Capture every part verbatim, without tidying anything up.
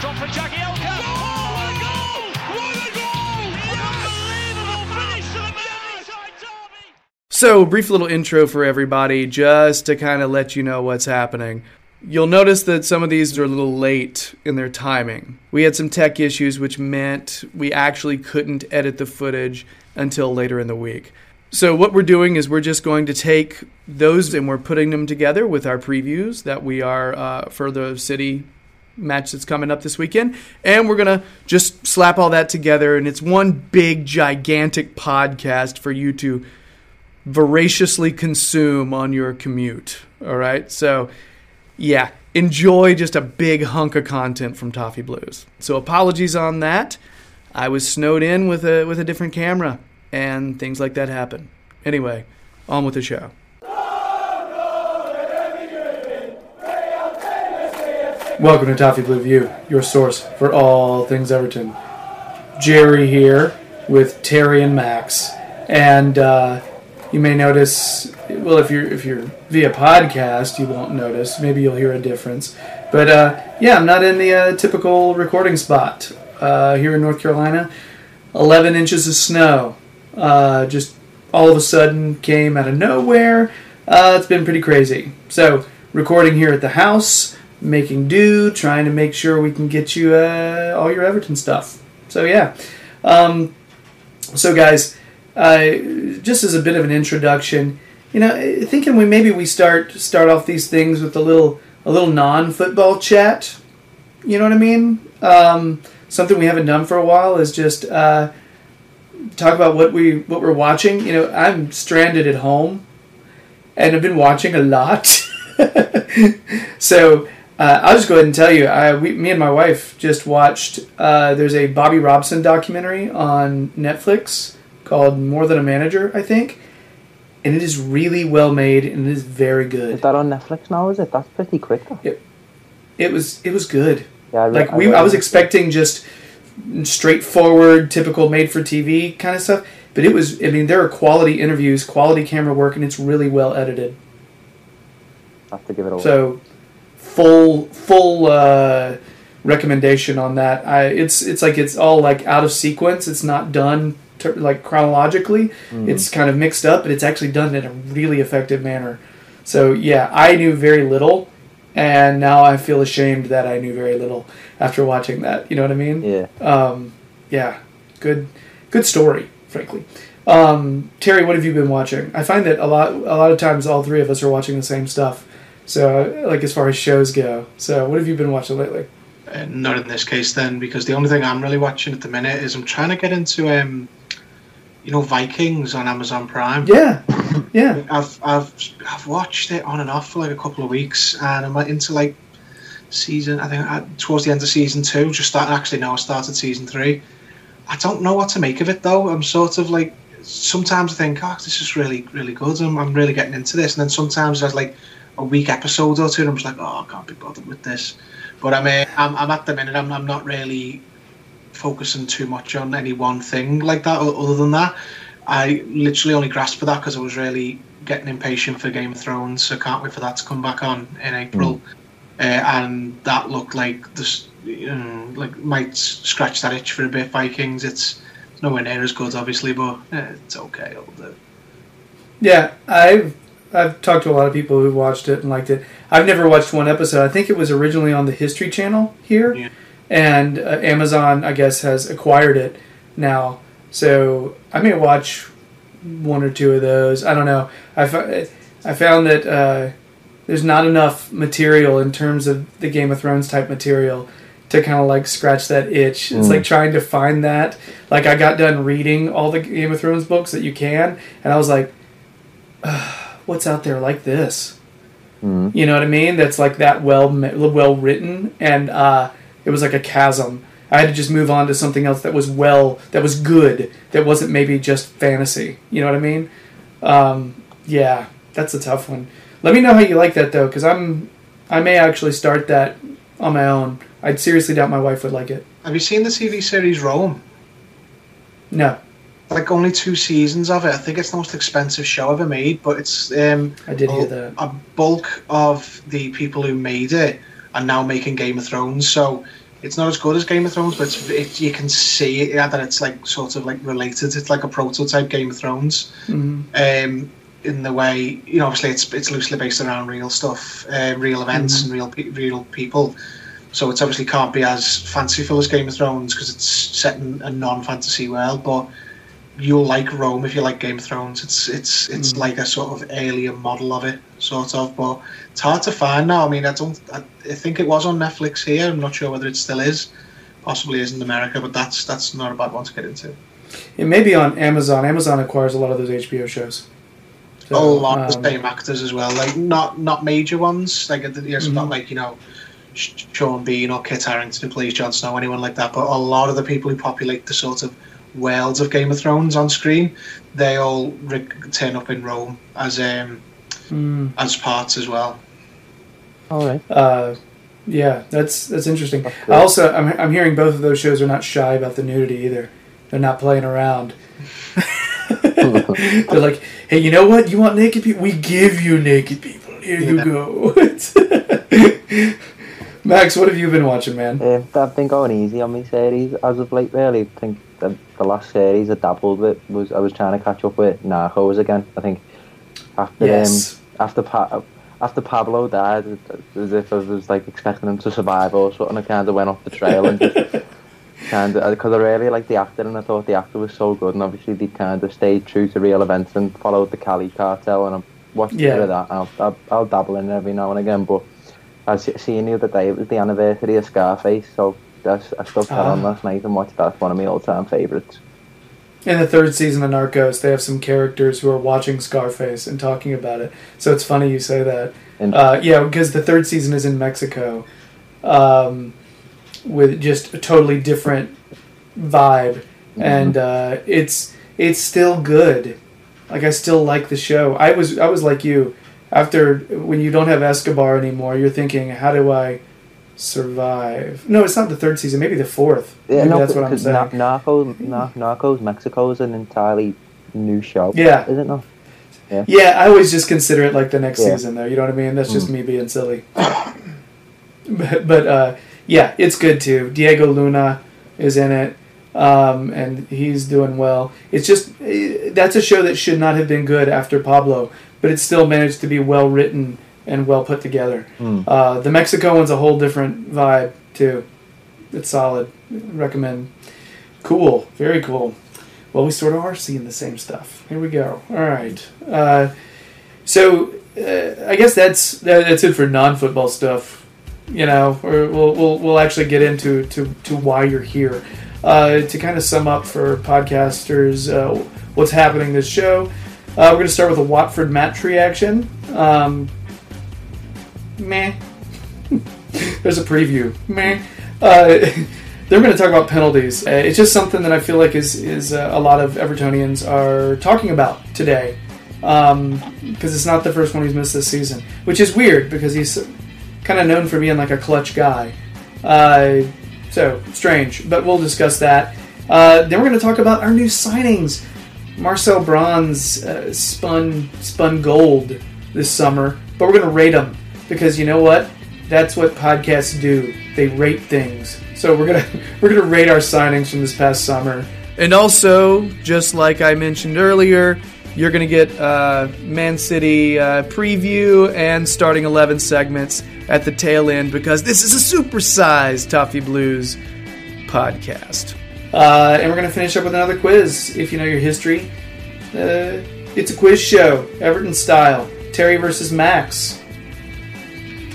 Drop for Jagielka. Oh, what a goal! What a goal! An unbelievable finish to the Merseyside derby. So, brief little intro for everybody, just to kind of let you know what's happening. You'll notice that some of these are a little late in their timing. We had some tech issues, which meant we actually couldn't edit the footage until later in the week. So what we're doing is we're just going to take those and we're putting them together with our previews that we are uh, for the City match that's coming up this weekend. And we're going to just slap all that together. And it's one big, gigantic podcast for you to voraciously consume on your commute. All right? So... yeah, enjoy just a big hunk of content from Toffee Blues. So apologies on that. I was snowed in with a with a different camera, and things like that happen. Anyway, on with the show. Welcome to Toffee Blue View, your source for all things Everton. Jerry here with Terry and Max, and uh, you may notice. Well, if you're if you're via podcast, you won't notice. Maybe you'll hear a difference. But, uh, yeah, I'm not in the uh, typical recording spot uh, here in North Carolina. eleven inches of snow uh, just all of a sudden came out of nowhere. Uh, it's been pretty crazy. So, recording here at the house, making do, trying to make sure we can get you uh, all your Everton stuff. So, yeah. Um, so, guys, uh, just as a bit of an introduction... You know, thinking we maybe we start start off these things with a little a little non-football chat. You know what I mean? Um, something we haven't done for a while is just uh, talk about what we what we're watching. You know, I'm stranded at home, and I've been watching a lot. so uh, I'll just go ahead and tell you, I we, me and my wife just watched. Uh, there's a Bobby Robson documentary on Netflix called More Than a Manager, I think. And it is really well made, and it is very good. Is that on Netflix now? Is it? That's pretty quick. It, it was. It was good. Yeah, I re- like we. I, I was expecting just straightforward, typical made-for-T V kind of stuff, but it was. I mean, there are quality interviews, quality camera work, and it's really well edited. I have to give it a look. So, full full uh, recommendation on that. I. It's it's like it's all like out of sequence. It's not done. Like chronologically, mm. It's kind of mixed up, but it's actually done in a really effective manner. So yeah, I knew very little, and now I feel ashamed that I knew very little after watching that. You know what I mean? Yeah. Um, yeah. Good. Good story, frankly. Um, Terry, what have you been watching? I find that a lot. A lot of times, all three of us are watching the same stuff. So, like as far as shows go. So, what have you been watching lately? Uh, not in this case, then, because the only thing I'm really watching at the minute is I'm trying to get into. Um, You know, Vikings on Amazon Prime. Yeah, yeah. I've I've I've watched it on and off for like a couple of weeks, and I'm into like season. I think I, towards the end of season two, just start actually now. I started season three. I don't know what to make of it though. I'm sort of like sometimes I think, oh, this is really really good. I'm I'm really getting into this, and then sometimes there's like a week episode or two, and I'm just like, oh, I can't be bothered with this. But I mean, I'm I'm at the minute. I'm I'm not really. Focusing too much on any one thing like that. Other than that, I literally only grasped for that because I was really getting impatient for Game of Thrones. So can't wait for that to come back on in April. Mm. Uh, and that looked like this, you know, like might scratch that itch for a bit. Vikings, it's nowhere near as good, obviously, but eh, it's okay. I'll do. Yeah, I've I've talked to a lot of people who watched it and liked it. I've never watched one episode. I think it was originally on the History Channel here. Yeah. And uh, Amazon, I guess, has acquired it now. So I may watch one or two of those. I don't know. I, f- I found that uh, there's not enough material in terms of the Game of Thrones type material to kind of like scratch that itch. Mm. It's like trying to find that. Like I got done reading all the Game of Thrones books that you can, and I was like, what's out there like this? Mm. You know what I mean? That's like that well well written and... uh it was like a chasm. I had to just move on to something else that was well, that was good, that wasn't maybe just fantasy. You know what I mean? Um, yeah, that's a tough one. Let me know how you like that though, because I'm, I may actually start that on my own. I seriously doubt my wife would like it. Have you seen the T V series Rome? No. Like only two seasons of it. I think it's the most expensive show ever made, but it's um, I did hear that. A bulk of the people who made it. And now making Game of Thrones, so It's not as good as Game of Thrones, but it's, it, you can see it, yeah, that it's like sort of like related. It's like a prototype Game of Thrones, mm-hmm. um, in the way, you know. Obviously, it's it's loosely based around real stuff, uh, real events, mm-hmm. and real real people. So it's obviously can't be as fanciful as Game of Thrones because it's set in a non-fantasy world. But you'll like Rome if you like Game of Thrones. It's it's it's mm. like a sort of alien model of it, sort of. But it's hard to find now. I mean, I don't. I, I think it was on Netflix here. I'm not sure whether it still is. Possibly is in America, but that's that's not a bad one to get into. It may be on Amazon. Amazon acquires a lot of those H B O shows. So, a lot um, of the same actors as well. Like not not major ones. Like yes, mm-hmm. not like you know. Sean Bean or Kit Harington who plays Jon Snow, anyone like that, but a lot of the people who populate the sort of worlds of Game of Thrones on screen, they all re- turn up in Rome as um, mm. as parts as well. All right, uh, yeah, that's that's interesting. I also, I'm I'm hearing both of those shows are not shy about the nudity either. They're not playing around. They're like, hey, you know what? You want naked people? We give you naked people. Here you yeah. go. Max, what have you been watching, man? Um, I've been going easy on my series as of late, really. I think the, the last series I dabbled with was I was trying to catch up with Narcos again. I think after yes. um, after pa- after Pablo died, it, it was as if I was like expecting him to survive or something. I kind of went off the trail and just kind of because I really liked the actor and I thought the actor was so good. And obviously, they kind of stayed true to real events and followed the Cali cartel. And I watched yeah. a bit of that. I'll, I'll, I'll dabble in it every now and again, but. I was seeing the other day, it was the anniversary of Scarface, so I, I stuck that uh, on last night and watched that. It's one of my all-time favourites. In the third season of Narcos, they have some characters who are watching Scarface and talking about it. So it's funny you say that. Uh, yeah, because the third season is in Mexico, um, with just a totally different vibe, mm-hmm. and uh, it's it's still good. Like I still like the show. I was I was like you. After, when you don't have Escobar anymore, you're thinking, how do I survive? No, it's not the third season, maybe the fourth. Yeah, maybe no, that's what I'm saying. Narcos, Narcos Mexico is an entirely new show. Yeah. Is it not? Yeah. Yeah, I always just consider it like the next yeah. season, though. You know what I mean? That's just mm. me being silly. but, but uh, yeah, it's good, too. Diego Luna is in it, um, and he's doing well. It's just, that's a show that should not have been good after Pablo, but it still managed to be well written and well put together. Mm. Uh, the Mexico one's a whole different vibe too. It's solid. Recommend. Cool. Very cool. Well, we sort of are seeing the same stuff. Here we go. All right. Uh, so uh, I guess that's that, that's it for non-football stuff. You know, or we'll we'll we'll actually get into to, to why you're here. Uh, to kind of sum up for podcasters, uh, what's happening this show. Uh, we're going to start with a Watford match reaction. Um, meh. There's a preview. Meh. Uh, they're going to talk about penalties. Uh, it's just something that I feel like is is uh, a lot of Evertonians are talking about today. Um, because it's not the first one he's missed this season. Which is weird, because he's kind of known for being like a clutch guy. Uh, so, strange. But we'll discuss that. Uh, then we're going to talk about our new signings. Marcel Brands uh, spun spun gold this summer, but we're going to rate them because you know what? That's what podcasts do. They rate things. So we're gonna we're gonna rate our signings from this past summer. And also, just like I mentioned earlier, you're going to get uh, Man City uh, preview and starting eleven segments at the tail end because this is a supersized Toffee Blues podcast. Uh, and we're going to finish up with another quiz. If you know your history, uh, it's a quiz show, Everton style. Terry versus Max,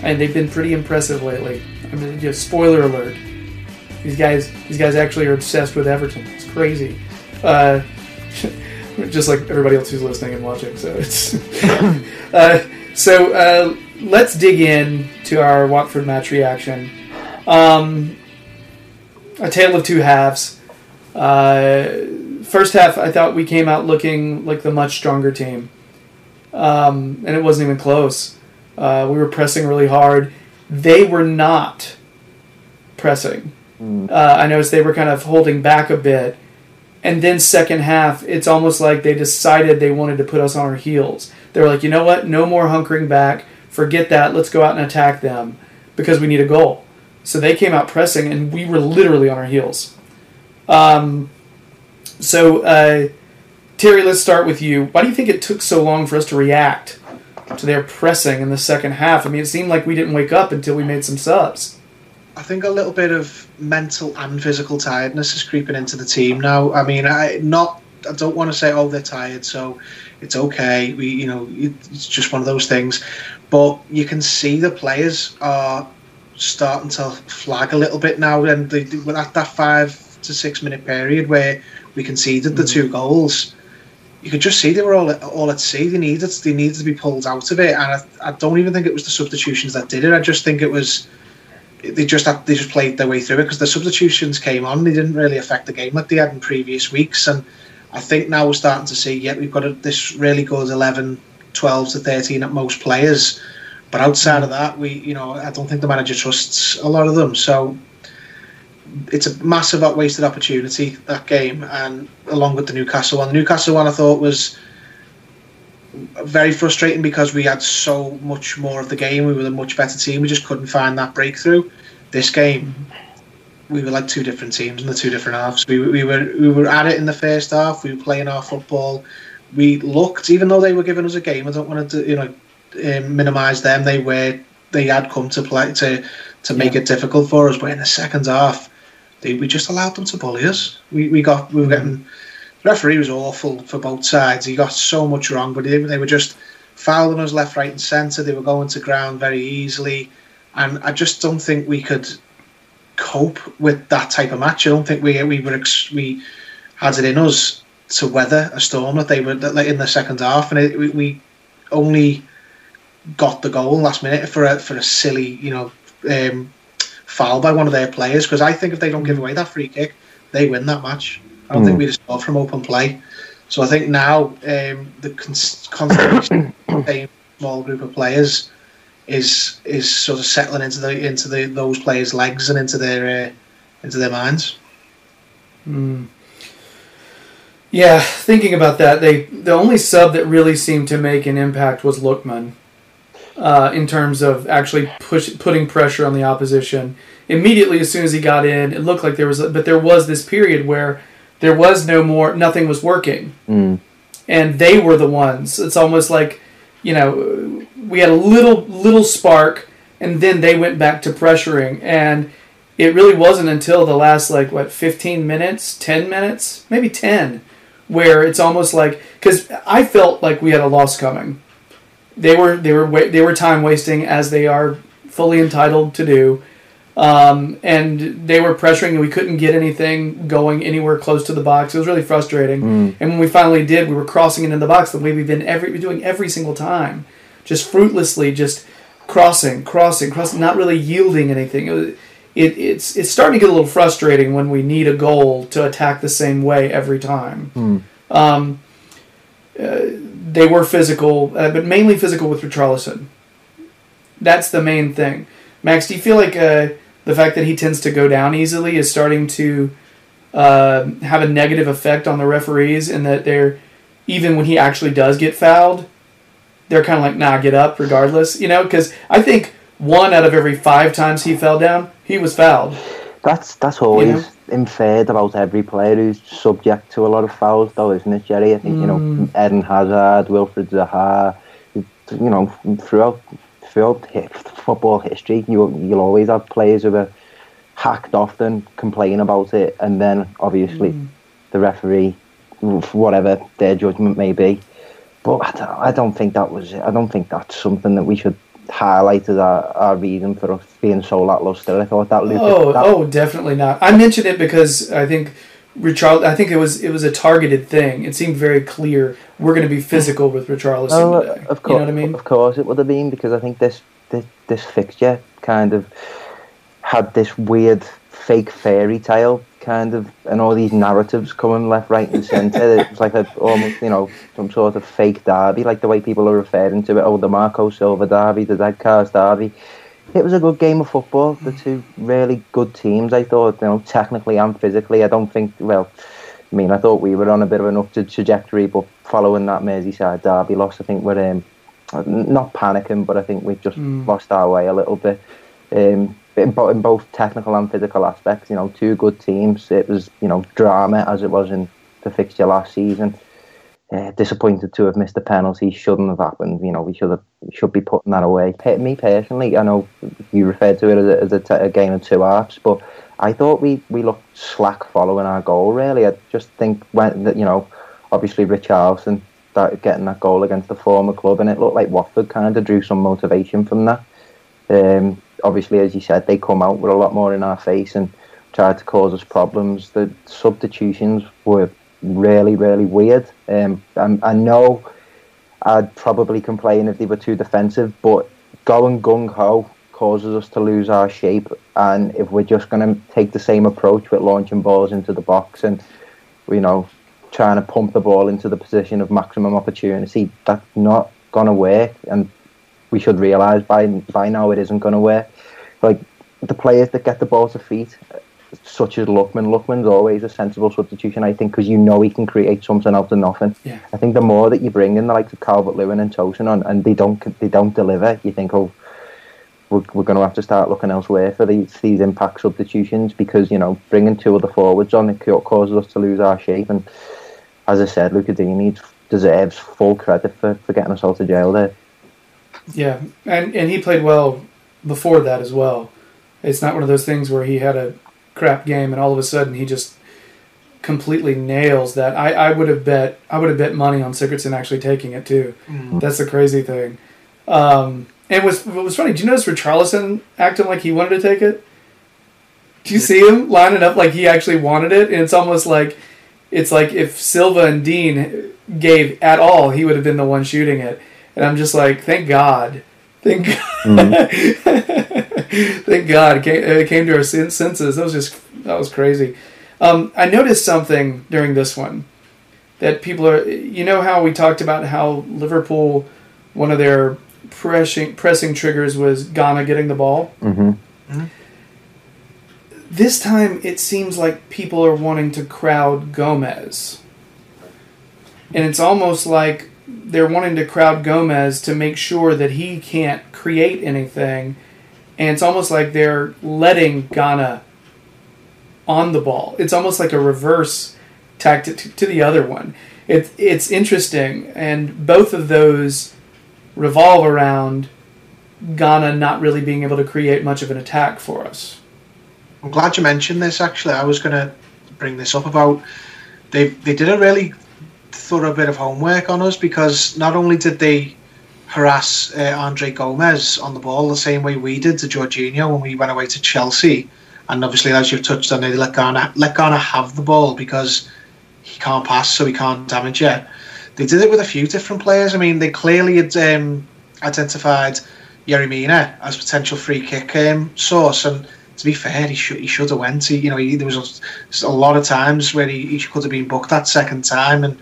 and they've been pretty impressive lately. I mean, you know, spoiler alert: these guys, these guys actually are obsessed with Everton. It's crazy, uh, just like everybody else who's listening and watching. So it's uh, so uh, let's dig in to our Watford match reaction. Um, a tale of two halves. Uh, first half, I thought we came out looking like the much stronger team. Um, and it wasn't even close. Uh, we were pressing really hard. They were not pressing. Mm. Uh, I noticed they were kind of holding back a bit. And then second half, it's almost like they decided they wanted to put us on our heels. They were like, you know what? No more hunkering back. Forget that. Let's go out and attack them because we need a goal. So they came out pressing, and we were literally on our heels. Um, so, uh, Terry, let's start with you. Why do you think it took so long for us to react to their pressing in the second half? I mean, it seemed like we didn't wake up until we made some subs. I think a little bit of mental and physical tiredness is creeping into the team now. I mean, I not... I don't want to say, oh, they're tired, so it's okay. We, you know, it's just one of those things. But you can see the players are starting to flag a little bit now. And they, at that five to six minute period where we conceded the mm. two goals, you could just see they were all all at sea. They needed they needed to be pulled out of it. And I, I don't even think it was the substitutions that did it. I just think it was they just had, they just played their way through it, because the substitutions came on. They didn't really affect the game like they had in previous weeks. And I think now we're starting to see, yeah, we've got a, this really good eleven, twelve to thirteen at most players. But outside of that, we, you know, I don't think the manager trusts a lot of them. So it's a massive wasted opportunity, that game, and along with the Newcastle one. The Newcastle one, I thought, was very frustrating because we had so much more of the game. We were a much better team. We just couldn't find that breakthrough. This game, we were like two different teams in the two different halves. We, we were we were at it in the first half. We were playing our football. We looked, even though they were giving us a game. I don't want to, you know, um, minimise them. They were they had come to play to to make yeah. it difficult for us. But in the second half, they, we just allowed them to bully us. We we got we were getting. The referee was awful for both sides. He got so much wrong, but they, they were just fouling us left, right, and centre. They were going to ground very easily, and I just don't think we could cope with that type of match. I don't think we we were we had it in us to weather a storm that they were like in the second half, and it, we only got the goal last minute for a for a silly you know um, foul by one of their players. Because I think if they don't give away that free kick, they win that match. I don't mm. think we'd have scored from open play. So I think now um, the concentration of the same small group of players is is sort of settling into the into the those players' legs and into their uh, into their minds. Mm. Yeah, thinking about that, they the only sub that really seemed to make an impact was Lookman, uh, in terms of actually push putting pressure on the opposition. Immediately as soon as he got in, it looked like there was, but there was this period where there was no more, nothing was working, mm. and they were the ones. It's almost like, you know, we had a little little spark, and then they went back to pressuring. And it really wasn't until the last, like, what, fifteen minutes, ten minutes, maybe ten, where it's almost like, because I felt like we had a loss coming. They were they were they were time wasting, as they are fully entitled to do, um, and they were pressuring, and we couldn't get anything going anywhere close to the box. It was really frustrating. Mm. And when we finally did, we were crossing it into the box the way we've been every doing every single time. Just fruitlessly, just crossing, crossing, crossing, not really yielding anything. It, it, it's it's starting to get a little frustrating when we need a goal to attack the same way every time. Mm. Um, uh, they were physical, uh, but mainly physical with Richarlison. That's the main thing. Max, do you feel like uh, the fact that he tends to go down easily is starting to uh, have a negative effect on the referees, and that they're, even when he actually does get fouled, they're kind of like, nah, get up regardless, you know? Because I think one out of every five times he fell down, he was fouled. That's that's always you know? inferred about every player who's subject to a lot of fouls, though, isn't it, Jerry? I think, mm. you know, Eden Hazard, Wilfred Zaha, you know, throughout throughout football history, you, you'll always have players who are hacked off and complain about it, and then, obviously, mm. the referee, whatever their judgment may be. But I don't think that was. I don't think that's something that we should highlight as our, our reason for us being so lackluster. I thought that. Luca, oh, that, oh, definitely not. I mentioned it because I think Richard. I think it was it was a targeted thing. It seemed very clear. We're going to be physical with Richarlison oh, today. Of course, you know what I mean? Of course, it would have been, because I think this this, this fixture kind of had this weird fake fairy tale kind of, and all these narratives coming left, right, and centre. It was like a, almost, you know, some sort of fake derby, like the way people are referring to it. Oh, the Marco Silva derby, the Dadcars derby. It was a good game of football. The two really good teams, I thought, you know, technically and physically. I don't think, well, I mean, I thought we were on a bit of an upward trajectory, but following that Merseyside derby loss, I think we're um, not panicking, but I think we've just mm. lost our way a little bit. Um, in both technical and physical aspects. You know, two good teams. It was, you know, drama as it was in the fixture last season. Uh, disappointed to have missed a penalty. Shouldn't have happened. You know, we should have should be putting that away. Me personally, I know you referred to it as a, as a, a game of two halves, but I thought we, we looked slack following our goal. Really, I just think when that, you know, obviously Richarlison started getting that goal against the former club, and it looked like Watford kind of drew some motivation from that. Um, obviously, as you said, they come out with a lot more in our face and tried to cause us problems. The substitutions were really, really weird. Um, I, I know I'd probably complain if they were too defensive, but going gung-ho causes us to lose our shape, and if we're just going to take the same approach with launching balls into the box and, you know, trying to pump the ball into the position of maximum opportunity, that's not going to work, and we should realise by by now it isn't going to work. Like, the players that get the ball to feet, such as Lookman, Lookman's always a sensible substitution, I think, because you know he can create something out of nothing. Yeah. I think the more that you bring in the likes of Calvert-Lewin and Tosin on, and they don't they don't deliver, you think, oh, we're, we're going to have to start looking elsewhere for these these impact substitutions, because, you know, bringing two of the forwards on, it causes us to lose our shape. And as I said, Luca Digne deserves full credit for, for getting us out of jail there. Yeah, and and he played well before that as well. It's not one of those things where he had a crap game and all of a sudden he just completely nails that. I, I would have bet I would have bet money on Sigurdsson actually taking it too. Mm. That's the crazy thing. Um, and what's, what was funny, did you notice Richarlison acting like he wanted to take it? Do you see him lining up like he actually wanted it? And it's almost like it's like if Silva and Dean gave at all, he would have been the one shooting it. And I'm just like, thank God. Thank God. Mm-hmm. Thank God. It came, it came to our senses. That was just, that was crazy. Um, I noticed something during this one that people are, you know how we talked about how Liverpool, one of their pressing, pressing triggers was Ghana getting the ball? Mm-hmm. Mm-hmm. This time it seems like people are wanting to crowd Gomez. And it's almost like they're wanting to crowd Gomez to make sure that he can't create anything. And it's almost like they're letting Ghana on the ball. It's almost like a reverse tactic to, to the other one. It, it's interesting. And both of those revolve around Ghana not really being able to create much of an attack for us. I'm glad you mentioned this, actually. I was going to bring this up about... They, they did a really... thorough bit of homework on us, because not only did they harass uh, Andre Gomez on the ball the same way we did to Jorginho when we went away to Chelsea, and obviously, as you've touched on, they let Garner, let Garner have the ball because he can't pass, so he can't damage it. They did it with a few different players. I mean, they clearly had um, identified Yerry Mina as potential free kick um, source, and to be fair, he should he should have went. He, you know, he, there was a, a lot of times where he, he could have been booked that second time, and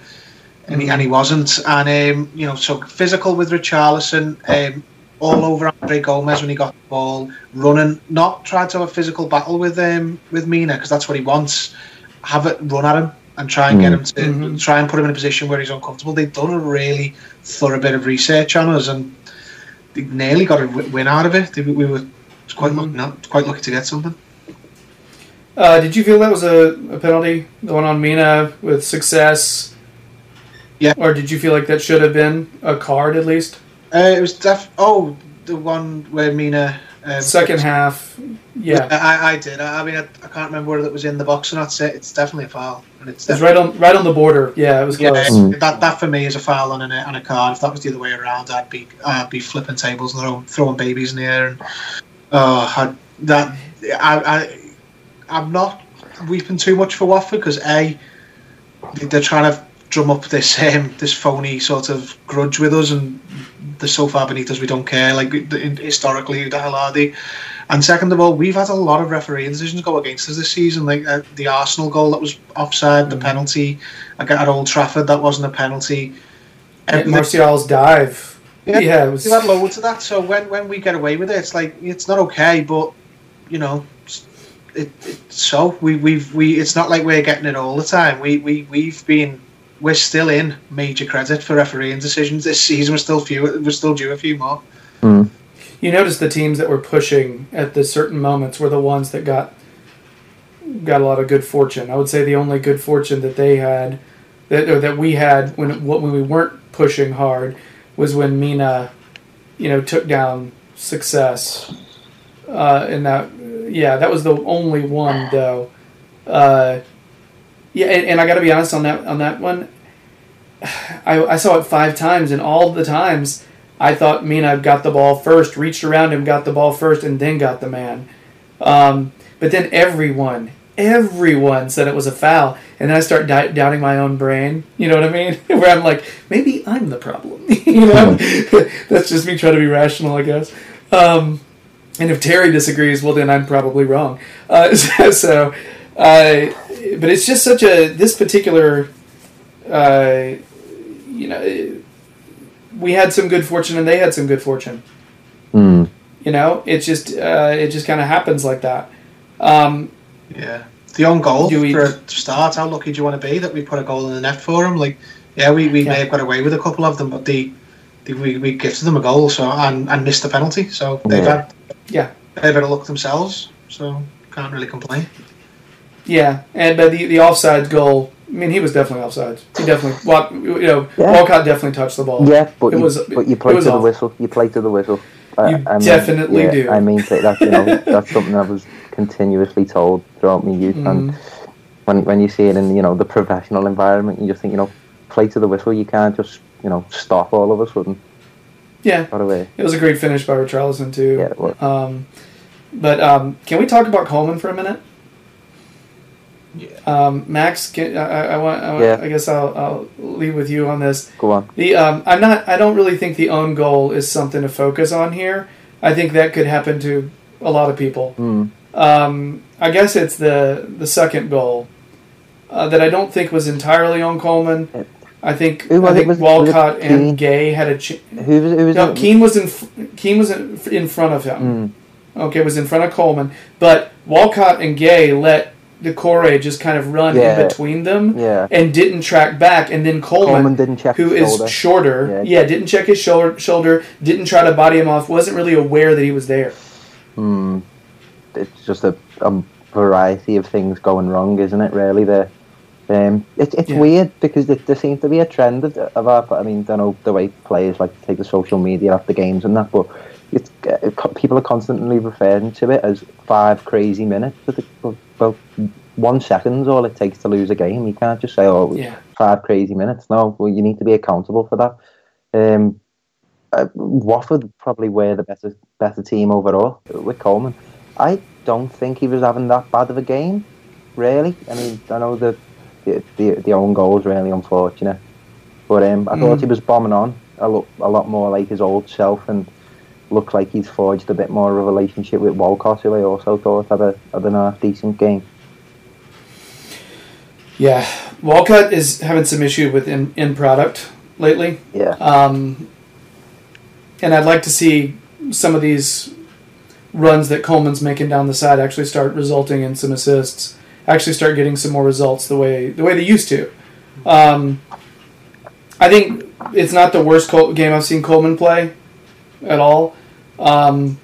And he, and he wasn't. And, um, you know, so physical with Richarlison, um, all over Andre Gomez when he got the ball, running, not trying to have a physical battle with um, with Mina, because that's what he wants. Have it run at him and try and get him to mm-hmm. try and put him in a position where he's uncomfortable. They've done a really thorough bit of research on us, and they nearly got a win out of it. We were quite, mm-hmm. lucky, not, quite lucky to get something. Uh, did you feel that was a, a penalty, the one on Mina with success? Yeah. Or did you feel like that should have been a card at least? Uh, it was def. Oh, the one where Mina. Um, Second half. Yeah. I, I did. I, I mean, I, I can't remember whether it was in the box or not. It's definitely a foul. And it's, it's right on, right on the border. Yeah, it was close. Yeah, mm. That that for me is a foul on a on a card. If that was the other way around, I'd be I'd be flipping tables and throwing, throwing babies in the air. And oh, I'd, that I I I'm not weeping too much for Watford, because a they're trying to drum up this um, this phony sort of grudge with us, and they're so far beneath us we don't care. Like, historically, who the hell are they? And second of all, we've had a lot of refereeing decisions go against us this season. Like uh, the Arsenal goal that was offside, the mm-hmm. penalty at Old Trafford that wasn't a penalty. And Martial's dive. Yeah, yeah, it was... we've had loads of that. So when when we get away with it, it's like, it's not okay, but you know. It, it, so we we've we it's not like we're getting it all the time. We we we've been. We're still in major credit for refereeing decisions this season. We're still few. We're still due a few more. Mm. you notice the teams that were pushing at the certain moments were the ones that got got a lot of good fortune. I would say the only good fortune that they had, that or that we had when when we weren't pushing hard, was when Mina, you know, took down Success. Uh, in that, yeah, that was the only one though. Uh, yeah, and, and I got to be honest on that on that one. I, I saw it five times, and all the times I thought Mina got the ball first, reached around him, got the ball first, and then got the man. Um, but then everyone, everyone said it was a foul, and then I start di- doubting my own brain. You know what I mean? Where I'm like, maybe I'm the problem. You know, that's just me trying to be rational, I guess. Um, and if Terry disagrees, well, then I'm probably wrong. Uh, so, so uh, but it's just such a this particular. Uh, you know, we had some good fortune and they had some good fortune. Mm. You know, it just uh, it just kind of happens like that. Um, yeah, the own goal for we, a start. How lucky do you want to be that we put a goal in the net for them? Like, yeah, we, we yeah. may have got away with a couple of them, but the, the we, we gifted them a goal, so and, and missed the penalty. So yeah. they've had yeah they've had a look themselves. So can't really complain. Yeah, and but the the offside goal. I mean, he was definitely offside. He definitely, Walk, you know, yeah. Walcott definitely touched the ball. Yeah, but it you, was, but you play to off. the whistle. You play to the whistle. I, you I mean, definitely yeah, do. I mean, that's you know, that's something I was continuously told throughout my youth. Mm-hmm. And when when you see it in you know the professional environment, you just think you know, play to the whistle. You can't just you know stop all of a sudden. Yeah, right away. It was a great finish by Richarlison too. Yeah, it was. Um, but um, can we talk about Coleman for a minute? Yeah. Um, Max, can, I, I want. I, yeah. I guess I'll, I'll leave with you on this. Go on. The um, I'm not. I don't really think the own goal is something to focus on here. I think that could happen to a lot of people. Mm. Um, I guess it's the the second goal uh, that I don't think was entirely on Coleman. I think who was I think was, Walcott was and Gueye had a. Ch- who was, who was no, it? Keane was in. Keane was in, in front of him. Mm. Okay, was in front of Coleman, but Walcott and Gueye let. Decore just kind of run yeah. in between them yeah. and didn't track back, and then Coleman, Coleman didn't check who his is shorter, yeah. yeah, didn't check his shoulder, shoulder, didn't try to body him off, wasn't really aware that he was there. Hmm, it's just a, a variety of things going wrong, isn't it? Really, there. Um, it, it's yeah. weird because there, there seems to be a trend of, of our. I mean, I know the way players like to take the social media after games and that, but. It's, it, people are constantly referring to it as five crazy minutes, but about one second's all it takes to lose a game. You can't just say, "Oh, yeah. five crazy minutes." No, well, you need to be accountable for that. Um, uh, Watford probably were the better better team overall with Coleman. I don't think he was having that bad of a game, really. I mean, I know the the, the, the own goal is really unfortunate, but um, I mm. thought he was bombing on a lot, a lot more like his old self and. Looks like he's forged a bit more of a relationship with Walcott, who I also thought had a had an half decent game. Yeah, Walcott is having some issue with in, in product lately. Yeah, um, and I'd like to see some of these runs that Coleman's making down the side actually start resulting in some assists. Actually, start getting some more results the way the way they used to. Um, I think it's not the worst Col- game I've seen Coleman play at all. Um,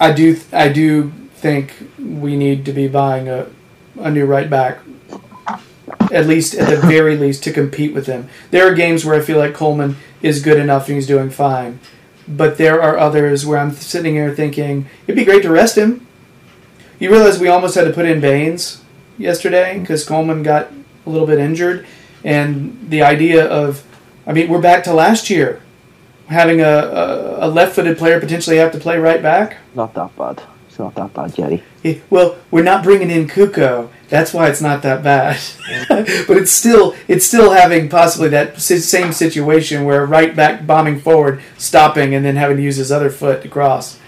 I do th- I do think we need to be buying a, a new right back, at least at the very least, to compete with him. There are games where I feel like Coleman is good enough and he's doing fine, but there are others where I'm sitting here thinking, it'd be great to rest him. You realize we almost had to put in Baines yesterday because Coleman got a little bit injured, and the idea of, I mean, we're back to last year. Having a, a, a left-footed player potentially have to play right back? Not that bad. It's not that bad, Jerry. It, well, we're not bringing in Kuko. That's why it's not that bad. But it's still it's still having possibly that same situation where right back bombing forward, stopping, and then having to use his other foot to cross.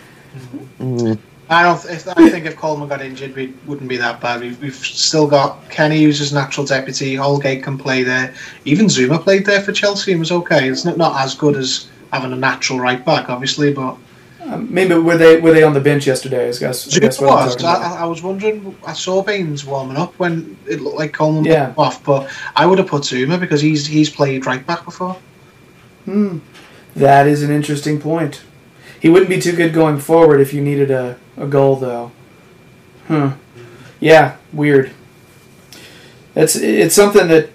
Mm. I don't. If, I think if Coleman got injured, we wouldn't be that bad. We've, we've still got Kenny, who's his natural deputy. Holgate can play there. Even Zouma played there for Chelsea and was okay. It's not, not as good as having a natural right back, obviously, but um, maybe were they were they on the bench yesterday? I guess. I, guess what was. I, I was wondering. I saw Baines warming up when it looked like Coleman yeah. went off, but I would have put Zouma because he's he's played right back before. Hmm, that is an interesting point. He wouldn't be too good going forward if you needed a, a goal, though. Hmm. Yeah, weird. That's it's something that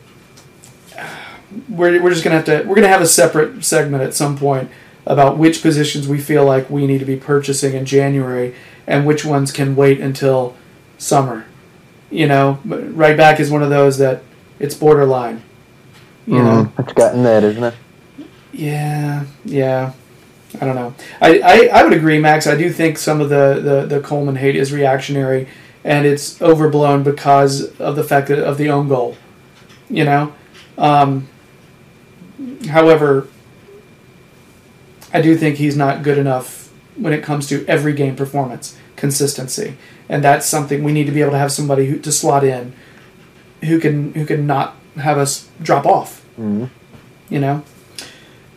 we're we're just gonna have to we're gonna have a separate segment at some point about which positions we feel like we need to be purchasing in January and which ones can wait until summer. You know, right back is one of those that it's borderline. You mm, know, it's gotten that, isn't it? Yeah, yeah. I don't know. I, I, I would agree, Max. I do think some of the, the, the Coleman hate is reactionary, and it's overblown because of the fact that, of the own goal. You know? Um, however, I do think he's not good enough when it comes to every game performance, consistency. And that's something we need to be able to have somebody who, to slot in who can who can not have us drop off. Mm-hmm. You know?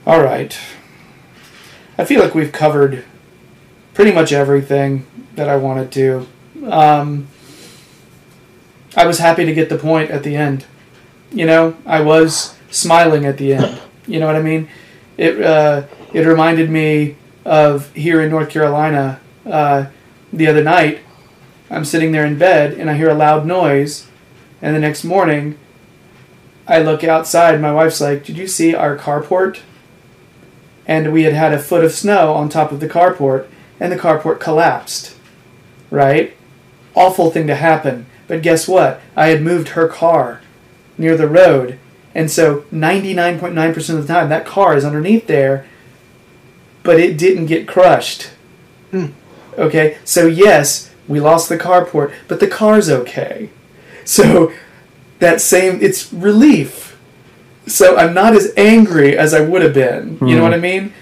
All right. I feel like we've covered pretty much everything that I wanted to. Um, I was happy to get the point at the end. You know, I was smiling at the end. You know what I mean? It uh, it reminded me of here in North Carolina uh, the other night. I'm sitting there in bed, and I hear a loud noise. And the next morning, I look outside. My wife's like, "Did you see our carport?" And we had had a foot of snow on top of the carport, and the carport collapsed, right? Awful thing to happen. But guess what? I had moved her car near the road, and so ninety-nine point nine percent of the time, that car is underneath there, but it didn't get crushed. Mm. Okay? So yes, we lost the carport, but the car's okay. So that same, it's relief. So I'm not as angry as I would have been. You know what I mean?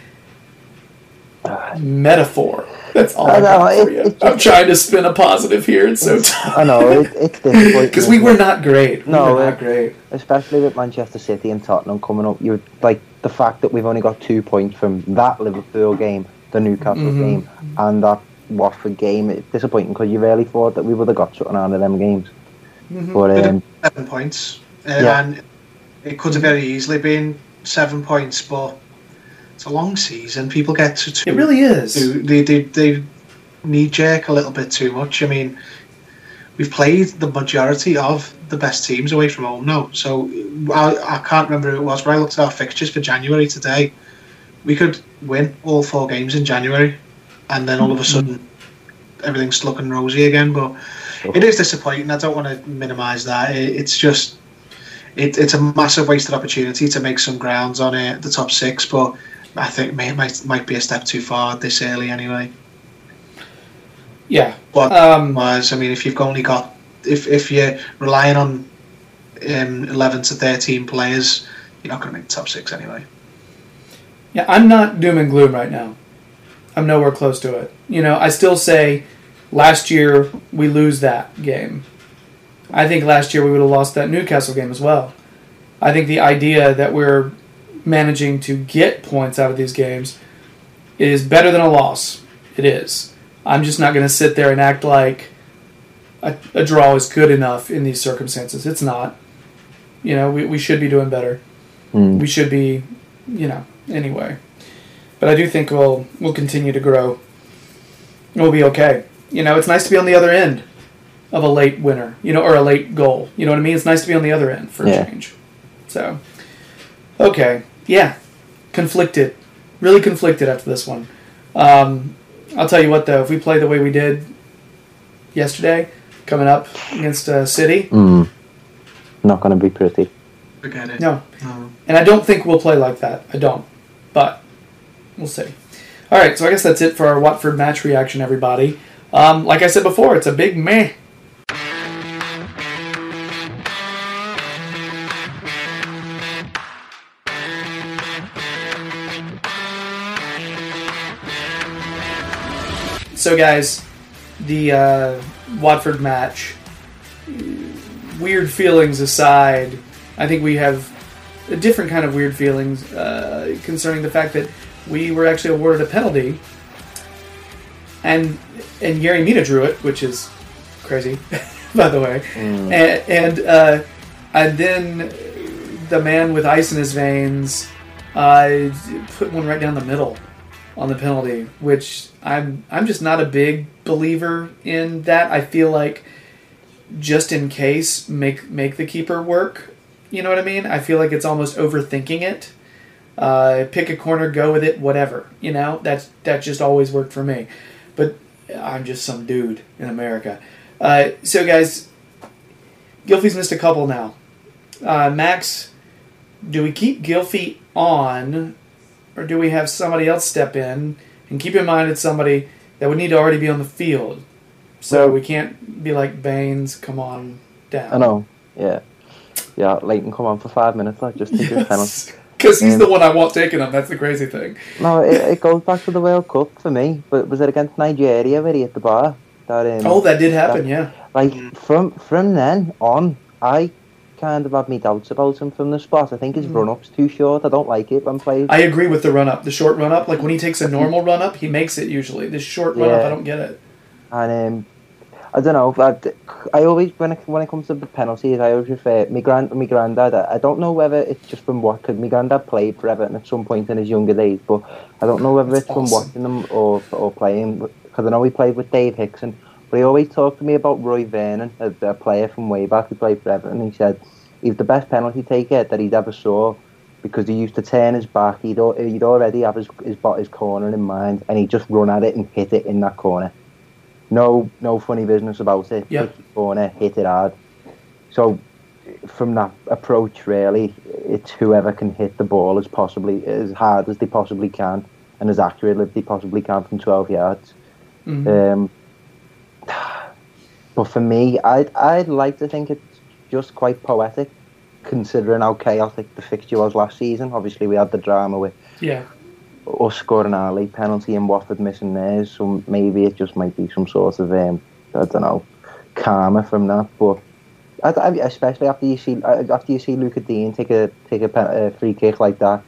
Uh, Metaphor. That's all I know. It, it, it, I'm trying to spin a positive here. It's, it's so tough. I know. It, it's difficult. Because we were not great. We no, were not it, great. Especially with Manchester City and Tottenham coming up. You're like the fact that we've only got two points from that Liverpool game, the Newcastle mm-hmm. game, and that Watford game. It's disappointing because you really thought that we would have got something out of them games. Mm-hmm. But um, seven points. Uh, yeah. And it could have very easily been seven points, but it's a long season. People get to two. It really is. Two, they they, they knee-jerk a little bit too much. I mean, we've played the majority of the best teams away from home now. So I, I can't remember who it was, but I looked at our fixtures for January today. We could win all four games in January, and then all mm-hmm. of a sudden everything's looking rosy again. But oh. It is disappointing. I don't want to minimise that. It, it's just... It, it's a massive wasted opportunity to make some grounds on it, the top six, but I think it might might be a step too far this early anyway. Yeah, but um, wise, I mean, if you've only got if if you're relying on um, eleven to thirteen players, you're not going to make the top six anyway. Yeah, I'm not doom and gloom right now. I'm nowhere close to it. You know, I still say last year we lose that game. I think last year we would have lost that Newcastle game as well. I think the idea that we're managing to get points out of these games is better than a loss. It is. I'm just not going to sit there and act like a, a draw is good enough in these circumstances. It's not. You know, we, we should be doing better. Mm. We should be, you know, anyway. But I do think we'll we'll continue to grow. We'll be okay. You know, it's nice to be on the other end of a late winner, you know, or a late goal. You know what I mean? It's nice to be on the other end for yeah. a change. So, okay. Yeah. Conflicted. Really conflicted after this one. Um, I'll tell you what, though. If we play the way we did yesterday, coming up against uh, City. Mm. Not going to be pretty. Forget it. No. no. And I don't think we'll play like that. I don't. But we'll see. All right. So I guess that's it for our Watford match reaction, everybody. Um, like I said before, it's a big meh. So guys, the uh, Watford match, weird feelings aside, I think we have a different kind of weird feelings uh, concerning the fact that we were actually awarded a penalty, and and Yerry Mina drew it, which is crazy, by the way, mm. and and, uh, and then the man with ice in his veins uh, put one right down the middle. on the penalty, which I'm I'm just not a big believer in that. I feel like just in case, make make the keeper work. You know what I mean? I feel like it's almost overthinking it. Uh, pick a corner, go with it, whatever. You know, that's that just always worked for me. But I'm just some dude in America. Uh, so guys, Gylfi's missed a couple now. Uh, Max, do we keep Gylfi on, or do we have somebody else step in? And keep in mind it's somebody that would need to already be on the field. So well, we can't be like Baines, come on down. I know, yeah. Yeah, Leighton, come on for five minutes. Like, just take yes. your penalty. Because he's um, the one I want taking him. That's the crazy thing. No, it, it goes back to the World Cup for me. But was it against Nigeria where he hit the bar? That, um, oh, that did happen, that, yeah. Like, from from then on, I kind of had my doubts about him from the spot. I think his mm. run-up's too short. I don't like it when players... I agree with the run-up, the short run-up. Like, when he takes a normal run-up, he makes it usually. This short run-up, yeah. I don't get it. And, um... I don't know. I, I always, when it, when it comes to the penalties, I always refer my grand, my granddad. I, I don't know whether it's just from watching. My granddad played for Everton at some point in his younger days, but I don't know whether That's it's awesome. from watching them or or playing. Because I know he played with Dave Hickson, but he always talked to me about Roy Vernon, a, a player from way back who played for Everton. He said he's the best penalty taker that he'd ever saw because he used to turn his back. He'd he'd already have his his, his corner in mind, and he'd just run at it and hit it in that corner. No, no funny business about it. Yep. Pick the corner, hit it hard. So, from that approach, really, it's whoever can hit the ball as possibly as hard as they possibly can and as accurately as they possibly can from twelve yards. Mm-hmm. Um, but for me, I'd I'd like to think it's just quite poetic, considering how chaotic the fixture was last season. Obviously, we had the drama with. Yeah. Us scoring our late penalty and Watford missing theirs, so maybe it just might be some sort of um, I don't know, karma from that. But I, I, especially after you see after you see Luca Digne take a take a, a free kick like that,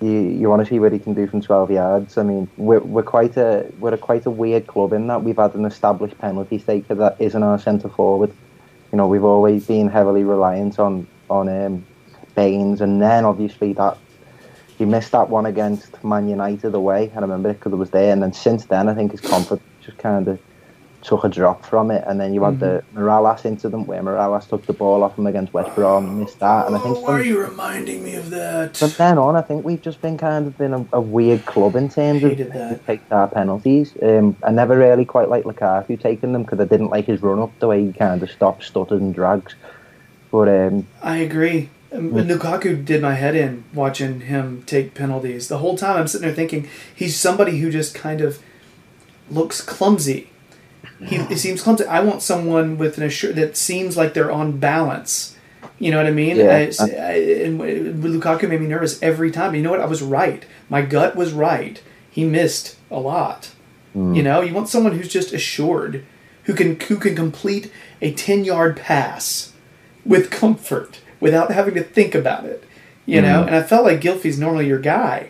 you you want to see what he can do from twelve yards. I mean, we're we're quite a we're a quite a weird club in that we've had an established penalty taker that isn't our centre forward. You know, we've always been heavily reliant on on um, Baines, and then obviously that. He missed that one against Man United away. I remember it because it was there. And then since then, I think his confidence just kind of took a drop from it. And then you mm-hmm. had the Morales incident where Morales took the ball off him against West Brom and missed that. And oh, I think why are you reminding me of that? From then on, I think we've just been kind of been a, a weird club in terms of that. Taking our penalties. Um, I never really quite liked Lukaku taking them because I didn't like his run-up, the way he kind of stops, stutters and drags. But um, I agree. Lukaku did my head in watching him take penalties. The whole time I'm sitting there thinking he's somebody who just kind of looks clumsy. He, he seems clumsy. I want someone with an assur- that seems like they're on balance. You know what I mean? Yeah. I, I, and Lukaku made me nervous every time. But you know what? I was right. My gut was right. He missed a lot. Mm. You know, you want someone who's just assured, who can who can complete a ten-yard pass with comfort. Without having to think about it, you know? Mm. And I felt like Gylfi's normally your guy.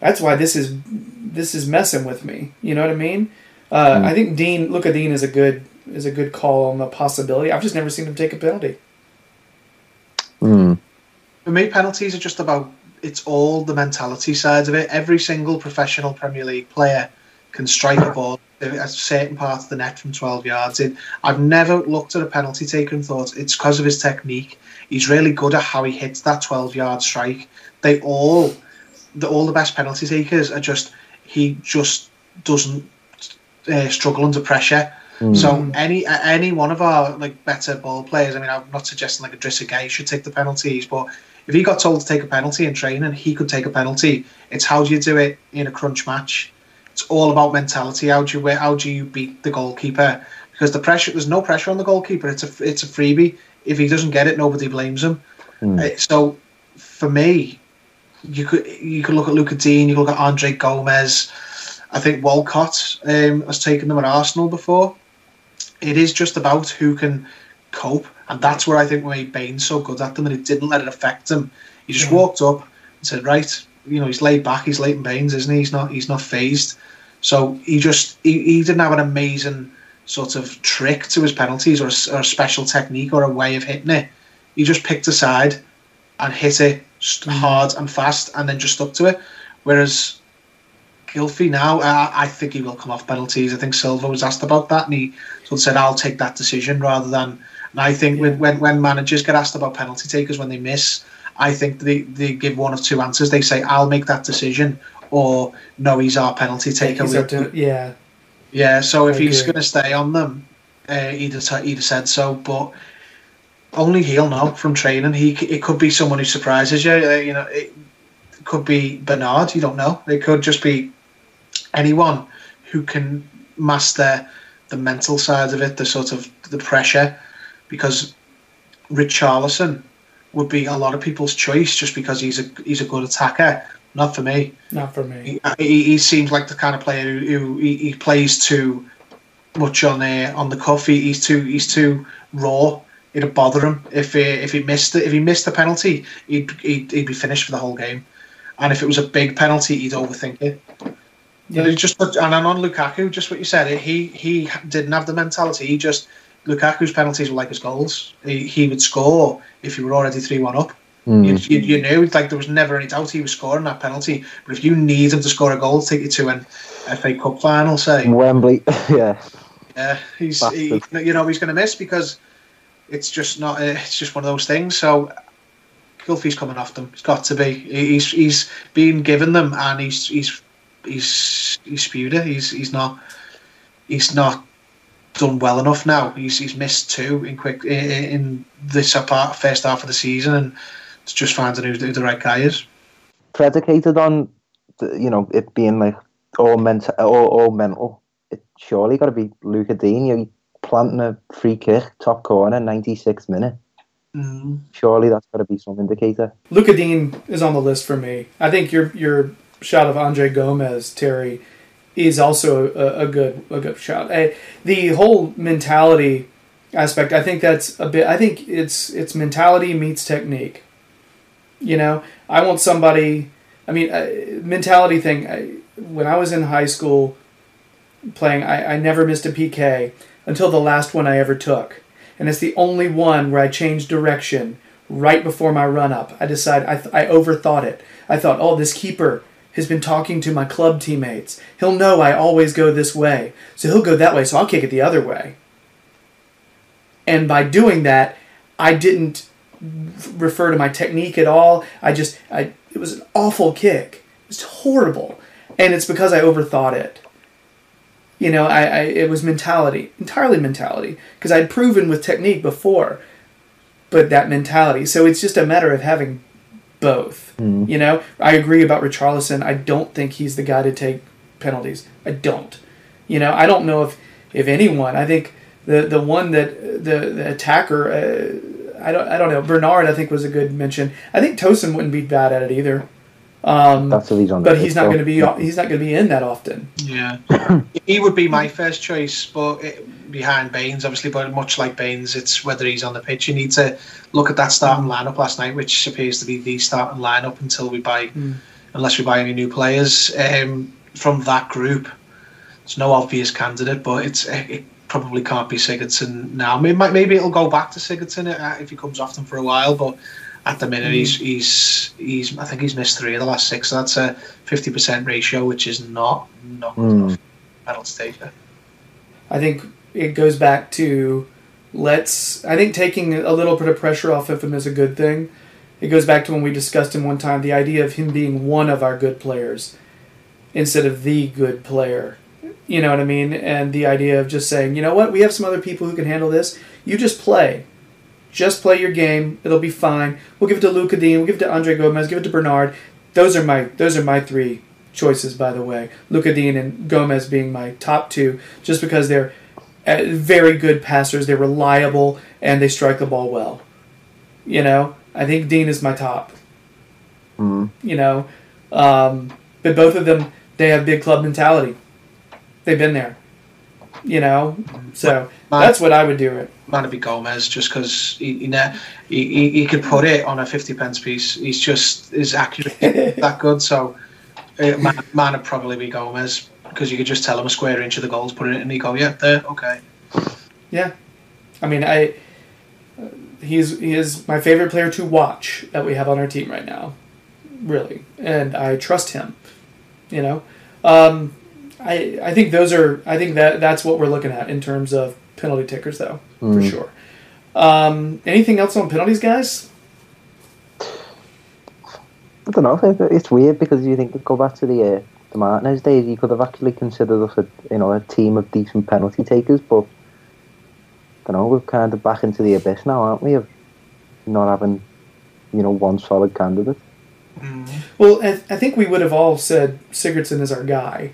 That's why this is this is messing with me. You know what I mean? Uh, mm. I think Dean, Luca Digne is a good is a good call on the possibility. I've just never seen him take a penalty. Mm. For me, penalties are just about, it's all the mentality sides of it. Every single professional Premier League player can strike a ball at certain parts of the net from twelve yards in. I've never looked at a penalty taker and thought it's because of his technique. He's really good at how he hits that twelve-yard strike. They all, the, all the best penalty takers are just, he just doesn't uh, struggle under pressure. Mm. So any any one of our like better ball players, I mean, I'm not suggesting like Idrissa Gueye should take the penalties, but if he got told to take a penalty in training, he could take a penalty. It's how do you do it in a crunch match. It's all about mentality. How do you how do you beat the goalkeeper? Because the pressure, there's no pressure on the goalkeeper. It's a it's a freebie. If he doesn't get it, nobody blames him. Mm. So for me, you could you could look at Luca Digne, you could look at Andre Gomez. I think Walcott um, has taken them at Arsenal before. It is just about who can cope, and that's where I think we made Baines so good at them, and it didn't let it affect him. He just mm. walked up and said, right. You know, he's laid back. He's Leighton Baines, isn't he? He's not. He's not phased. So he just he, he didn't have an amazing sort of trick to his penalties or a, or a special technique or a way of hitting it. He just picked a side and hit it hard and fast, and then just stuck to it. Whereas guilty now. I, I think he will come off penalties. I think Silva was asked about that, and he sort of said, I'll take that decision rather than... And I think yeah. when when managers get asked about penalty takers when they miss, I think they, they give one of two answers. They say, I'll make that decision, or no, he's our penalty taker. To, yeah. Yeah, so I if agree. He's going to stay on them, uh, he'd, have, he'd have said so, but... Only he'll know from training. He it could be someone who surprises you. Uh, you know, it could be Bernard. You don't know. It could just be anyone who can master the mental side of it, the sort of the pressure. Because Richarlison would be a lot of people's choice just because he's a he's a good attacker. Not for me. Not for me. He, he, he seems like the kind of player who, who he, he plays too much on uh, on the cuff. He, he's too he's too raw. It'd bother him if he, if he missed it. If he missed the penalty, he'd, he'd he'd be finished for the whole game. And if it was a big penalty, he'd overthink it. Yeah. And it just and on Lukaku, just what you said, he he didn't have the mentality. He just Lukaku's penalties were like his goals. He he would score if you were already three one up. Mm. You, you, you knew like there was never any doubt he was scoring that penalty. But if you need him to score a goal, take you to an F A Cup final, say Wembley, yeah, yeah, he's he, you know he's going to miss because. It's just not. It's just one of those things. So, Gylfi's coming off them. It's got to be. He's he's been given them, and he's he's he's he's spewed it. He's he's not he's not done well enough now. He's he's missed two in quick in, in this part, first half of the season, and it's just finding who, who the right guy is. Predicated on, the, you know, it being like all mental, all, all mental. It surely got to be Luca Digne. Planting a free kick, top corner, ninety-sixth minute. Mm. Surely that's got to be some indicator. Luca Digne is on the list for me. I think your your shot of Andre Gomez, Terry, is also a, a good a good shot. I, the whole mentality aspect, I think that's a bit. I think it's it's mentality meets technique. You know, I want somebody. I mean, uh, mentality thing. I, when I was in high school playing, I, I never missed a P K. Until the last one I ever took. And it's the only one where I changed direction right before my run-up. I decided, I, th- I overthought it. I thought, oh, this keeper has been talking to my club teammates. He'll know I always go this way. So he'll go that way, so I'll kick it the other way. And by doing that, I didn't refer to my technique at all. I just, I it was an awful kick. It was horrible. And it's because I overthought it. You know, I, I it was mentality, entirely mentality, because I'd proven with technique before, but that mentality. So it's just a matter of having both. Mm. You know, I agree about Richarlison. I don't think he's the guy to take penalties. I don't. You know, I don't know if, if anyone. I think the the one that the, the attacker. Uh, I don't. I don't know. Bernard, I think, was a good mention. I think Tosin wouldn't be bad at it either. Um, That's what he's on but he's not going to be he's not going to be in that often. Yeah, he would be my first choice, but it, behind Baines, obviously. But much like Baines, it's whether he's on the pitch. You need to look at that starting lineup last night, which appears to be the starting lineup until we buy, mm. unless we buy any new players um, from that group. It's no obvious candidate, but it's it probably can't be Sigurdsson now. Maybe, maybe it'll go back to Sigurdsson if he comes off them for a while, but. At the minute, he's, he's he's I think he's missed three of the last six. So that's a fifty percent ratio, which is not not good mm. enough. Penalty taker. I think it goes back to let's. I think taking a little bit of pressure off of him is a good thing. It goes back to when we discussed him one time, the idea of him being one of our good players instead of the good player. You know what I mean? And the idea of just saying, you know what, we have some other people who can handle this. You just play. Just play your game. It'll be fine. We'll give it to Luca Digne. We'll give it to Andre Gomez. Give it to Bernard. Those are my those are my three choices, by the way. Luca Digne and Gomez being my top two, just because they're very good passers. They're reliable, and they strike the ball well. You know, I think Digne is my top. Mm. You know, um, but both of them, they have big club mentality. They've been there. You know, so man, that's what I would do. It might have been Gomez just because he, you know, he, he he could put it on a fifty pence piece. He's just is accurate that good. So it might man, man would probably be Gomez because you could just tell him a square inch of the goals, put it in, and he go, yeah, there, okay. Yeah, I mean, I uh, he's he is my favorite player to watch that we have on our team right now, really, and I trust him. You know, Um, I I think those are I think that that's what we're looking at in terms of penalty takers, though, mm. for sure. Um, anything else on penalties, guys? I don't know. It's weird because you think, go back to the uh, the Martinez days, you could have actually considered us a you know a team of decent penalty takers, but I don't know. We're kind of back into the abyss now, aren't we? Of not having you know one solid candidate. Mm. Well, I, th- I think we would have all said Sigurdsson is our guy.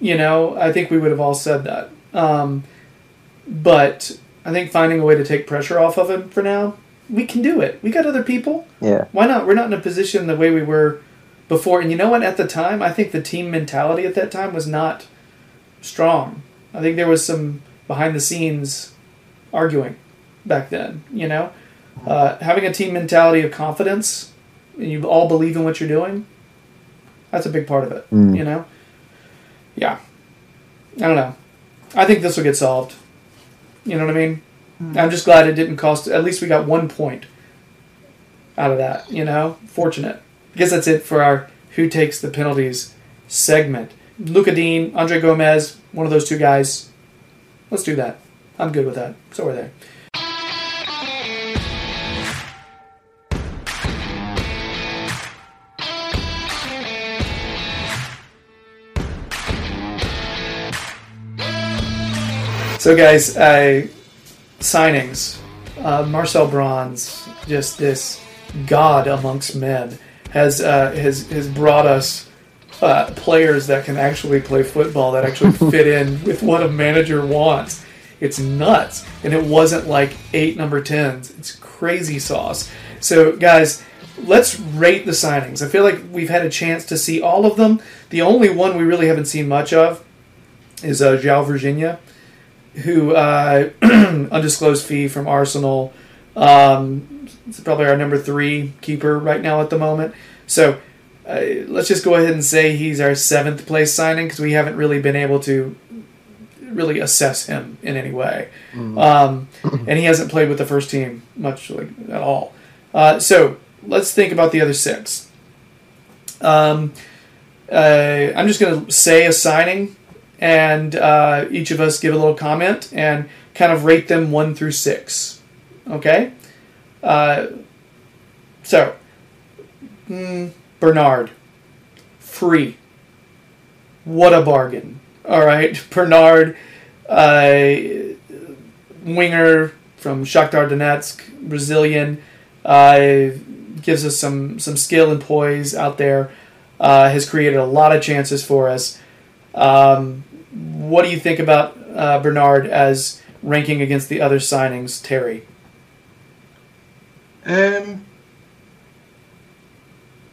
You know, I think we would have all said that. Um, but I think finding a way to take pressure off of him for now, we can do it. We got other people. Yeah. Why not? We're not in a position the way we were before. And you know what? At the time, I think the team mentality at that time was not strong. I think there was some behind-the-scenes arguing back then, you know? Uh, having a team mentality of confidence and you all believe in what you're doing, that's a big part of it, mm. you know? Yeah. I don't know. I think this will get solved. You know what I mean? Mm. I'm just glad it didn't cost... At least we got one point out of that, you know? Fortunate. I guess that's it for our Who Takes the Penalties segment. Luca Digne, Andre Gomez, one of those two guys. Let's do that. I'm good with that. So are they. So, guys, uh, signings. Uh, Marcel Brands, just this god amongst men, has uh, has has brought us uh, players that can actually play football, that actually fit in with what a manager wants. It's nuts, and it wasn't like eight number tens. It's crazy sauce. So, guys, let's rate the signings. I feel like we've had a chance to see all of them. The only one we really haven't seen much of is uh, João Virginia, who uh, undisclosed fee from Arsenal. Um, it's probably our number three keeper right now at the moment. So uh, let's just go ahead and say he's our seventh place signing because we haven't really been able to really assess him in any way. Mm. Um, and he hasn't played with the first team much like, at all. Uh, so let's think about the other six. Um, uh, I'm just going to say a signing, and uh, each of us give a little comment and kind of rate them one through six. Okay? Uh, so, mm, Bernard. Free. What a bargain. All right? Bernard, uh, winger from Shakhtar Donetsk, Brazilian, uh, gives us some, some skill and poise out there, uh, has created a lot of chances for us. Um, What do you think about uh, Bernard as ranking against the other signings, Terry? Um,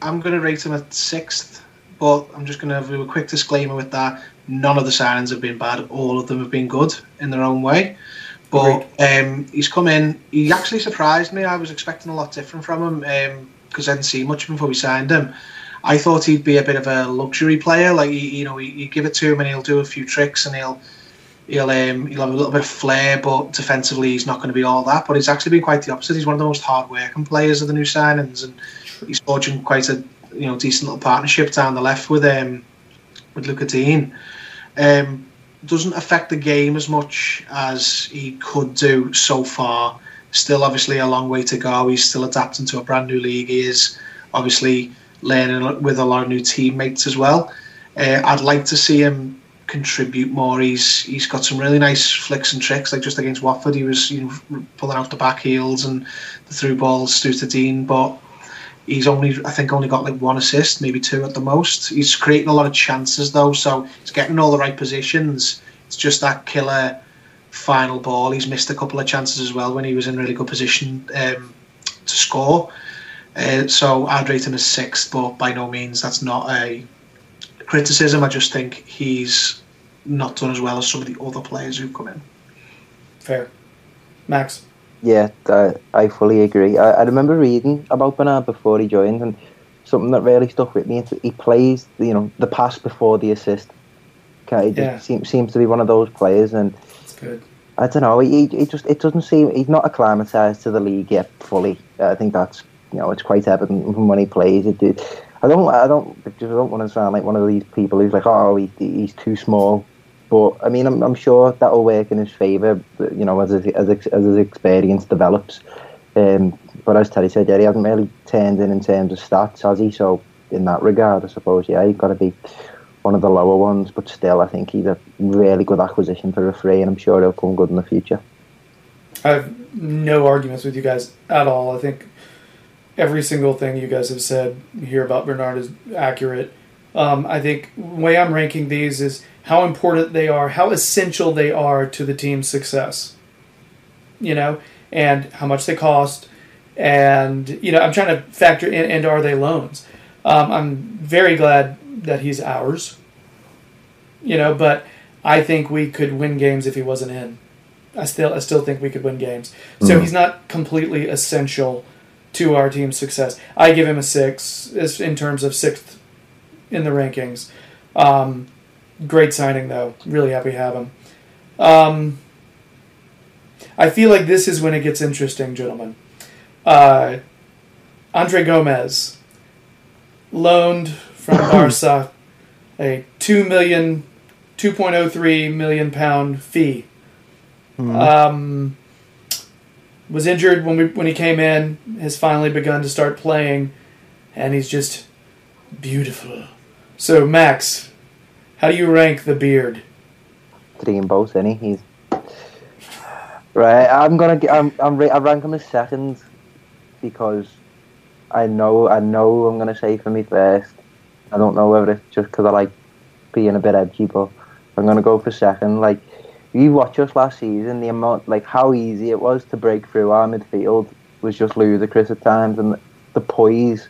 I'm going to rate him at sixth, but I'm just going to do a quick disclaimer with that. None of the signings have been bad. All of them have been good in their own way. But um, he's come in. He actually surprised me. I was expecting a lot different from him because um, I didn't see much before we signed him. I thought he'd be a bit of a luxury player, like you know, you give it to him and he'll do a few tricks and he'll he'll um, he'll have a little bit of flair, but defensively he's not going to be all that. But he's actually been quite the opposite. He's one of the most hard-working players of the new signings, and he's forging quite a you know decent little partnership down the left with um with Luca Digne. Um, doesn't affect the game as much as he could do so far. Still, obviously, a long way to go. He's still adapting to a brand new league. He is obviously learning with a lot of new teammates as well. Uh, I'd like to see him contribute more. He's he's got some really nice flicks and tricks. Like just against Watford, he was you know pulling out the back heels and the through balls through to Dean. But he's only I think only got like one assist, maybe two at the most. He's creating a lot of chances though, so he's getting all the right positions. It's just that killer final ball. He's missed a couple of chances as well when he was in really good position um, to score. Uh, so I'd rate him as sixth, but by no means that's not a criticism. I just think he's not done as well as some of the other players who've come in. Fair. Max? Yeah, I, I fully agree. I, I remember reading about Bernard before he joined, and something that really stuck with me is he plays you know, the pass before the assist. He yeah. seems, seems to be one of those players, and that's good. I don't know, he, he just, it doesn't seem, he's not acclimatised to the league yet fully. I think that's You know, it's quite evident from when he plays. It, it, I I don't, I don't, I don't want to sound like one of these people who's like, oh, he, he's too small. But I mean, I'm, I'm sure that'll work in his favour, you know, as his, as his, as his experience develops. Um, but as Terry said, yeah, he hasn't really turned in in terms of stats, has he? So in that regard, I suppose, yeah, he's got to be one of the lower ones. But still, I think he's a really good acquisition for a free, and I'm sure he'll come good in the future. I have no arguments with you guys at all. I think every single thing you guys have said here about Bernard is accurate. Um, I think the way I'm ranking these is how important they are, how essential they are to the team's success, you know, and how much they cost. And, you know, I'm trying to factor in, and are they loans? Um, I'm very glad that he's ours, you know, but I think we could win games if he wasn't in. I still, I still think we could win games. Mm. So he's not completely essential to our team's success. I give him a six in terms of sixth in the rankings. Um, great signing, though. Really happy to have him. Um, I feel like this is when it gets interesting, gentlemen. Uh, Andre Gomez, loaned from Barca, a two million, two point oh three million pound fee. Mm-hmm. Um, was injured when we when he came in, has finally begun to start playing, and he's just beautiful. So, Max, how do you rank the beard? Three in both, any he's right. I'm gonna I'm I'm I rank him as second because I know I know I'm gonna say for me first. I don't know whether it's just because I like being a bit edgy, but I'm gonna go for second. Like, you watch us last season, the amount, like how easy it was to break through our midfield was just ludicrous at times, and the poise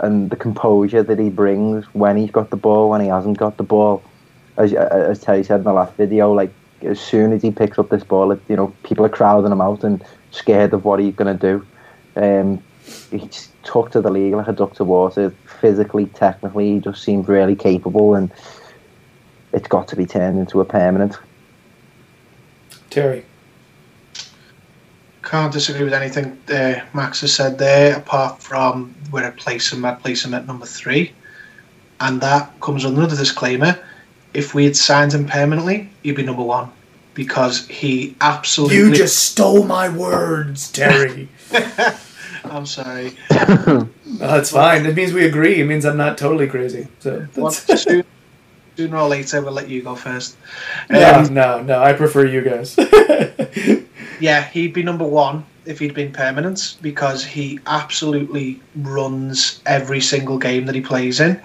and the composure that he brings when he's got the ball, when he hasn't got the ball. As as Terry said in the last video, like as soon as he picks up this ball, it, you know, people are crowding him out and scared of what he's going to do. Um, he's took to the league like a duck to water. Physically, technically, he just seems really capable, and it's got to be turned into a permanent. Terry. Can't disagree with anything uh, Max has said there, apart from where I place him, I place him at number three. And that comes under the disclaimer. If we had signed him permanently, he'd be number one. Because he absolutely... You just stole my words, Terry. I'm sorry. No, that's fine. It means we agree. It means I'm not totally crazy. So that's... Sooner or later, we'll let you go first. No, um, no, no. I prefer you guys. Yeah, he'd be number one if he'd been permanent because he absolutely runs every single game that he plays in.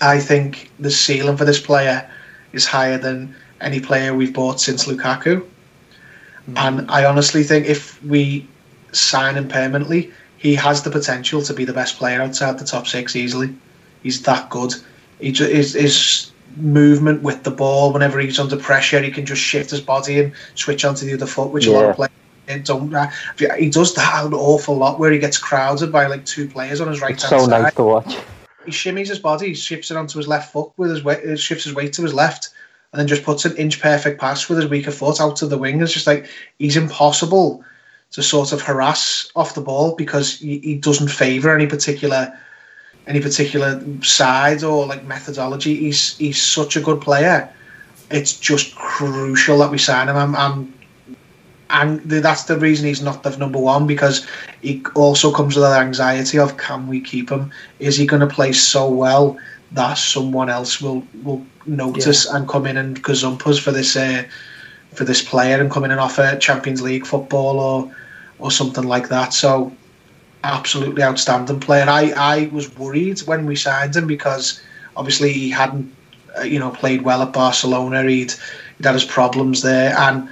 I think the ceiling for this player is higher than any player we've bought since Lukaku. Mm. And I honestly think if we sign him permanently, he has the potential to be the best player outside the top six easily. He's that good. He just, his, his movement with the ball, whenever he's under pressure, he can just shift his body and switch onto the other foot, which yeah. a lot of players don't. Uh, he does that an awful lot where he gets crowded by like two players on his right it's hand so side. So nice to watch. He shimmies his body, he shifts it onto his left foot, with his weight, shifts his weight to his left, and then just puts an inch perfect pass with his weaker foot out to the wing. It's just like he's impossible to sort of harass off the ball because he, he doesn't favour any particular. any particular side or like methodology. He's he's such a good player. It's just crucial that we sign him. I'm, I'm and that's the reason he's not the number one, because he also comes with that anxiety of, can we keep him? Is he going to play so well that someone else will will notice yeah. and come in and gazump us for this uh, for this player and come in and offer Champions League football or or something like that? So. Absolutely outstanding player. I, I was worried when we signed him because obviously he hadn't, you know, played well at Barcelona. He'd, he'd had his problems there, and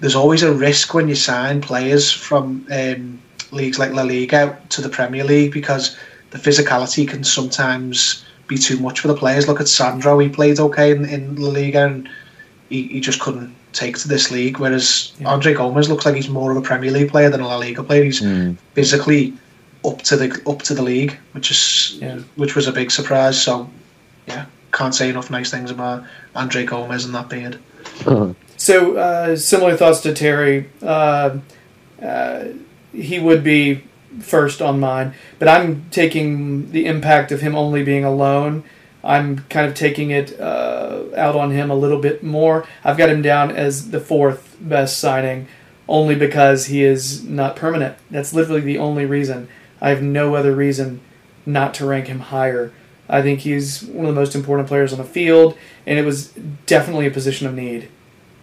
there's always a risk when you sign players from um, leagues like La Liga to the Premier League because the physicality can sometimes be too much for the players. Look at Sandro; he played okay in, in La Liga, and he, he just couldn't take to this league. Whereas yeah. Andre Gomez looks like he's more of a Premier League player than a La Liga player. He's mm. physically. up to the up to the league, which is yeah. which was a big surprise. So, yeah, can't say enough nice things about Andre Gomez and that beard. Uh-huh. So, uh, similar thoughts to Terry. Uh, uh, he would be first on mine, but I'm taking the impact of him only being alone. I'm kind of taking it uh, out on him a little bit more. I've got him down as the fourth best signing only because he is not permanent. That's literally the only reason. I have no other reason not to rank him higher. I think he's one of the most important players on the field, and it was definitely a position of need.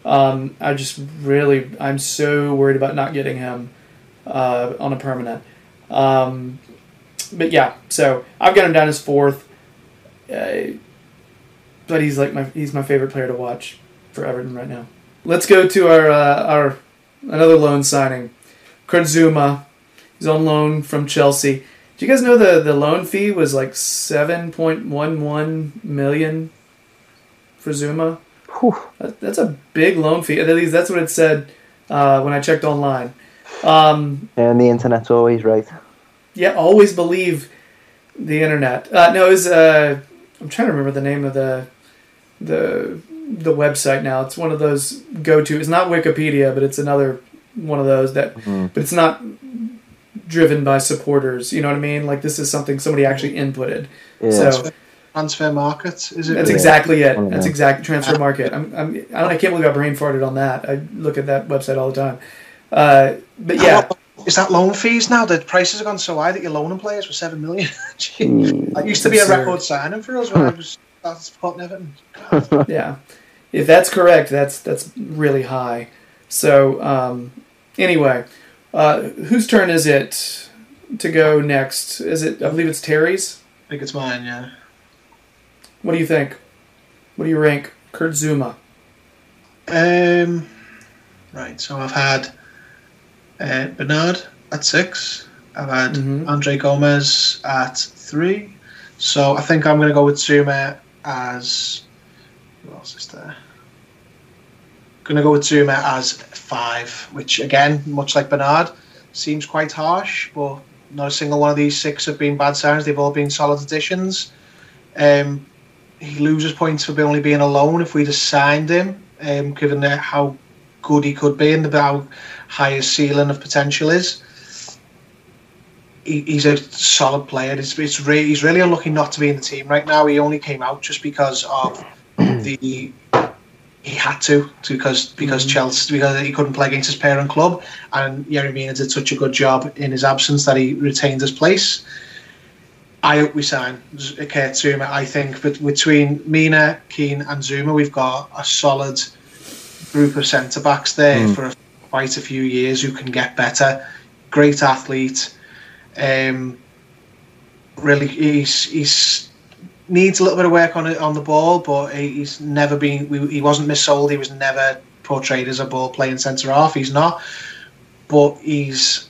Um, I just really, I'm so worried about not getting him uh, on a permanent. Um, but yeah, so I've got him down as fourth. Uh, but he's like my he's my favorite player to watch for Everton right now. Let's go to our uh, our another loan signing, Kurt Zouma. He's on loan from Chelsea. Do you guys know the the loan fee was like seven point one one million for Zouma? That, that's a big loan fee. At least that's what it said uh, when I checked online. Um, and the internet's always right. Yeah, always believe the internet. Uh, no, it was. Uh, I'm trying to remember the name of the the the website now. It's one of those go-to. It's not Wikipedia, but it's another one of those that. Mm-hmm. But it's not driven by supporters. You know what I mean? Like, this is something somebody actually inputted. Yeah. So transfer market is it? That's exactly it. That's exactly transfer market. I'm, I'm, I don't. I can't believe I brain farted on that. I look at that website all the time. Uh, but yeah. Is that loan fees now? The prices have gone so high that you're loaning players for seven million. That used to be absurd. A record signing for us when I was supporting Everton. Yeah, if that's correct, that's that's really high. So um, anyway, uh, whose turn is it to go next? Is it? I believe it's Terry's. I think it's mine. Yeah. What do you think? What do you rank Kurt Zouma? Um. Right. So I've had. Uh, Bernard at six. I've had mm-hmm. Andre Gomez at three. So I think I'm going to go with Zouma as... Who else is there? Going to go with Zouma as five, which, again, much like Bernard, seems quite harsh, but not a single one of these six have been bad signs. They've all been solid additions. Um, he loses points for only being alone if we just signed him, um, given that how good he could be and about high his ceiling of potential is. He, he's a solid player. It's, it's re- he's really unlucky not to be in the team right now. He only came out just because of the he had to, to because because mm-hmm. Chelsea because he couldn't play against his parent club, and Yerry Mina did such a good job in his absence that he retained his place. I hope we sign Kurt Zouma. I think but between Mina, Keane, and Zouma, we've got a solid group of centre backs there mm. for quite a few years who can get better. Great athlete. Um, really, he's he's needs a little bit of work on it, on the ball, but he's never been. We, he wasn't missold. He was never portrayed as a ball playing centre half. He's not, but he's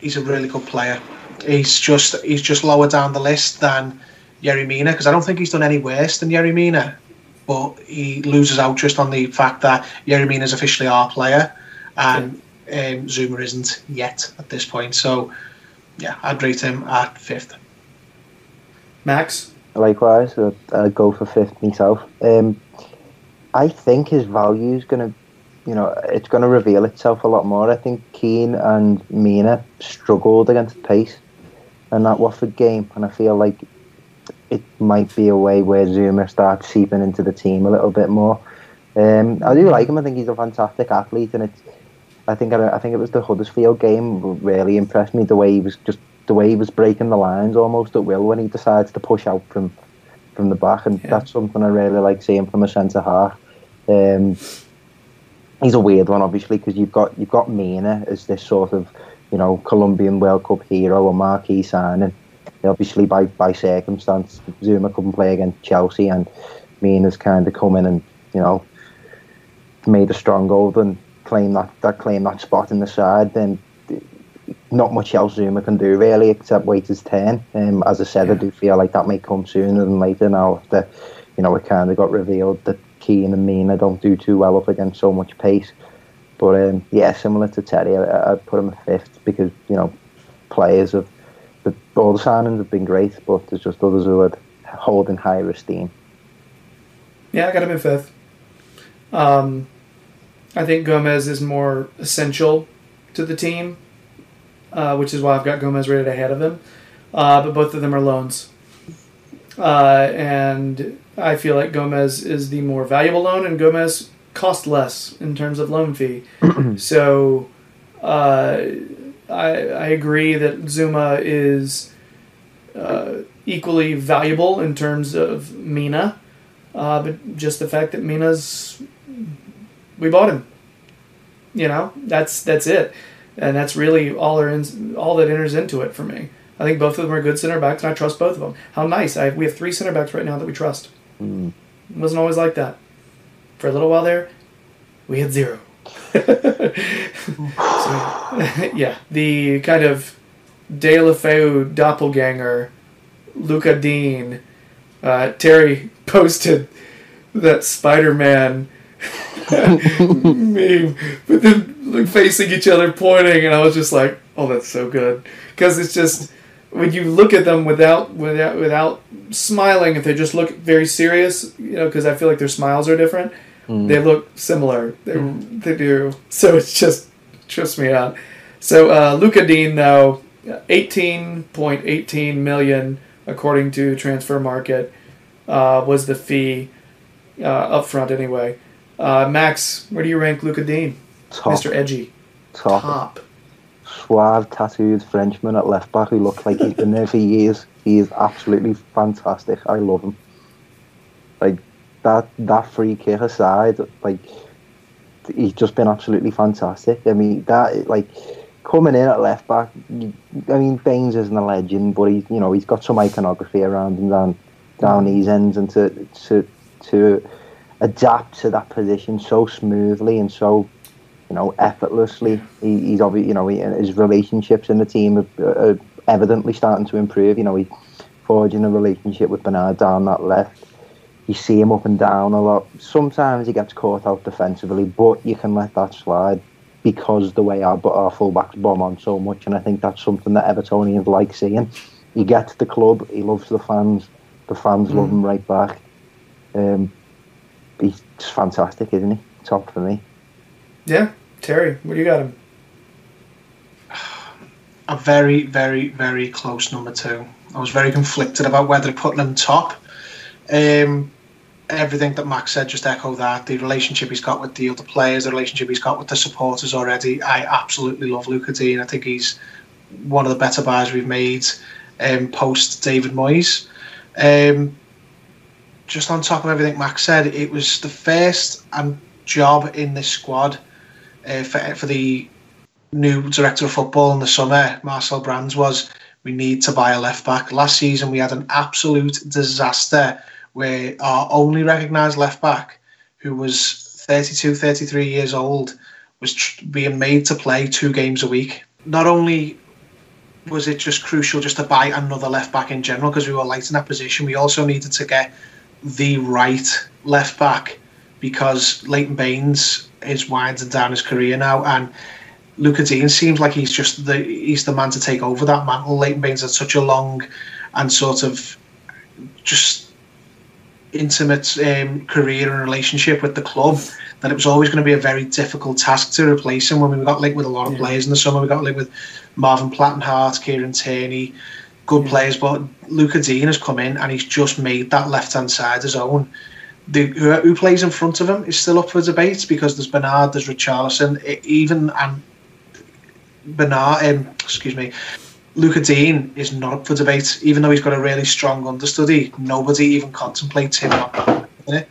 he's a really good player. He's just he's just lower down the list than Yerry Mina, because I don't think he's done any worse than Yerry Mina. But he loses out just on the fact that Yerry Mina is officially our player, and yeah. um, Zouma isn't yet at this point. So, yeah, I'd rate him at fifth. Max? Likewise, I'd, I'd go for fifth myself. Um, I think his value is going to, you know, it's going to reveal itself a lot more. I think Keane and Mina struggled against pace in that Watford game, and I feel like it might be a way where Zouma starts seeping into the team a little bit more. Um, I do like him. I think he's a fantastic athlete, and it's. I think I, I think it was the Huddersfield game really impressed me. The way he was just the way he was breaking the lines almost at will when he decides to push out from, from the back, and yeah. that's something I really like seeing from a centre half. Um, he's a weird one, obviously, because you've got you've got Mina as this sort of, you know, Colombian World Cup hero, a marquee signing. Obviously, by, by circumstance, Zouma couldn't play against Chelsea, and Mina's kind of come in and, you know, made a stronghold and claimed that, that claimed that spot in the side. Then not much else Zouma can do, really, except wait his turn. Um, as I said, yeah. I do feel like that may come sooner than later now after, you know, it kind of got revealed that Keane and Mina don't do too well up against so much pace. But, um, yeah, similar to Terry, I, I'd put him at fifth because, you know, players have... The, all the signings have been great, but there's just others who are holding higher esteem. Yeah, I got him in fifth. Um, I think Gomez is more essential to the team. uh, which is why I've got Gomez rated ahead of him. Uh, but both of them are loans. Uh, and I feel like Gomez is the more valuable loan, and Gomez cost less in terms of loan fee. So uh, I, I agree that Zouma is uh, equally valuable in terms of Mina, uh, but just the fact that Mina's... We bought him. You know, that's that's it. And that's really all are in, all that enters into it for me. I think both of them are good center backs, and I trust both of them. How nice. I, we have three center backs right now that we trust. Mm. It wasn't always like that. For a little while there, we had zero. So, yeah, the kind of De La Feu doppelganger, Luca Digne. Uh, Terry posted that Spider-Man meme, but then facing each other, pointing, and I was just like, "Oh, that's so good," because it's just when you look at them without without without smiling, if they just look very serious, you know, because I feel like their smiles are different. Mm. They look similar. They mm. they do. So it's just trips me out. So uh, Luca Digne, though, eighteen point eighteen million according to Transfer Market uh, was the fee uh, up front anyway. Uh, Max, where do you rank Luca Digne? Top. Mister Edgy. Top. Top. Suave, tattooed Frenchman at left back who looks like he's been there for years. He is absolutely fantastic. I love him. Like, that that free kick aside, like, he's just been absolutely fantastic. I mean, that, like, coming in at left back, I mean, Baines isn't a legend, but he's, you know, he's got some iconography around him down, down these ends, and to... to, to adapt to that position so smoothly and so, you know, effortlessly. He, he's obviously, you know, he, his relationships in the team are, are evidently starting to improve. You know, he's forging a relationship with Bernard down that left. You see him up and down a lot. Sometimes he gets caught out defensively, but you can let that slide because the way our, our full-backs bomb on so much, and I think that's something that Evertonians like seeing. He gets the club, he loves the fans, the fans mm. love him right back. Um... He's fantastic, isn't he? Top for me. Yeah. Terry, what do you got him? A very, very, very close number two. I was very conflicted about whether putting him top. Um, everything that Max said, just echo that. The relationship he's got with the other players, the relationship he's got with the supporters already. I absolutely love Luca Digne. I think he's one of the better buys we've made um, post David Moyes. Um Just on top of everything Max said, it was the first um, job in this squad uh, for, for the new director of football in the summer, Marcel Brands, was we need to buy a left-back. Last season, we had an absolute disaster where our only recognised left-back, who was thirty-two, thirty-three years old, was tr- being made to play two games a week. Not only... was it just crucial just to buy another left-back in general because we were light in that position. We also needed to get the right left-back because Leighton Baines is winding down his career now, and Luca Digne seems like he's just the he's the man to take over that mantle. Leighton Baines had such a long and sort of just intimate um, career and relationship with the club that it was always going to be a very difficult task to replace him. When we got linked with a lot of yeah. players in the summer, we got linked with Marvin Plattenhart, Kieran Tierney, good yeah. players, but Luca Digne has come in and he's just made that left-hand side his own. The, who, who plays in front of him is still up for debate because there's Bernard, there's Richarlison, it, even and Bernard, um, excuse me, Luca Digne is not up for debate, even though he's got a really strong understudy. Nobody even contemplates him. Yeah.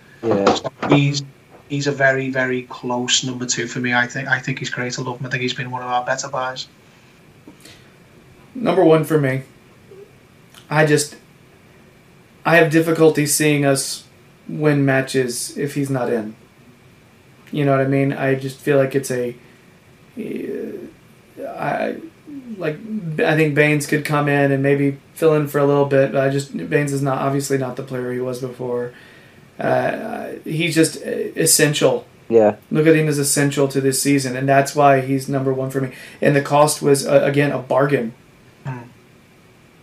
So he's he's a very, very close number two for me. I think I think he's great. I love him. I think he's been one of our better buys. Number one for me. I just I have difficulty seeing us win matches if he's not in. You know what I mean? I just feel like it's a uh, I. Like, I think Baines could come in and maybe fill in for a little bit, but I just Baines is not obviously not the player he was before. Uh, he's just essential. Yeah, Luca Digne is essential to this season, and that's why he's number one for me. And the cost was uh, again a bargain. Mm.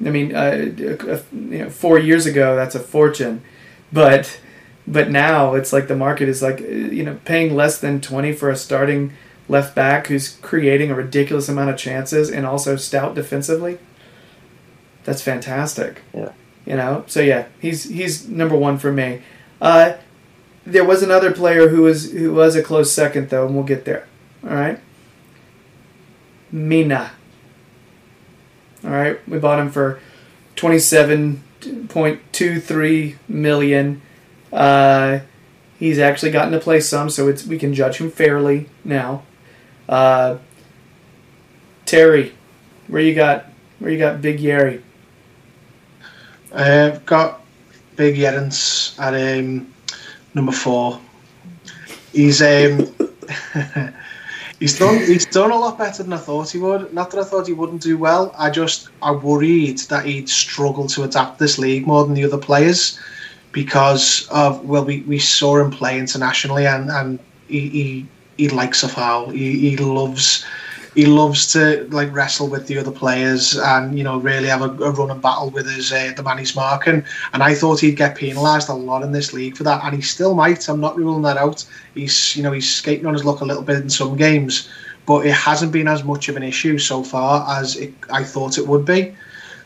I mean, uh, you know, four years ago that's a fortune, but but now it's like the market is like you know paying less than twenty for a starting left back who's creating a ridiculous amount of chances and also stout defensively, that's fantastic. Yeah. You know? So, yeah, he's he's number one for me. Uh, there was another player who was, who was a close second, though, and we'll get there. All right? Mina. All right? We bought him for twenty-seven point two three million dollars. Uh, he's actually gotten to play some, so it's we can judge him fairly now. Uh, Terry, where you got where you got Big Yerry? I've got Big Yerrance at um, number four. He's um, he's done he's done a lot better than I thought he would. Not that I thought he wouldn't do well. I just I worried that he'd struggle to adapt this league more than the other players. Because of well, we, we saw him play internationally, and, and he, he he likes a foul. He he loves he loves to like wrestle with the other players, and you know really have a, a run and battle with his uh, the man he's marking. And I thought he'd get penalised a lot in this league for that, and he still might. I'm not ruling that out. He's you know he's skating on his luck a little bit in some games, but it hasn't been as much of an issue so far as it, I thought it would be.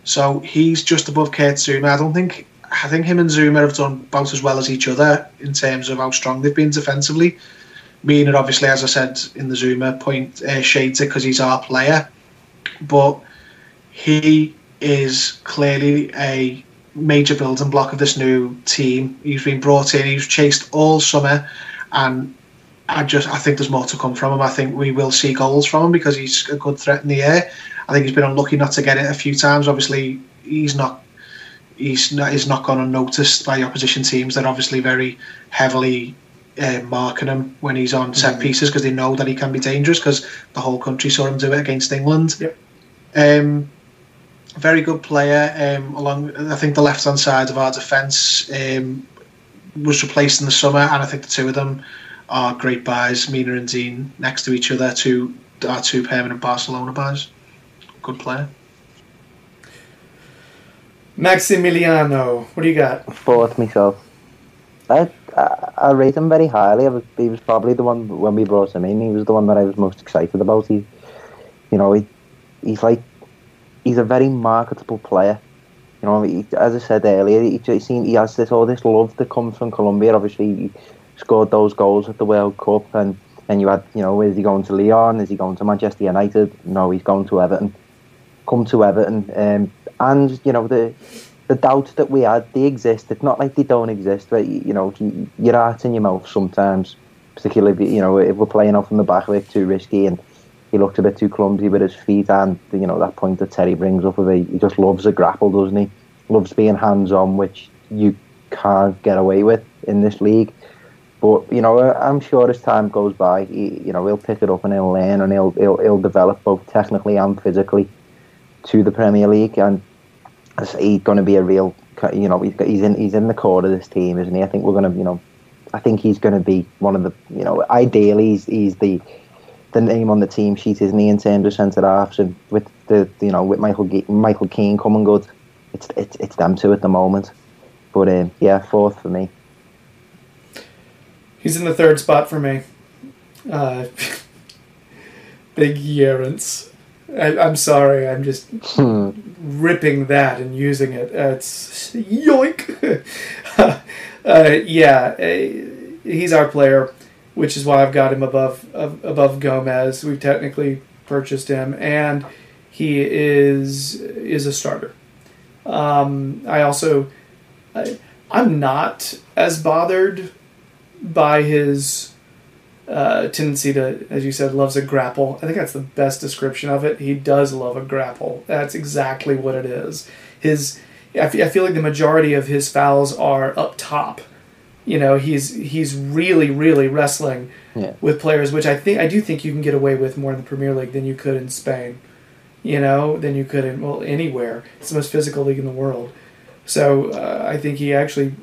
So he's just above Kurt Zouma. I don't think. I think him and Zouma have done about as well as each other in terms of how strong they've been defensively. Meaning, obviously, as I said in the Zouma point, uh, shades it because he's our player. But he is clearly a major building block of this new team. He's been brought in, he's chased all summer, and I just I think there's more to come from him. I think we will see goals from him because he's a good threat in the air. I think he's been unlucky not to get it a few times. Obviously, he's not... He's not, he's not gone unnoticed by opposition teams. They're obviously very heavily uh, marking him when he's on set mm-hmm. pieces because they know that he can be dangerous because the whole country saw him do it against England. Yep. Um, very good player. Um, along, I think the left-hand side of our defence um, was replaced in the summer, and I think the two of them are great buys, Mina and Dean, next to each other, two, our two permanent Barcelona buys. Good player. Maximiliano, what do you got? Fourth myself. I, I I rate him very highly. I was, he was probably the one when we brought him in. He was the one that I was most excited about. He, you know, he he's like he's a very marketable player. You know, he, as I said earlier, he, he, he has this all this love that comes from Colombia. Obviously, he scored those goals at the World Cup, and, and you had you know, is he going to Lyon? Is he going to Manchester United? No, he's going to Everton. Come to Everton. Um, And, you know, the the doubts that we had, they exist. It's not like they don't exist, but, you know, your heart's in your mouth sometimes, particularly, you know, if we're playing off from the back, we're too risky and he looked a bit too clumsy with his feet. And, you know, that point that Terry brings up, of it, he just loves a grapple, doesn't he? Loves being hands-on, which you can't get away with in this league. But, you know, I'm sure as time goes by, he, you know, he'll pick it up and he'll learn and he'll he'll, he'll develop both technically and physically to the Premier League, and he's going to be a real, you know, he's, got, he's in he's in the core of this team, isn't he? I think we're going to, you know, I think he's going to be one of the, you know, ideally he's, he's the the name on the team sheet, isn't he, in terms of centre halves, and with the, you know, with Michael Ge- Michael Keane coming good, it's it's it's them two at the moment, but um, yeah, fourth for me. He's in the third spot for me. Uh, Big Yerrance. I, I'm sorry, I'm just hmm. ripping that and using it. Uh, it's yoink. uh, yeah, uh, he's our player, which is why I've got him above uh, above Gomez. We've technically purchased him, and he is is a starter. Um, I also, I, I'm not as bothered by his. Uh, tendency to, as you said, loves a grapple. I think that's the best description of it. He does love a grapple. That's exactly what it is. His, I feel like the majority of his fouls are up top. You know, he's he's really, really wrestling yeah. with players, which I think I do think you can get away with more in the Premier League than you could in Spain. You know, than you could in well anywhere. It's the most physical league in the world. So uh, I think he actually.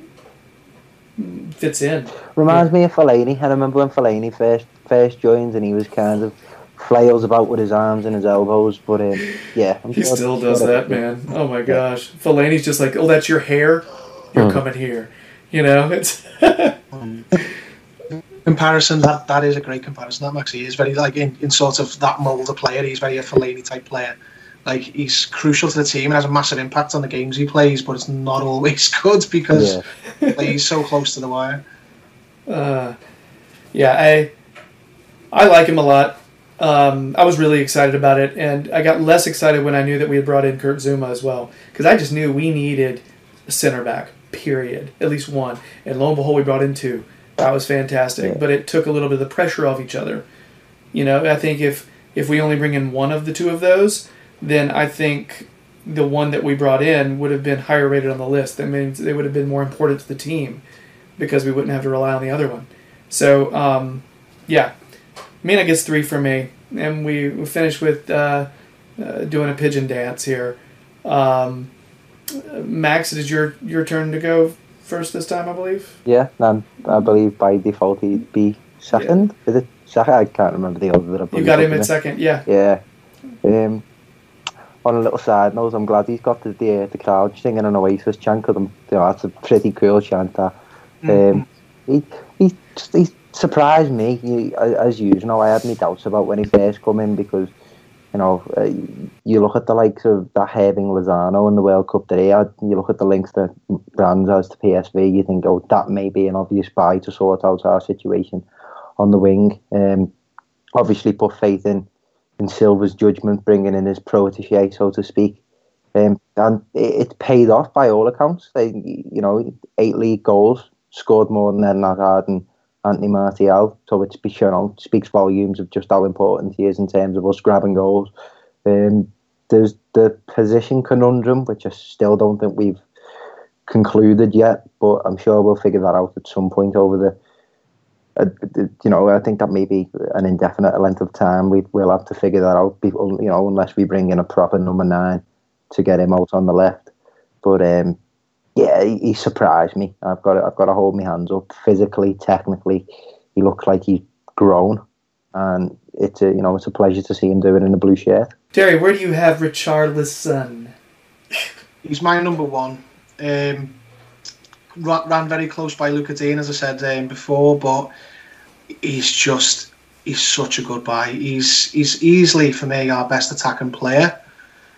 Fits in. Reminds me of Fellaini. I remember when Fellaini first first joined, and he was kind of flails about with his arms and his elbows. But um, yeah, I'm he sure still does that, it. Man. Oh my gosh, Fellaini's just like, oh, that's your hair. You're mm. coming here. You know, it's. comparison, that, that is a great comparison. That Maxi is very, like, in, in sort of that mould of player. He's very a Fellaini-type player. Like, he's crucial to the team and has a massive impact on the games he plays, but it's not always good because yeah. like, he's so close to the wire. Uh, yeah, I I like him a lot. Um, I was really excited about it, and I got less excited when I knew that we had brought in Kurt Zouma as well, because I just knew we needed a center back, period, at least one. And lo and behold, we brought in two. That was fantastic, yeah. but it took a little bit of the pressure off each other. You know, I think if if we only bring in one of the two of those, then I think the one that we brought in would have been higher rated on the list. That means they would have been more important to the team because we wouldn't have to rely on the other one. So, um, yeah. Mina gets three for me, and we, we finish with uh, uh, doing a pigeon dance here. Um, Max, it is your, your turn to go first this time, I believe? Yeah, and I believe by default he'd be second. Yeah. Is it second? I can't remember the order that I believe. You got him at second, yeah. Yeah. Um, on a little side note, I'm glad he's got the the, the crowd singing an Oasis chant, because you know, that's a pretty cool chant. That. Um, he, he, he surprised me, he, as usual. I had my doubts about when he first came in because, you know, uh, you look at the likes of that Irving Lozano in the World Cup that he had, you look at the links that Brands has to P S V, you think, oh, that may be an obvious buy to sort out our situation on the wing. Um, obviously put faith in, in Silva's judgment, bringing in his protégé, so to speak. Um, and it's it paid off by all accounts. They, you know, eight league goals, scored more than Eden Hazard and Anthony Martial. So it's, you know, speaks volumes of just how important he is in terms of us grabbing goals. Um, there's the position conundrum, which I still don't think we've concluded yet, but I'm sure we'll figure that out at some point over the, you know, I think that may be an indefinite length of time. We, we'll have to figure that out, you know, unless we bring in a proper number nine to get him out on the left. But um, yeah, he, he surprised me. I've got to, I've got to hold my hands up. Physically, technically, he looks like he's grown, and it's a, you know, it's a pleasure to see him do it in a blue shirt. Terry, where do you have Richarlison? He's my number one. Um, ran very close by Luca Digne, as I said um, before, but he's just, he's such a good buy. He's he's easily, for me, our best attacking player.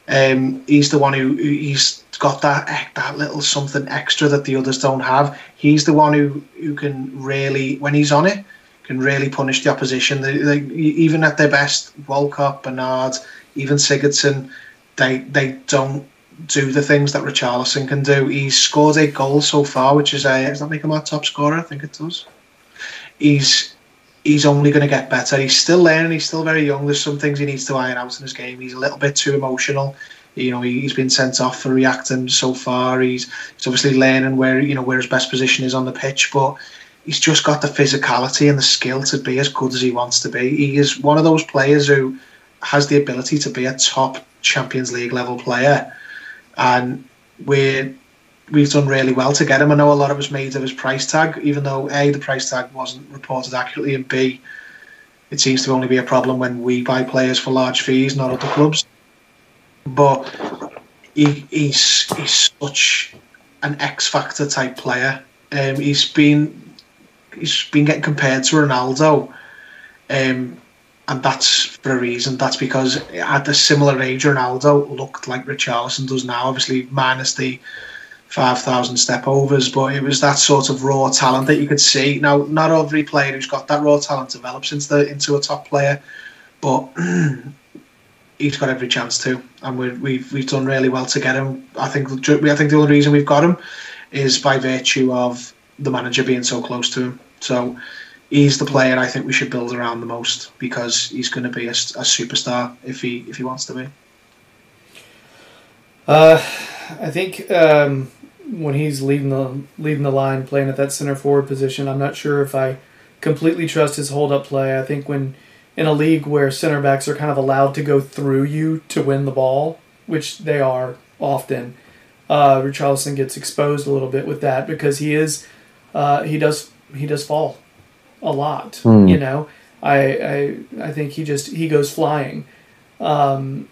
Um, he's the one who, he's got that that little something extra that the others don't have. He's the one who, who can really, when he's on it, can really punish the opposition. They, they, even at their best, Walcott, Bernard, even Sigurdsson, they they don't do the things that Richarlison can do. He's scored eight goals so far, which is a, does that make him our top scorer? I think it does. He's he's only going to get better. He's still learning. He's still very young. There's some things he needs to iron out in his game. He's a little bit too emotional. You know, he's been sent off for reacting so far. He's he's obviously learning where, you know, where his best position is on the pitch, but he's just got the physicality and the skill to be as good as he wants to be. He is one of those players who has the ability to be a top Champions League level player. And we're, we've done really well to get him. I know a lot of it was made of his price tag, even though A, the price tag wasn't reported accurately, and B, it seems to only be a problem when we buy players for large fees, not other clubs. But he, he's, he's such an X-Factor type player. Um, he's been he's been getting compared to Ronaldo, um, and that's for a reason. That's because at a similar age, Ronaldo looked like Richarlison does now, obviously minus the five thousand step overs, but it was that sort of raw talent that you could see. Now, not every player who's got that raw talent develops into, the, into a top player, but he's got every chance to, and we're, we've we've done really well to get him. I think I think the only reason we've got him is by virtue of the manager being so close to him. So he's the player I think we should build around the most, because he's going to be a, a superstar if he if he wants to be. Uh, I think. Um... When he's leading the leading the line, playing at that center forward position, I'm not sure if I completely trust his hold up play. I think when in a league where center backs are kind of allowed to go through you to win the ball, which they are often, uh, Richarlison gets exposed a little bit with that, because he is uh, he does he does fall a lot. Mm. You know, I I I think he just he goes flying. Um,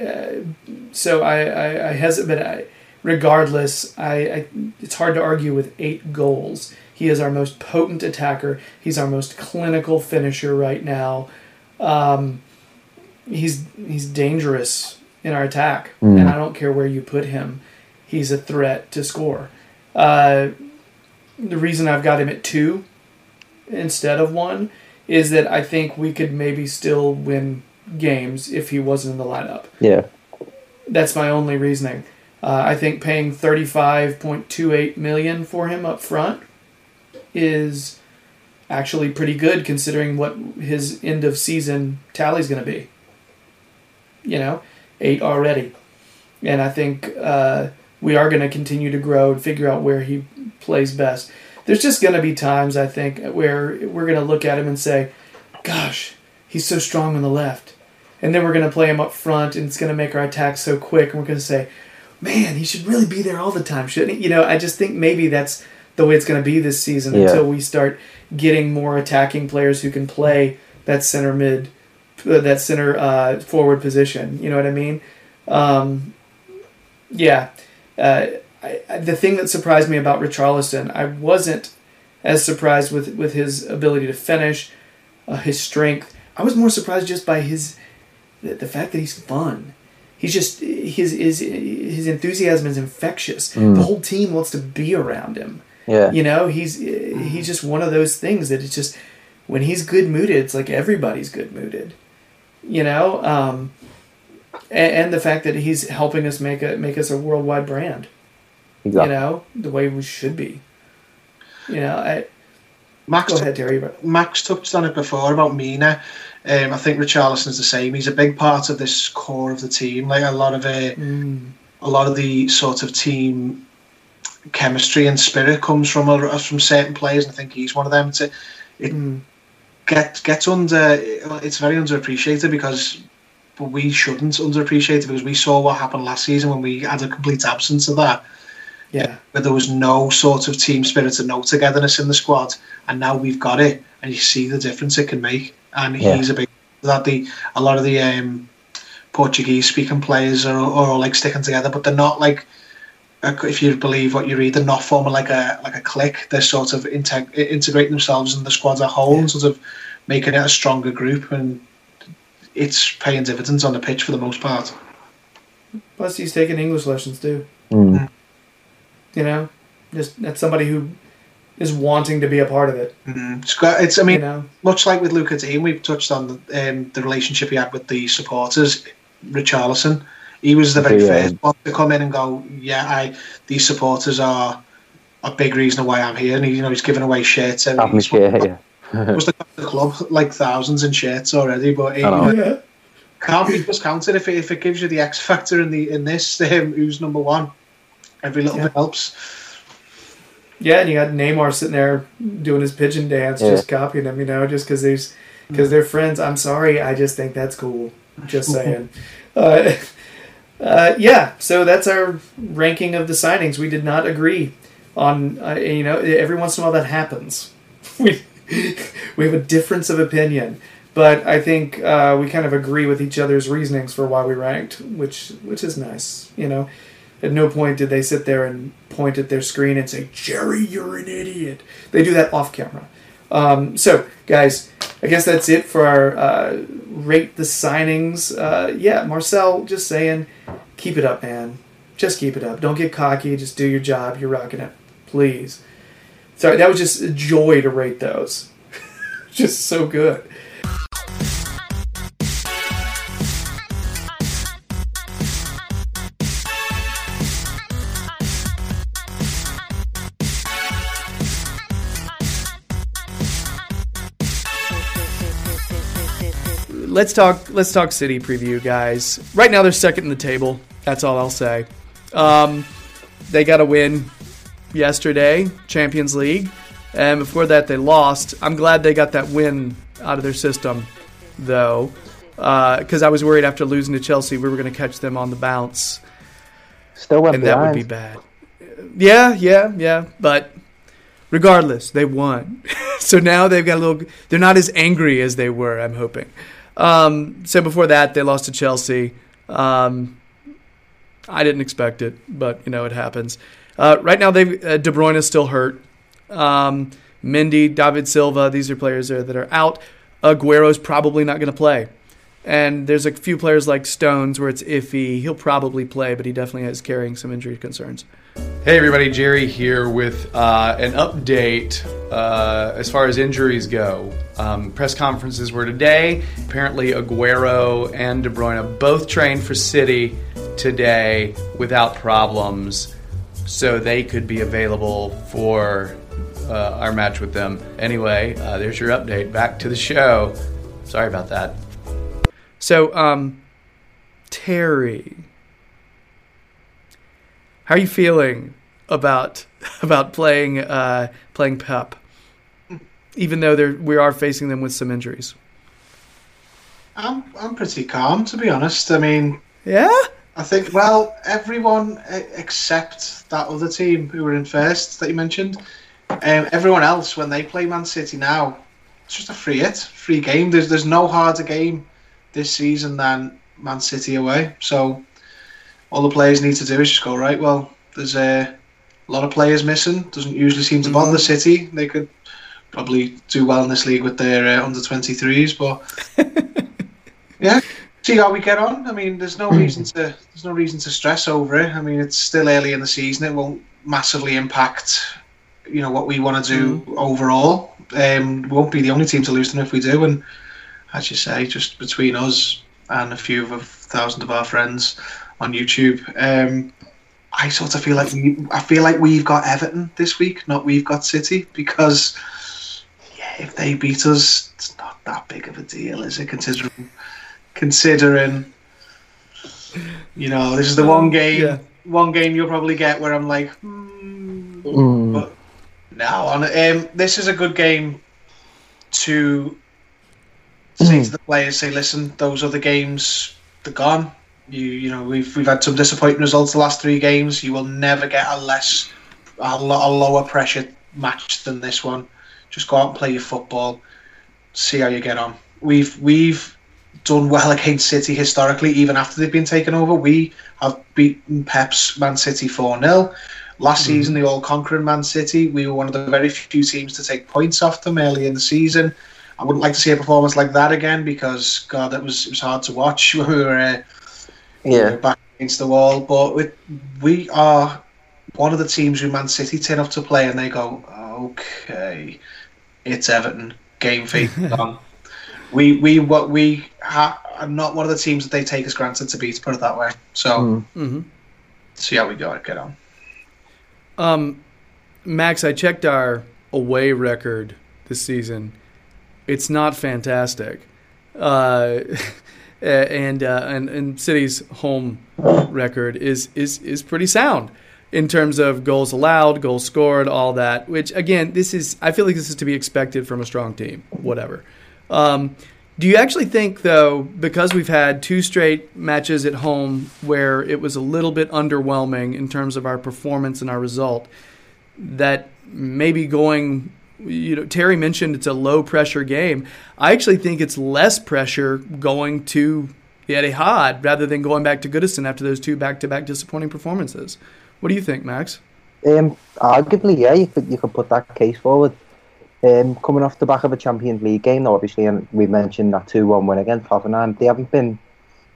uh, so I I, I hesitate. But I, regardless, I, I it's hard to argue with eight goals. He is our most potent attacker. He's our most clinical finisher right now. Um, he's he's dangerous in our attack, mm. and I don't care where you put him. He's a threat to score. Uh, the reason I've got him at two instead of one is that I think we could maybe still win games if he wasn't in the lineup. Yeah, that's my only reasoning. Uh, I think paying thirty-five point two eight million dollars for him up front is actually pretty good considering what his end of season tally's going to be. You know, eight already. And I think uh, we are going to continue to grow and figure out where he plays best. There's just going to be times, I think, where we're going to look at him and say, gosh, he's so strong on the left. And then we're going to play him up front, and it's going to make our attack so quick, and we're going to say, man, he should really be there all the time, shouldn't he? You know, I just think maybe that's the way it's going to be this season yeah. until we start getting more attacking players who can play that center mid, uh, that center uh, forward position. You know what I mean? Um, yeah. Uh, I, I, the thing that surprised me about Richarlison, I wasn't as surprised with, with his ability to finish, uh, his strength. I was more surprised just by his the, the fact that he's fun. He's just his his his enthusiasm is infectious. Mm. The whole team wants to be around him. Yeah, you know, he's he's just one of those things that it's just when he's good mooded, it's like everybody's good mooded. You know, um, and, and the fact that he's helping us make a make us a worldwide brand. Exactly. You know, the way we should be. You know, I. Max, go ahead, Terry, but... Max touched on it before about Mina. Um, I think Richarlison's the same. He's a big part of this core of the team. Like a lot of it, mm. a lot of the sort of team chemistry and spirit comes from a, from certain players. And I think he's one of them. To it mm. get gets under. It's very underappreciated because but we shouldn't underappreciate it because we saw what happened last season when we had a complete absence of that. Yeah, but there was no sort of team spirit and no togetherness in the squad, and now we've got it, and you see the difference it can make. And yeah. he's a big that the a lot of the um, Portuguese-speaking players are, are all like sticking together, but they're not like if you believe what you read, they're not forming like a like a clique. They're sort of integ- integrating themselves in the squad as a whole, yeah. and sort of making it a stronger group, and it's paying dividends on the pitch for the most part. Plus, he's taking English lessons too. Mm. You know, just that's somebody who is wanting to be a part of it. Mm-hmm. It's, it's, I mean, you know? Much like with Luca Digne, we've touched on the, um, the relationship he had with the supporters. Richarlison, he was the very yeah. first one to come in and go, "Yeah, I these supporters are a big reason why I'm here." And he, you know, he's giving away shirts. And he's sure, yeah. was the club like thousands in shirts already, but he, yeah. can't be discounted if it, if it gives you the X factor in the in this. Um, who's number one? Every little yeah. bit helps. Yeah, and you got Neymar sitting there doing his pigeon dance, yeah. just copying them, you know, just because they're, mm. they're friends. I'm sorry, I just think that's cool. Just saying. uh, uh, yeah, so that's our ranking of the signings. We did not agree on, uh, you know, every once in a while that happens. we, we have a difference of opinion. But I think uh, we kind of agree with each other's reasonings for why we ranked, which which is nice, you know. At no point did they sit there and point at their screen and say, "Jerry, you're an idiot." They do that off camera. Um, so, guys, I guess that's it for our uh, rate the signings. Uh, yeah, Marcel, just saying, keep it up, man. Just keep it up. Don't get cocky. Just do your job. You're rocking it. Please. Sorry, that was just a joy to rate those. Just so good. Let's talk. Let's talk City preview, guys. Right now, they're second in the table. That's all I'll say. Um, they got a win yesterday, Champions League, and before that, they lost. I'm glad they got that win out of their system, though, because uh, I was worried after losing to Chelsea, we were going to catch them on the bounce. Still went and behind. That would be bad. Yeah, yeah, yeah. But regardless, they won. So now they've got a little. They're not as angry as they were. I'm hoping. Um, so before that, they lost to Chelsea. Um, I didn't expect it, but, you know, it happens. Uh, right now, they've uh, De Bruyne is still hurt. Um, Mendy, David Silva, these are players there that are out. Aguero's probably not going to play. And there's a few players like Stones where it's iffy. He'll probably play, but he definitely is carrying some injury concerns. Hey, everybody. Jerry here with uh, an update uh, as far as injuries go. Um, press conferences were today. Apparently, Aguero and De Bruyne both trained for City today without problems, so they could be available for uh, our match with them. Anyway, uh, there's your update. Back to the show. Sorry about that. So, um, Terry, how are you feeling about about playing uh, playing Pep, even though they're, we are facing them with some injuries? I'm I'm pretty calm, to be honest. I mean, yeah, I think well, everyone except that other team who were in first that you mentioned, um, everyone else when they play Man City now, it's just a free hit, free game. There's there's no harder game this season than Man City away. So all the players need to do is just go, right, well, there's a lot of players missing. Doesn't usually seem to bother City. They could probably do well in this league with their uh, under twenty-threes. But, yeah, see how we get on. I mean, there's no reason to there's no reason to stress over it. I mean, it's still early in the season. It won't massively impact, you know, what we want to do mm. overall. Um, we won't be the only team to lose them if we do. And as you say, just between us and a few of a thousand of our friends on YouTube, um, I sort of feel like we, I feel like we've got Everton this week, not we've got City, because yeah, if they beat us, it's not that big of a deal, is it? Considering, considering, you know, this is the one game, yeah. one game you'll probably get where I'm like, mm. Mm. But no, on um, this is a good game to say to the players, say, listen, those other games, they're gone. You, you know, we've we've had some disappointing results the last three games. You will never get a less, a, lo- a lower pressure match than this one. Just go out and play your football. See how you get on. We've we've done well against City historically, even after they've been taken over. We have beaten Pep's Man City four nil. Last mm-hmm. season, the all-conquering Man City, we were one of the very few teams to take points off them early in the season. I wouldn't like to see a performance like that again because, God, that was it was hard to watch. We were, uh, yeah. we were back against the wall. But we, we are one of the teams who Man City turn up to play and they go, okay, it's Everton. Game face done. We we what we ha- are not one of the teams that they take as granted to be, to put it that way. So, mm-hmm. see how we go. Get on. Um, Max, I checked our away record this season. It's not fantastic, uh, and, uh, and and City's home record is is is pretty sound in terms of goals allowed, goals scored, all that. Which again, this is I feel like this is to be expected from a strong team. Whatever. Um, do you actually think though, because we've had two straight matches at home where it was a little bit underwhelming in terms of our performance and our result, that maybe going You know, Terry mentioned it's a low-pressure game. I actually think it's less pressure going to the Etihad rather than going back to Goodison after those two back-to-back disappointing performances. What do you think, Max? Um, arguably, yeah, you could, you could put that case forward. Um, coming off the back of a Champions League game, though, obviously, and we mentioned that two one win against Tottenham, they haven't been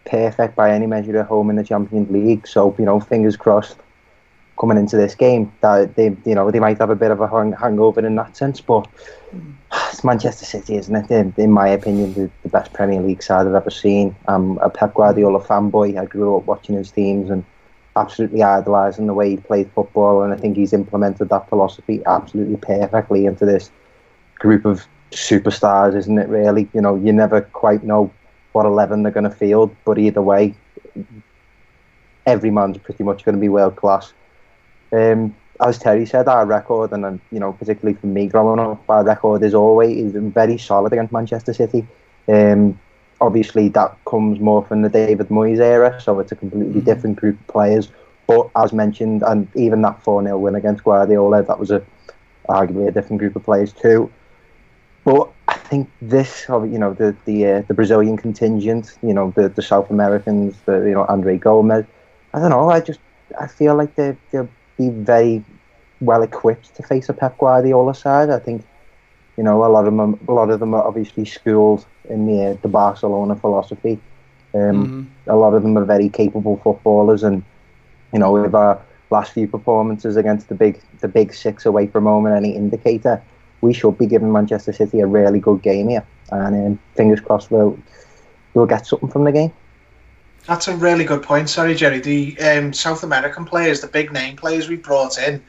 perfect by any measure at home in the Champions League, so, you know, fingers crossed. Coming into this game, that they, you know, they might have a bit of a hang- hangover in that sense, but it's Manchester City, isn't it? They're, in my opinion, the, the best Premier League side I've ever seen. I'm a Pep Guardiola fanboy. I grew up watching his teams and absolutely idolising the way he played football, and I think he's implemented that philosophy absolutely perfectly into this group of superstars, isn't it? Really, you know, you never quite know what eleven they're going to field, but either way, every man's pretty much going to be world class. Um, as Terry said, our record, and um, you know, particularly for me growing up, our record is always very solid against Manchester City. Um, obviously, that comes more from the David Moyes era, so it's a completely different group of players. But as mentioned, and even that four nil win against Guardiola, that was a arguably a different group of players too. But I think this, you know, the the, uh, the Brazilian contingent, you know, the, the South Americans, the you know, Andre Gomez. I don't know. I just I feel like they they'll be very well equipped to face a Pep Guardiola side. I think, you know, a lot of them, a lot of them are obviously schooled in the the Barcelona philosophy. Um, mm-hmm. A lot of them are very capable footballers, and you know, with our last few performances against the big the big six away from home and any indicator, we should be giving Manchester City a really good game here. And um, fingers crossed we'll we'll get something from the game. That's a really good point. Sorry, Jerry. The um, South American players, the big name players we brought in,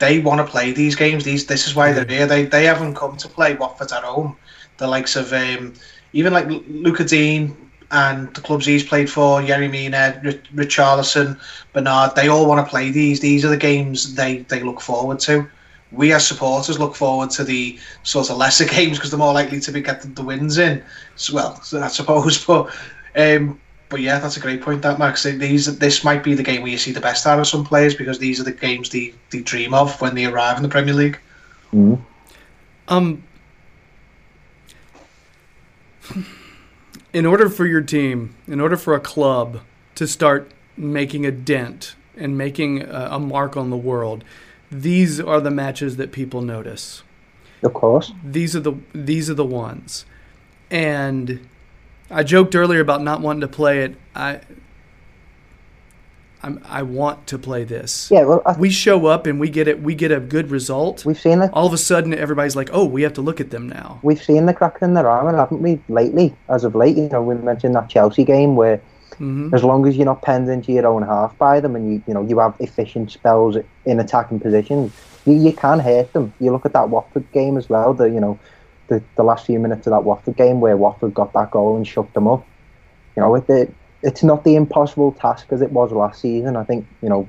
they want to play these games. These this is why they're here. They they haven't come to play Watford at home. The likes of um, even like Luca Digne and the clubs he's played for, Yerry Mina, Richarlison, Bernard, they all want to play these. These are the games they, they look forward to. We as supporters look forward to the sort of lesser games because they're more likely to be getting the wins in. So, well, I suppose. But um, but yeah, that's a great point, that, Max. These this might be the game where you see the best out of some players because these are the games they, they dream of when they arrive in the Premier League. Mm. Um. In order for your team, in order for a club to start making a dent and making a, a mark on the world, these are the matches that people notice. Of course. These are the these are the ones. And I joked earlier about not wanting to play it. I I'm, I want to play this. Yeah, well, I, we show up and we get it. We get a good result. We've seen it. All of a sudden, everybody's like, "Oh, we have to look at them now." We've seen the cracks in their armour, haven't we? Lately, as of late, you know, we mentioned that Chelsea game where, mm-hmm. as long as you're not penned into your own half by them, and you, you know, you have efficient spells in attacking positions, you, you can hurt them. You look at that Watford game as well. The you know, the, the last few minutes of that Watford game where Watford got that goal and shook them up. You know, with the It's not the impossible task as it was last season. I think, you know,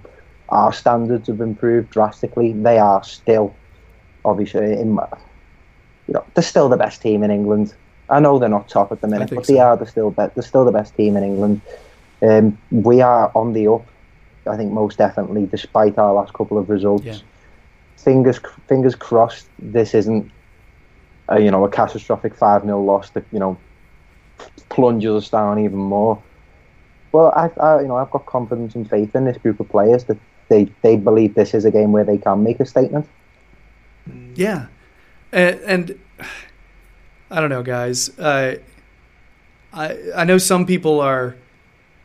our standards have improved drastically. They are still, obviously, in, you know, they're still the best team in England. I know they're not top at the minute, but so. they are they're still, be- they're still the best team in England. Um, we are on the up, I think, most definitely, despite our last couple of results. Yeah. Fingers fingers crossed this isn't, a, you know, a catastrophic five nil loss that, you know, plunges us down even more. Well, I, I, you know, I've got confidence and faith in this group of players that they, they believe this is a game where they can make a statement. Yeah, and, and I don't know, guys. Uh, I I know some people are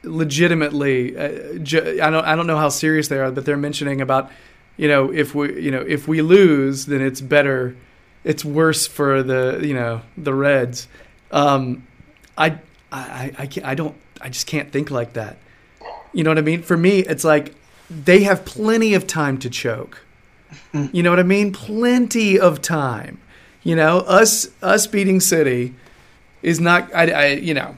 legitimately. Uh, ju- I don't I don't know how serious they are, but they're mentioning about, you know, if we you know if we lose, then it's better, it's worse for the you know the Reds. Um, I I I, can't, I don't. I just can't think like that. You know what I mean? For me, it's like they have plenty of time to choke. You know what I mean? Plenty of time. You know, us us beating City is not. I, I you know.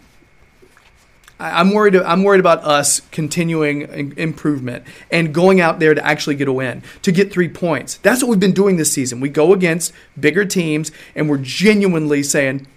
I, I'm worried. I'm worried about us continuing improvement and going out there to actually get a win, to get three points. That's what we've been doing this season. We go against bigger teams and we're genuinely saying,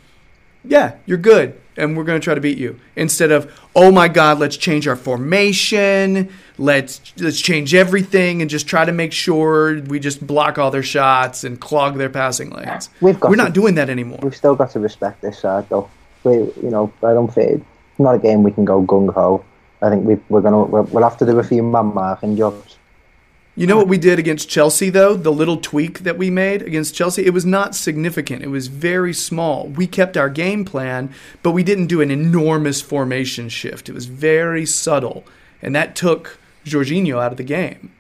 "Yeah, you're good, and we're going to try to beat you," instead of, "Oh my God, let's change our formation, let's let's change everything and just try to make sure we just block all their shots and clog their passing lanes." We've got we're to, not doing that anymore. We've still got to respect this side, though. We, you know, I don't think it's not a game we can go gung ho. I think we, we're gonna we're, we'll have to do a few man marking jobs. You know what we did against Chelsea, though? The little tweak that we made against Chelsea, it was not significant. It was very small. We kept our game plan, but we didn't do an enormous formation shift. It was very subtle, and that took Jorginho out of the game.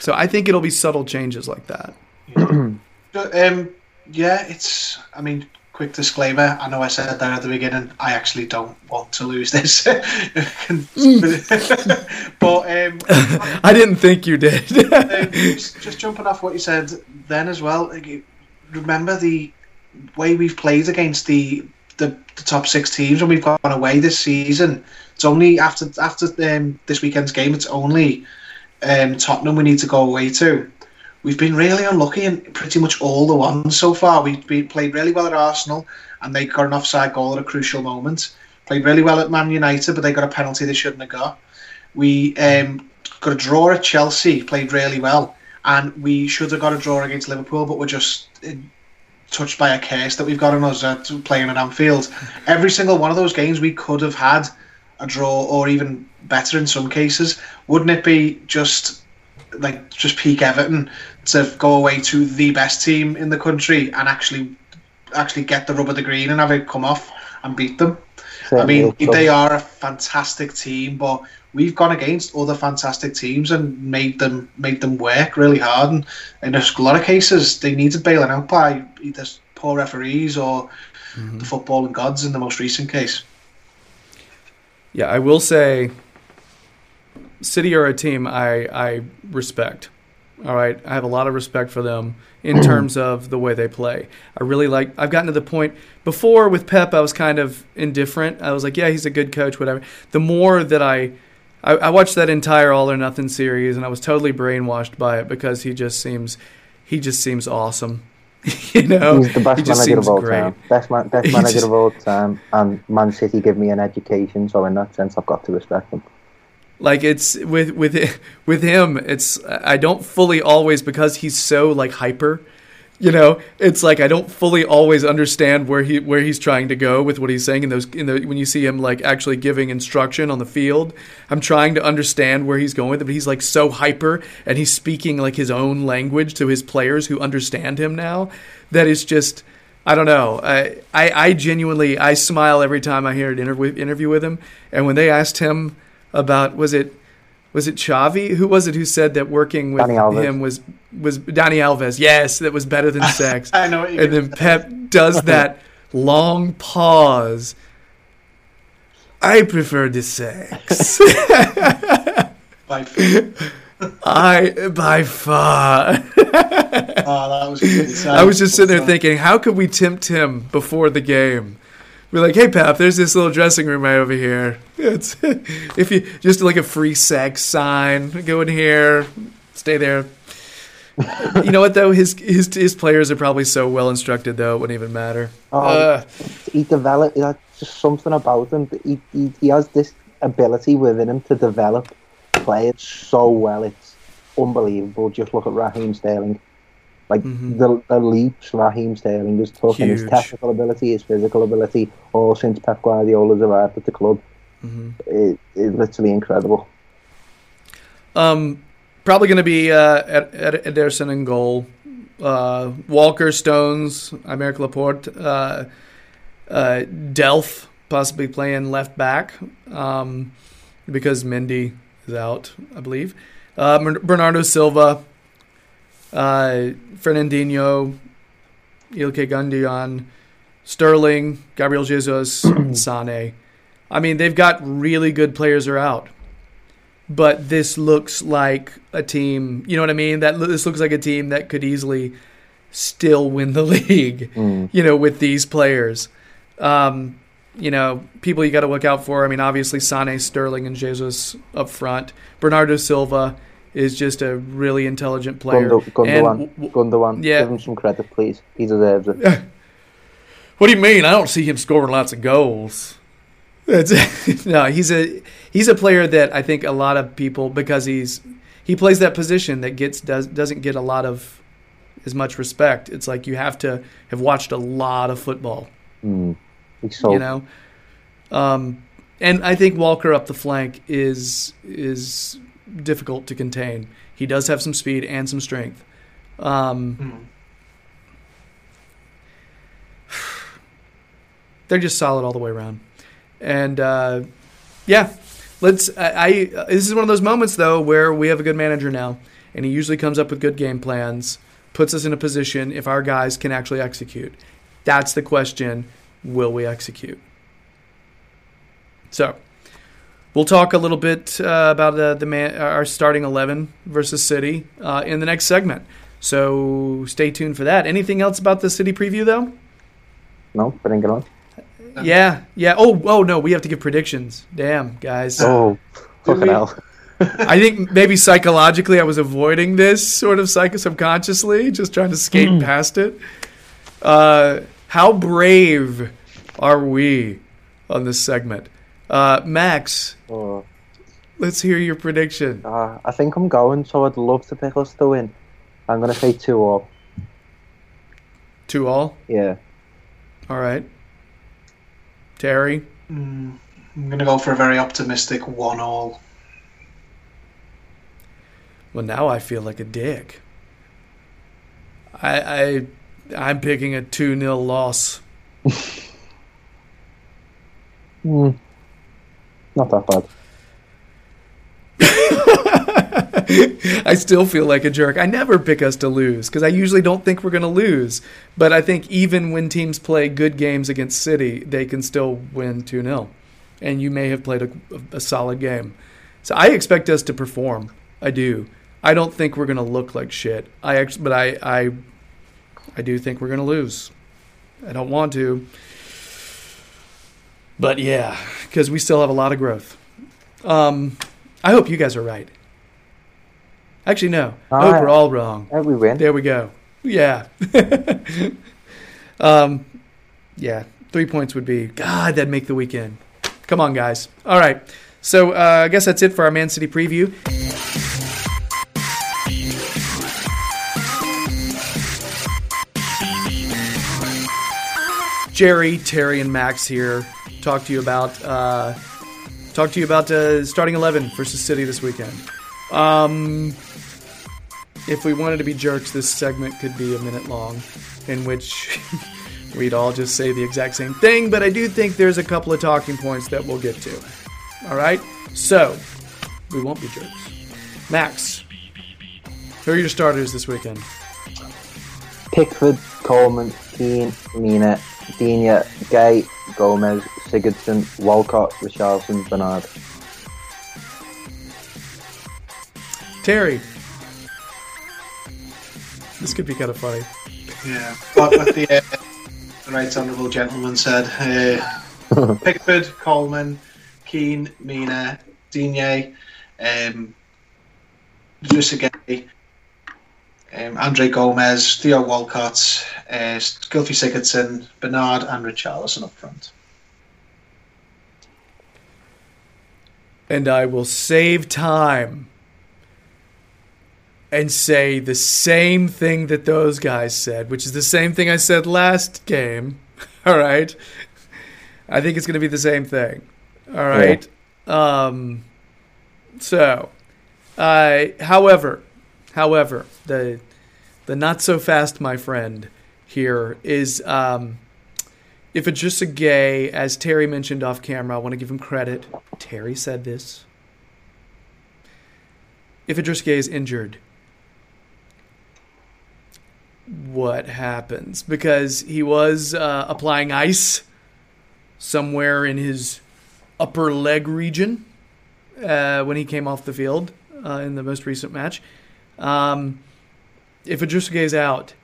So I think it'll be subtle changes like that. um, yeah, it's, I mean... Quick disclaimer, I know I said that at the beginning, I actually don't want to lose this. but um, I didn't think you did. um, just, just jumping off what you said then as well, remember the way we've played against the, the, the top six teams when we've gone away this season. It's only after after um, this weekend's game, it's only um, Tottenham we need to go away to. We've been really unlucky in pretty much all the ones so far. We've been, played really well at Arsenal, and they got an offside goal at a crucial moment. Played really well at Man United, but they got a penalty they shouldn't have got. We um, got a draw at Chelsea, played really well, and we should have got a draw against Liverpool, but we're just uh, touched by a curse that we've got on us uh, playing at Anfield. Every single one of those games we could have had a draw, or even better in some cases. Wouldn't it be just like just peak Everton to go away to the best team in the country and actually actually get the rubber the green and have it come off and beat them? I mean, they are a fantastic team, but we've gone against other fantastic teams and made them made them work really hard. And in a lot of cases, they needed bailing out by either poor referees or mm-hmm. the footballing gods in the most recent case. Yeah, I will say City are a team I, I respect. All right, I have a lot of respect for them in terms of the way they play. I really like, I've gotten to the point, before with Pep, I was kind of indifferent. I was like, yeah, he's a good coach, whatever. The more that I, I, I watched that entire All or Nothing series, and I was totally brainwashed by it because he just seems, he just seems awesome. You know, he's the best he manager of all great. time. Best, man, best manager just, of all time, and Man City give me an education, so in that sense, I've got to respect him. Like it's with with with him, it's I don't fully always, because he's so like hyper, you know. It's like I don't fully always understand where he where he's trying to go with what he's saying in those in the when you see him like actually giving instruction on the field. I'm trying to understand where he's going with it, but he's like so hyper and he's speaking like his own language to his players who understand him now. That is just. I don't know. I, I I genuinely I smile every time I hear an interview interview with him. And when they asked him. About was it was it Xavi? Who was it who said that working with him was was Dani Alves? Yes, that was better than sex. I know. What you and then Pep does that long pause. I prefer the sex. By far. I by far. Oh, that was good. I was just sitting there thinking, how could we tempt him before the game? We're like, hey, Pap, there's this little dressing room right over here. It's if you just like a free sex sign, go in here, stay there. You know what, though? His his his players are probably so well instructed, though, it wouldn't even matter. Oh, uh, he developed, that's just something about him. He, he, he has this ability within him to develop players so well. It's unbelievable. Just look at Raheem Sterling. Like, mm-hmm. the, the leaps Raheem Sterling was took in his technical ability, his physical ability, all since Pep Guardiola's arrived at the club. Mm-hmm. It, it's literally incredible. Um, probably going to be uh, Ed- Ed- Ederson in goal. Uh, Walker, Stones, Aymeric Laporte, uh, uh, Delph possibly playing left back um, because Mendy is out, I believe. Uh, Bernardo Silva. Uh, Fernandinho, Ilkay Gundogan, Sterling, Gabriel Jesus, Sané. I mean, they've got really good players are out. But this looks like a team, you know what I mean? That This looks like a team that could easily still win the league, mm. you know, with these players. Um, you know, people you got to look out for. I mean, obviously Sané, Sterling, and Jesus up front. Bernardo Silva is just a really intelligent player. Gundogan, and, Gundogan. Yeah. Give him some credit, please. He deserves it. What do you mean? I don't see him scoring lots of goals. It's, no, he's a he's a player that I think a lot of people, because he's he plays that position that gets does, doesn't get a lot of as much respect. It's like you have to have watched a lot of football. Mm. So. You know, um, and I think Walker up the flank is is. difficult to contain. He does have some speed and some strength. Um, mm. They're just solid all the way around. And uh, yeah, let's. I, I this is one of those moments though where we have a good manager now, and he usually comes up with good game plans, puts us in a position if our guys can actually execute. That's the question: will we execute? So. We'll talk a little bit uh, about uh, the man, our starting eleven versus City uh, in the next segment. So stay tuned for that. Anything else about the City preview, though? No, I didn't get on. Yeah, yeah. Oh, oh no, we have to give predictions. Damn, guys. Oh, fucking hell. I think maybe psychologically I was avoiding this sort of psycho subconsciously, just trying to skate mm. past it. Uh, how brave are we on this segment? Uh, Max, oh. let's hear your prediction. Uh, I think I'm going, so I'd love to pick us to win. I'm going to say two all. Two all? Yeah. All right. Terry? Mm, I'm going to go for a very optimistic one all. Well, now I feel like a dick. I, I, I'm picking a two nil loss. mm. Not that bad. I still feel like a jerk. I never pick us to lose because I usually don't think we're going to lose. But I think even when teams play good games against City, they can still win two nil. And you may have played a, a solid game. So I expect us to perform. I do. I don't think we're going to look like shit. I ex- But I, I, I do think we're going to lose. I don't want to. But yeah, because we still have a lot of growth. Um, I hope you guys are right. Actually, no. All I hope right. We're all wrong. All right, we win. There we go. Yeah. um, yeah, three points would be, God, that'd make the weekend. Come on, guys. All right. So uh, I guess that's it for our Man City preview. Jerry, Terry, and Max here. Talk to you about uh, talk to you about uh, starting eleven versus City this weekend. Um, if we wanted to be jerks, this segment could be a minute long, in which we'd all just say the exact same thing. But I do think there's a couple of talking points that we'll get to. All right, so we won't be jerks. Max, who are your starters this weekend? Pickford, Coleman, Keane, Mina, Digne, Gueye, Gomez, Sigurdsson, Walcott, Richarlison, Bernard. Terry, this could be kind of funny. Yeah, but what the, uh, the right honourable gentleman said: uh, Pickford, Coleman, Keane, Mina, Digne, um, Idrissa Gueye, um, Andre Gomez, Theo Walcott, uh, Gylfi Sigurdsson, Bernard, and Richarlison up front. And I will save time and say the same thing that those guys said, which is the same thing I said last game. All right, I think it's going to be the same thing. All right. Yeah. Um, so, uh, however, however, the the not so fast, my friend, here is um, if it's just a gay, as Terry mentioned off camera, I want to give him credit. Terry said this. If Idrissa Gueye is injured, what happens? Because he was uh, applying ice somewhere in his upper leg region uh, when he came off the field uh, in the most recent match. Um, if Idrissa Gueye is out,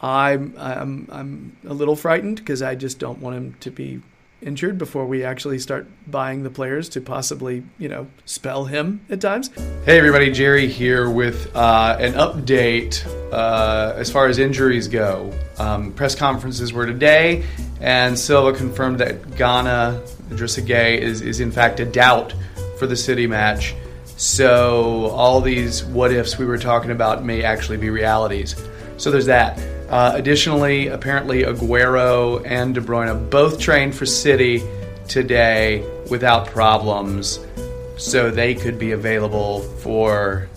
I'm I'm I'm a little frightened because I just don't want him to be injured before we actually start buying the players to possibly, you know, spell him at times. Hey everybody, Jerry here with uh, an update uh, as far as injuries go. Um, press conferences were today, and Silva confirmed that Ghana. Idrissa Gueye is, is in fact a doubt for the City match. So all these what-ifs we were talking about may actually be realities. So there's that. Uh, additionally, apparently Aguero and De Bruyne both trained for City today without problems. So they could be available for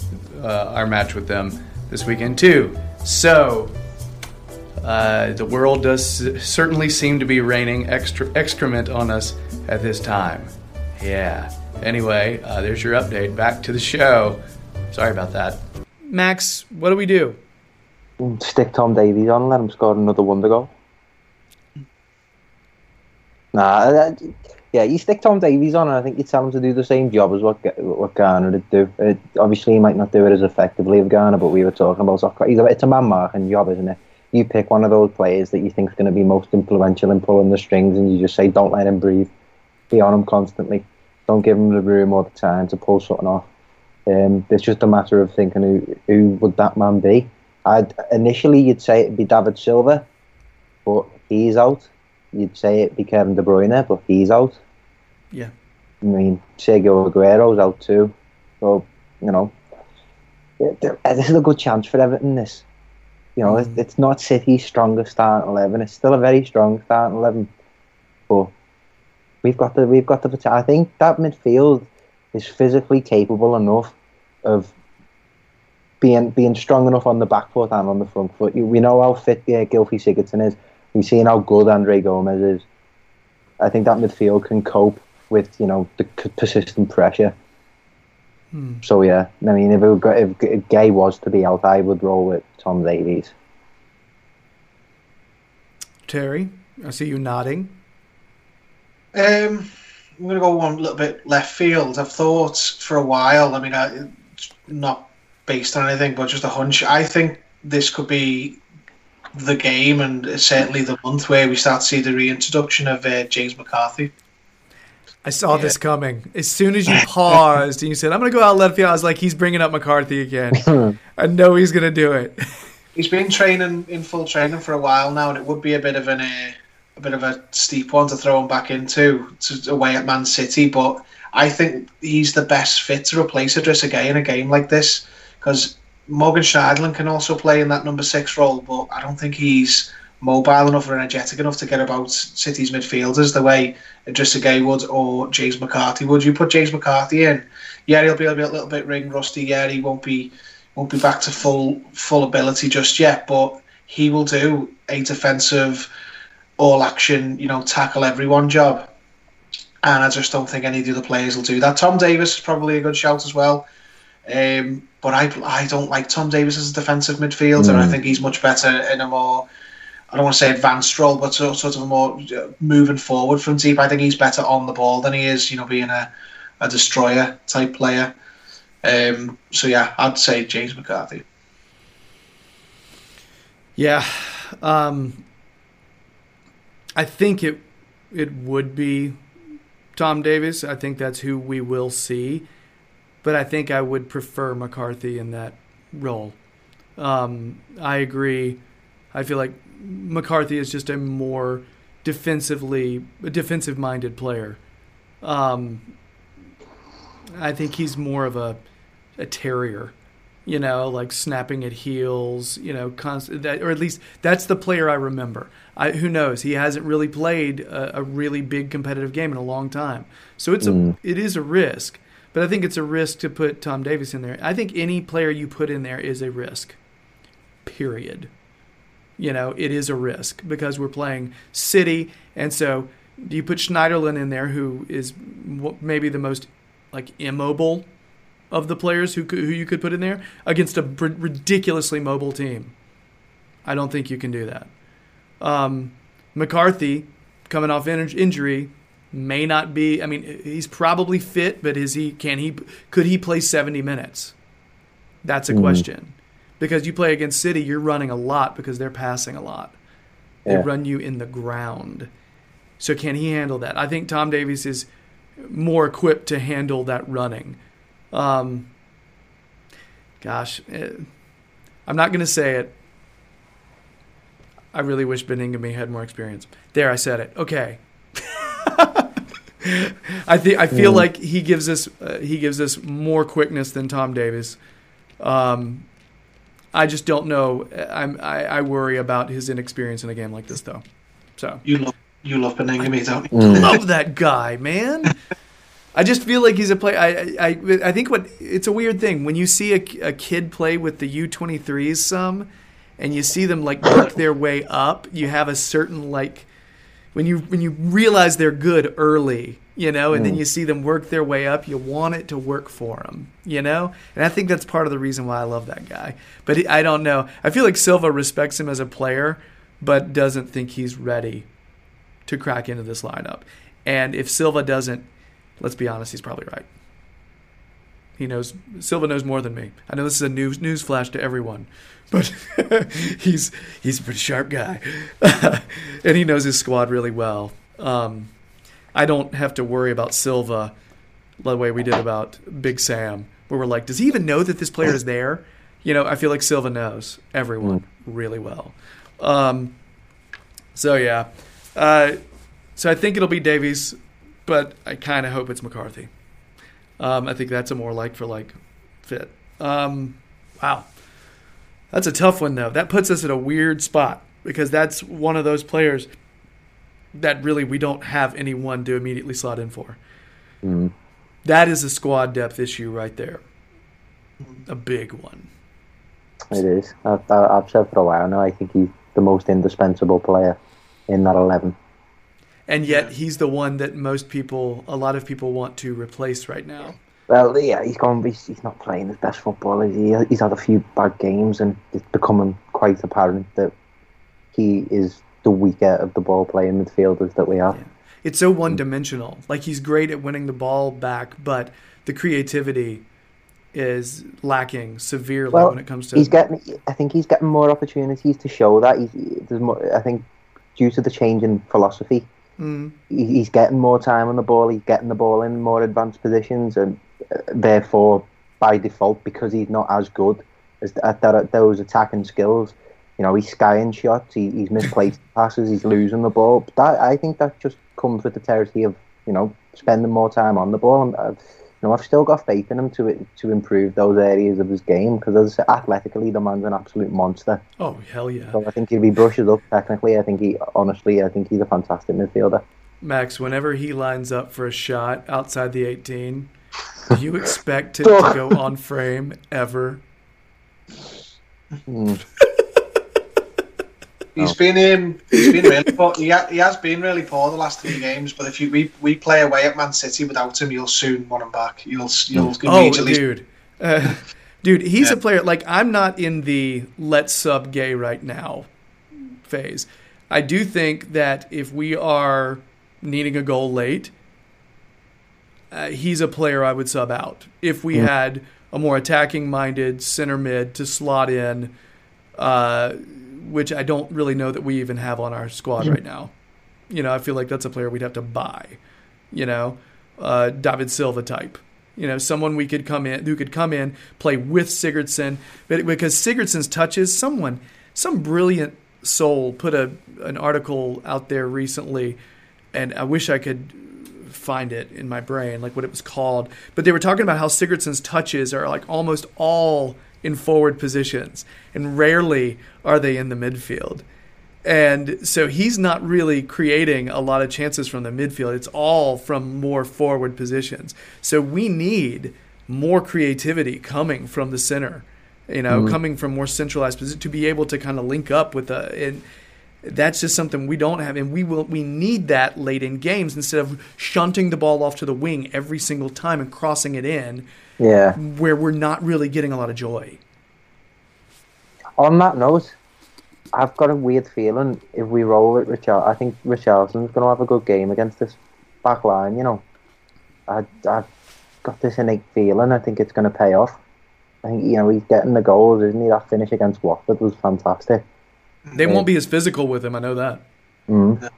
uh, our match with them this weekend too. So uh, the world does certainly seem to be raining extra excrement on us at this time. Yeah. Anyway, uh, there's your update. Back to the show. Sorry about that. Max, what do we do? Stick Tom Davies on and let him score another wonder goal. Nah, that, yeah, you stick Tom Davies on and I think you tell him to do the same job as what what Garner did do. It, obviously, he might not do it as effectively as Garner, but we were talking about it's a man-marking job, isn't it? You pick one of those players that you think is going to be most influential in pulling the strings and you just say, don't let him breathe. Be on him constantly. Don't give him the room or the time to pull something off. Um, it's just a matter of thinking, who, who would that man be? I'd, initially, you'd say it'd be David Silva, but he's out. You'd say it'd be Kevin De Bruyne, but he's out. Yeah. I mean, Sergio Aguero's out too. So, you know, this is a good chance for Everton, this. You know, mm-hmm. it's, it's not City's strongest starting eleven. It's still a very strong starting eleven. But We've got the we've got the I think that midfield is physically capable enough of being being strong enough on the back foot and on the front foot. We know how fit uh, Gylfi Sigurdsson is. We've seen how good Andre Gomez is. I think that midfield can cope with, you know, the persistent pressure. Hmm. So yeah, I mean, if, it, if Gueye was to be out, I would roll with Tom Davies. Terry, I see you nodding. Um, I'm going to go one little bit left field. I've thought for a while, I mean, I, it's not based on anything, but just a hunch. I think this could be the game and certainly the month where we start to see the reintroduction of uh, James McCarthy. I saw yeah. this coming. As soon as you paused and you said, I'm going to go out left field, I was like, he's bringing up McCarthy again. I know he's going to do it. He's been training in full training for a while now, and it would be a bit of an uh, a bit of a steep one to throw him back into to, away at Man City. But I think he's the best fit to replace Idrissa Gueye in a game like this, because Morgan Schneiderlin can also play in that number six role, but I don't think he's mobile enough or energetic enough to get about City's midfielders the way Idrissa Gueye would or James McCarthy would. You put James McCarthy in, yeah, he'll be a little bit ring rusty. Yeah, he won't be. Won't be back to full full ability just yet, but he will do a defensive, all action, you know, tackle everyone job. And I just don't think any of the other players will do that. Tom Davies is probably a good shout as well, um, but I I don't like Tom Davies as a defensive midfielder. Mm. I think he's much better in a more, I don't want to say advanced role, but sort of a more moving forward from deep. I think he's better on the ball than he is, you know, being a a destroyer type player. Um, so yeah, I'd say James McCarthy. Yeah, um, I think it it would be Tom Davies. I think that's who we will see, but I think I would prefer McCarthy in that role. Um, I agree. I feel like McCarthy is just a more defensively defensive-minded player. Um, I think he's more of a a terrier, you know, like snapping at heels, you know, constant, that, or at least that's the player I remember. I, who knows? He hasn't really played a, a really big competitive game in a long time. So it's mm. a, it is a risk, but I think it's a risk to put Tom Davies in there. I think any player you put in there is a risk, period. You know, it is a risk because we're playing City, and so you put Schneiderlin in there, who is maybe the most like immobile of the players who who you could put in there against a r- ridiculously mobile team. I don't think you can do that. Um, McCarthy, coming off in- injury, may not be. I mean, he's probably fit, but is he? Can he? Could he play seventy minutes? That's a mm. question, because you play against City, you're running a lot because they're passing a lot. Yeah. They run you in the ground. So can he handle that? I think Tom Davies is more equipped to handle that running. Um, gosh, it, I'm not going to say it. I really wish Beningame had more experience. There, I said it. Okay. I think I feel yeah. like he gives us uh, he gives us more quickness than Tom Davies. Um, I just don't know. I'm, I I worry about his inexperience in a game like this, though. So you look. You love Beningame, don't you? I love that guy, man. I just feel like he's a player. I, I, I think what it's a weird thing when you see a, a kid play with the U twenty-threes some, and you see them like work their way up. You have a certain like when you when you realize they're good early, you know, and mm. then you see them work their way up. You want it to work for them, you know. And I think that's part of the reason why I love that guy. But he, I don't know. I feel like Silva respects him as a player, but doesn't think he's ready to crack into this lineup. And if Silva doesn't, let's be honest, he's probably right. He knows Silva knows more than me. I know this is a news news flash to everyone, but he's he's a pretty sharp guy, and he knows his squad really well. Um, I don't have to worry about Silva the way we did about Big Sam, where we're like, does he even know that this player is there? You know, I feel like Silva knows everyone really well. Um, so yeah. Uh, so I think it'll be Davies, but I kind of hope it's McCarthy. Um, I think that's a more like-for-like fit. Um, wow. That's a tough one, though. That puts us at a weird spot because that's one of those players that really we don't have anyone to immediately slot in for. Mm-hmm. That is a squad depth issue right there. A big one. It is. I've, I've said for a while now, I think he's the most indispensable player in that eleven. And yet he's the one that most people, a lot of people want to replace right now. Well, yeah, he's gone. He's, he's not playing his best football. He, he's had a few bad games, and it's becoming quite apparent that he is the weaker of the ball-playing midfielders that we have. Yeah. It's so one-dimensional. Like, he's great at winning the ball back, but the creativity is lacking severely well, when it comes to... He's getting, I think he's getting more opportunities to show that. He's, there's more, I think due to the change in philosophy, mm. he's getting more time on the ball, he's getting the ball in more advanced positions, and therefore, by default, because he's not as good as at that, those attacking skills, you know, he's skying shots, he, he's misplaced passes, he's losing the ball. But that, I think that just comes with the territory of, you know, spending more time on the ball. And, uh, you know, I've still got faith in him to to improve those areas of his game, because, as I said, athletically, the man's an absolute monster. Oh, hell yeah. So I think if he brushes up technically, I think he, honestly, I think he's a fantastic midfielder. Max, whenever he lines up for a shot outside the eighteen, do you expect him to go on frame ever? Mm. He's been um, he's been really poor. He, ha- he has been really poor the last three games. But if you we, we play away at Man City without him, you'll soon want him back. You'll you'll immediately. Oh, dude, uh, dude, he's yeah. a player. Like, I'm not in the let's sub Gay right now phase. I do think that if we are needing a goal late, uh, he's a player I would sub out. If we mm. had a more attacking minded center mid to slot in. Uh, which I don't really know that we even have on our squad right now. You know, I feel like that's a player we'd have to buy, you know, uh, David Silva type, you know, someone we could come in, who could come in, play with Sigurdsson, but because Sigurdsson's touches, someone, some brilliant soul put a an article out there recently, and I wish I could find it in my brain, like what it was called, but they were talking about how Sigurdsson's touches are like almost all in forward positions, and rarely are they in the midfield. And so he's not really creating a lot of chances from the midfield. It's all from more forward positions. So we need more creativity coming from the center, you know, mm-hmm. coming from more centralized positions to be able to kind of link up with the, and that's just something we don't have. And we will, we need that late in games instead of shunting the ball off to the wing every single time and crossing it in. Yeah, where we're not really getting a lot of joy. On that note, I've got a weird feeling if we roll at Richard, I think Richarlison's going to have a good game against this back line, you know. I, I've got this innate feeling, I think it's going to pay off. I think, you know, he's getting the goals, isn't he? That finish against Watford was fantastic. They um, won't be as physical with him, I know that. Mm.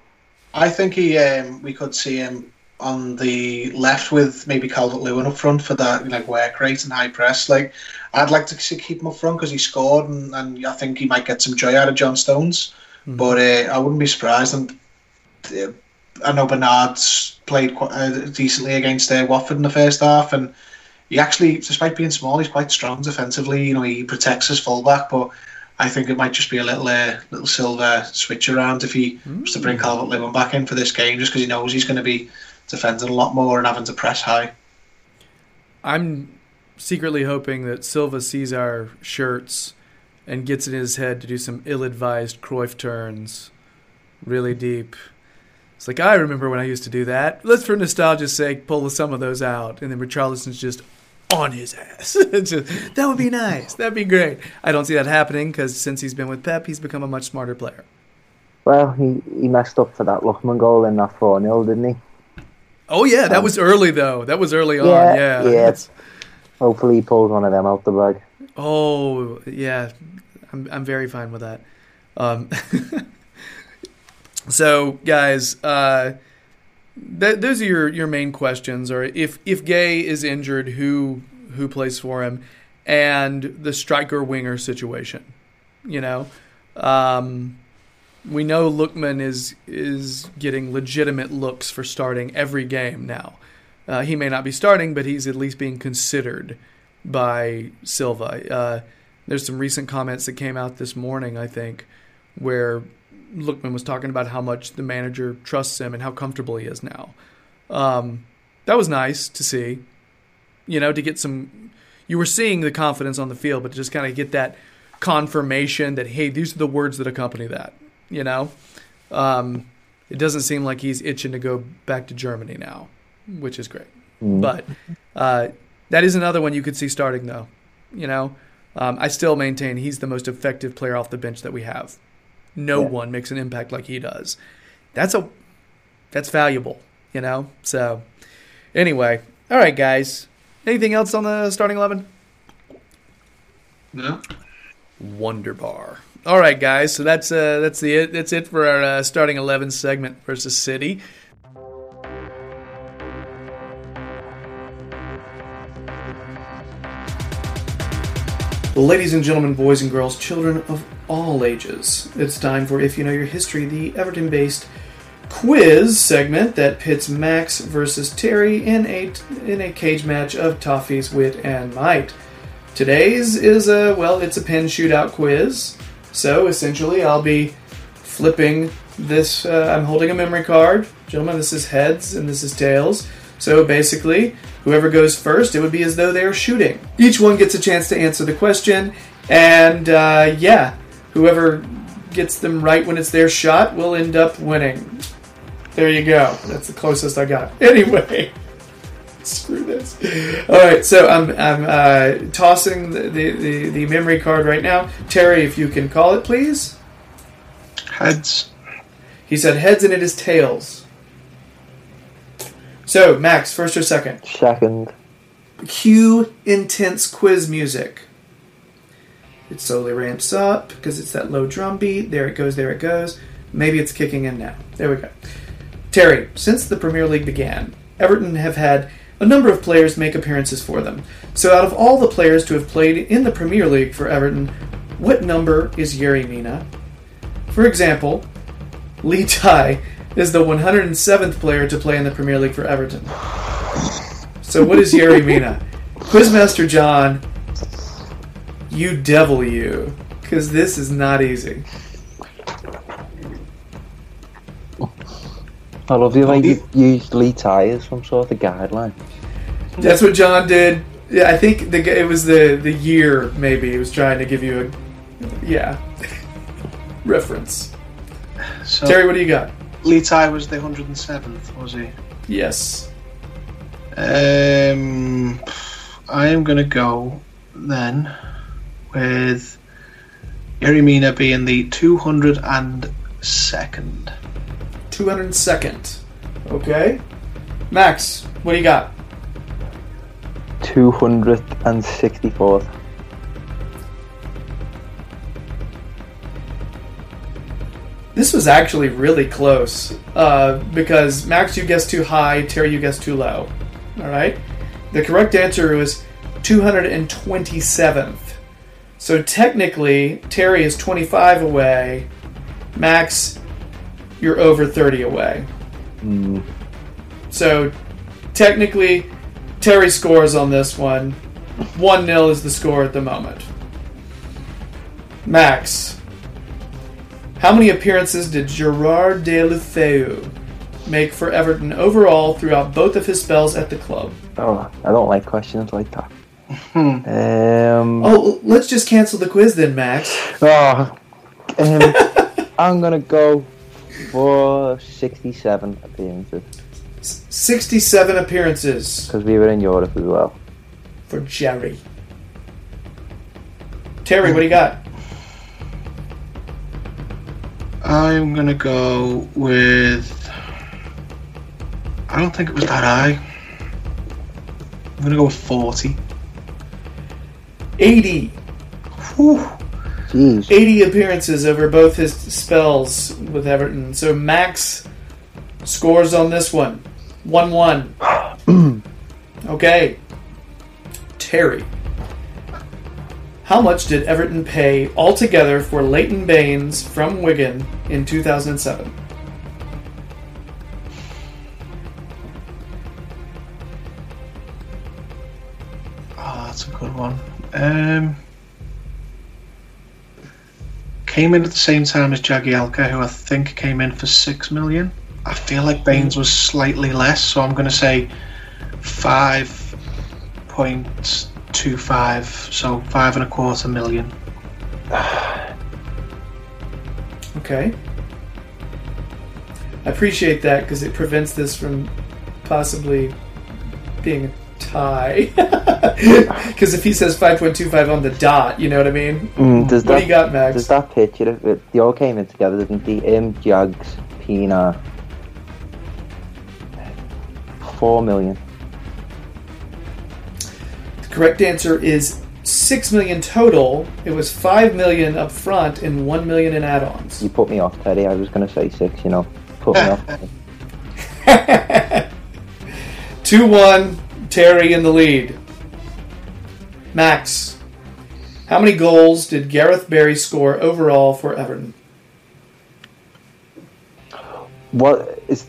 I think he. Um, we could see him on the left with maybe Calvert-Lewin up front for that, like, work rate and high press. Like, I'd like to keep him up front because he scored, and, and I think he might get some joy out of John Stones. Mm-hmm. But uh, I wouldn't be surprised. And uh, I know Bernard's played quite, uh, decently against uh, Watford in the first half, and he actually, despite being small, he's quite strong defensively. You know, he protects his fullback, but I think it might just be a little uh, little silver switch around if he mm-hmm. was to bring Calvert-Lewin back in for this game, just because he knows he's going to be defending a lot more and having to press high. I'm secretly hoping that Silva sees our shirts and gets in his head to do some ill-advised Cruyff turns really deep. It's like, I remember when I used to do that. Let's, for nostalgia's sake, pull some of those out. And then Richarlison's just on his ass. Just, that would be nice. That'd be great. I don't see that happening because since he's been with Pep, he's become a much smarter player. Well, he, he messed up for that Lookman goal in that four nil, didn't he? Oh, yeah, that was early, though. That was early yeah, on, yeah. yeah. That's... Hopefully he pulls one of them out the bag. Oh, yeah. I'm I'm very fine with that. Um, so, guys, uh, th- those are your, your main questions. Or if, if Gueye is injured, who who plays for him? And the striker-winger situation, you know? Um We know Lookman is is getting legitimate looks for starting every game now. Uh, he may not be starting, but he's at least being considered by Silva. Uh, there's some recent comments that came out this morning, I think, where Lookman was talking about how much the manager trusts him and how comfortable he is now. Um, that was nice to see, you know, to get some, you were seeing the confidence on the field, but to just kind of get that confirmation that, hey, these are the words that accompany that, you know. Um, it doesn't seem like he's itching to go back to Germany now, which is great. Mm. But uh, that is another one you could see starting, though, you know. Um, I still maintain he's the most effective player off the bench that we have. No yeah. one makes an impact like he does. That's a that's valuable, you know? So, anyway. All right, guys. Anything else on the starting eleven? No. Wonder Bar. All right, guys. So that's uh, that's the it. That's it for our uh, starting eleven segment versus City. Well, ladies and gentlemen, boys and girls, children of all ages, it's time for If You Know Your History, the Everton-based quiz segment that pits Max versus Terry in a, in a cage match of Toffee's wit and might. Today's is a, well, it's a pen shootout quiz, so essentially I'll be flipping this, uh, I'm holding a memory card. Gentlemen, this is heads and this is tails. So basically, whoever goes first, it would be as though they were shooting. Each one gets a chance to answer the question, and uh, yeah, whoever gets them right when it's their shot will end up winning. There you go. That's the closest I got. Anyway, screw this. All right, so I'm I'm uh, tossing the, the, the, the memory card right now. Terry, if you can call it, please. Heads. He said heads, and it is tails. So, Max, first or second? Second. Cue intense quiz music. It slowly ramps up because it's that low drum beat. There it goes, there it goes. Maybe it's kicking in now. There we go. Terry, since the Premier League began, Everton have had a number of players make appearances for them. So out of all the players to have played in the Premier League for Everton, what number is Yerry Mina? For example, Lee Tai is the one hundred seventh player to play in the Premier League for Everton. So what is Yerry Mina? Quizmaster John, you devil you, because this is not easy. I love the way you used Lee Tai as some sort of guideline. That's what John did. Yeah, I think the, it was the, the year, maybe. He was trying to give you a, yeah, reference. So, Terry, what do you got? Lee Tai was the one hundred seventh, was he? Yes. Um, I am going to go then with Yerry Mina being the two hundred second. two hundred second. Okay. Max, what do you got? two hundred sixty-fourth. This was actually really close uh, because Max, you guessed too high, Terry, you guessed too low. All right? The correct answer was two hundred twenty-seventh. So technically, Terry is twenty-five away. Max, you're over thirty away. Mm. So technically, Terry scores on this one. one nil is the score at the moment. Max, how many appearances did Gerard Deulofeu make for Everton overall throughout both of his spells at the club? Oh, I don't like questions like that. um, oh, let's just cancel the quiz then, Max. Oh, um, I'm going to go for sixty-seven appearances. S- sixty-seven appearances. Because we were in Europe as well. For Jerry. Terry, what do you got? I'm going to go with... I don't think it was that high. I'm going to go with forty. eighty. Whew. Jeez. eighty appearances over both his spells with Everton. So Max scores on this one. one one. Okay. Terry. How much did Everton pay altogether for Leighton Baines from Wigan in two thousand seven? Ah, oh, that's a good one. Um, Came in at the same time as Jagielka, who I think came in for six million. I feel like Baines was slightly less, so I'm going to say five point two five, so five and a quarter million. Okay. I appreciate that because it prevents this from possibly being a tie. Because if he says five point two five on the dot, you know what I mean? Mm, does what that, do you got, Max? Does that picture, of it, they all came in together, didn't they? Him, Jags, Pina. Four million. The correct answer is six million total. It was five million up front and one million in add-ons. You put me off, Teddy. I was going to say six, you know. Put me off. two one, Terry in the lead. Max, how many goals did Gareth Barry score overall for Everton? What is...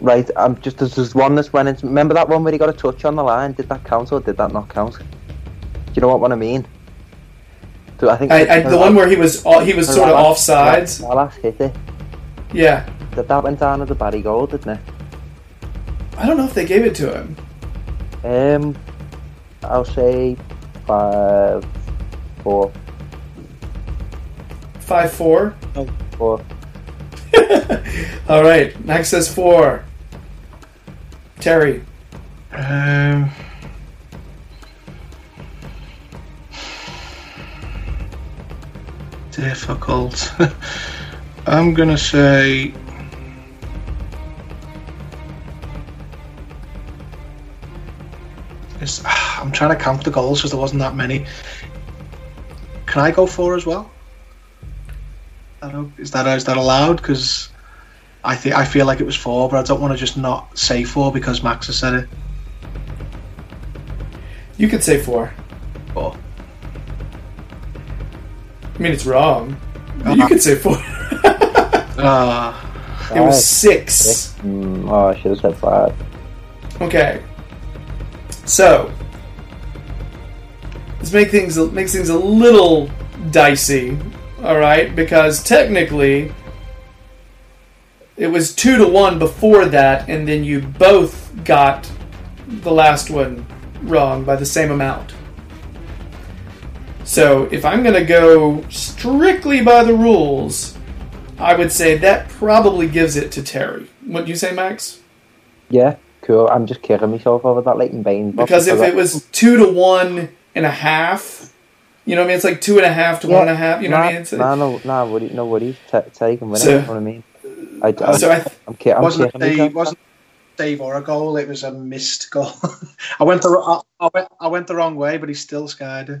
Right, I'm just there's one that's went into... Remember that one where he got a touch on the line? Did that count or did that not count? Do you know what one I mean? So I think I, I, the one where he was he was sort of offsides. Wallace hit it. Yeah. That that went down as a Barry goal, didn't it? I don't know if they gave it to him. Um, I'll say five four. Five four. Oh, four. All right, Max says four. Terry. Um, difficult. I'm going to say it's, I'm trying to count the goals because there wasn't that many. Can I go four as well? I don't, is that is that allowed? Because I think I feel like it was four, but I don't want to just not say four because Max has said it. You could say four. Four. I mean, it's wrong. Uh-huh. You could say four. uh, it was six. six. Mm, oh, I should have said five. Okay. So this make things makes things a little dicey, all right? Because technically, it was two to one before that, and then you both got the last one wrong by the same amount. So if I'm going to go strictly by the rules, I would say that probably gives it to Terry. Wouldn't you say, Max? Yeah, cool. I'm just kidding myself over that Leighton Baines. Because if it was two to one and a half, you know what I mean? It's like two and a half to yeah, one and a half. You know nah, what I mean? It's nah, no, nah, what do you, no worries. Terry can win so, it, you know what I mean? I, I'm, uh, so I th- I'm kidding. I'm wasn't kidding a, wasn't a save or a goal, it was a missed goal. I, went the, I, I, went, I went the wrong way, but he still skied it.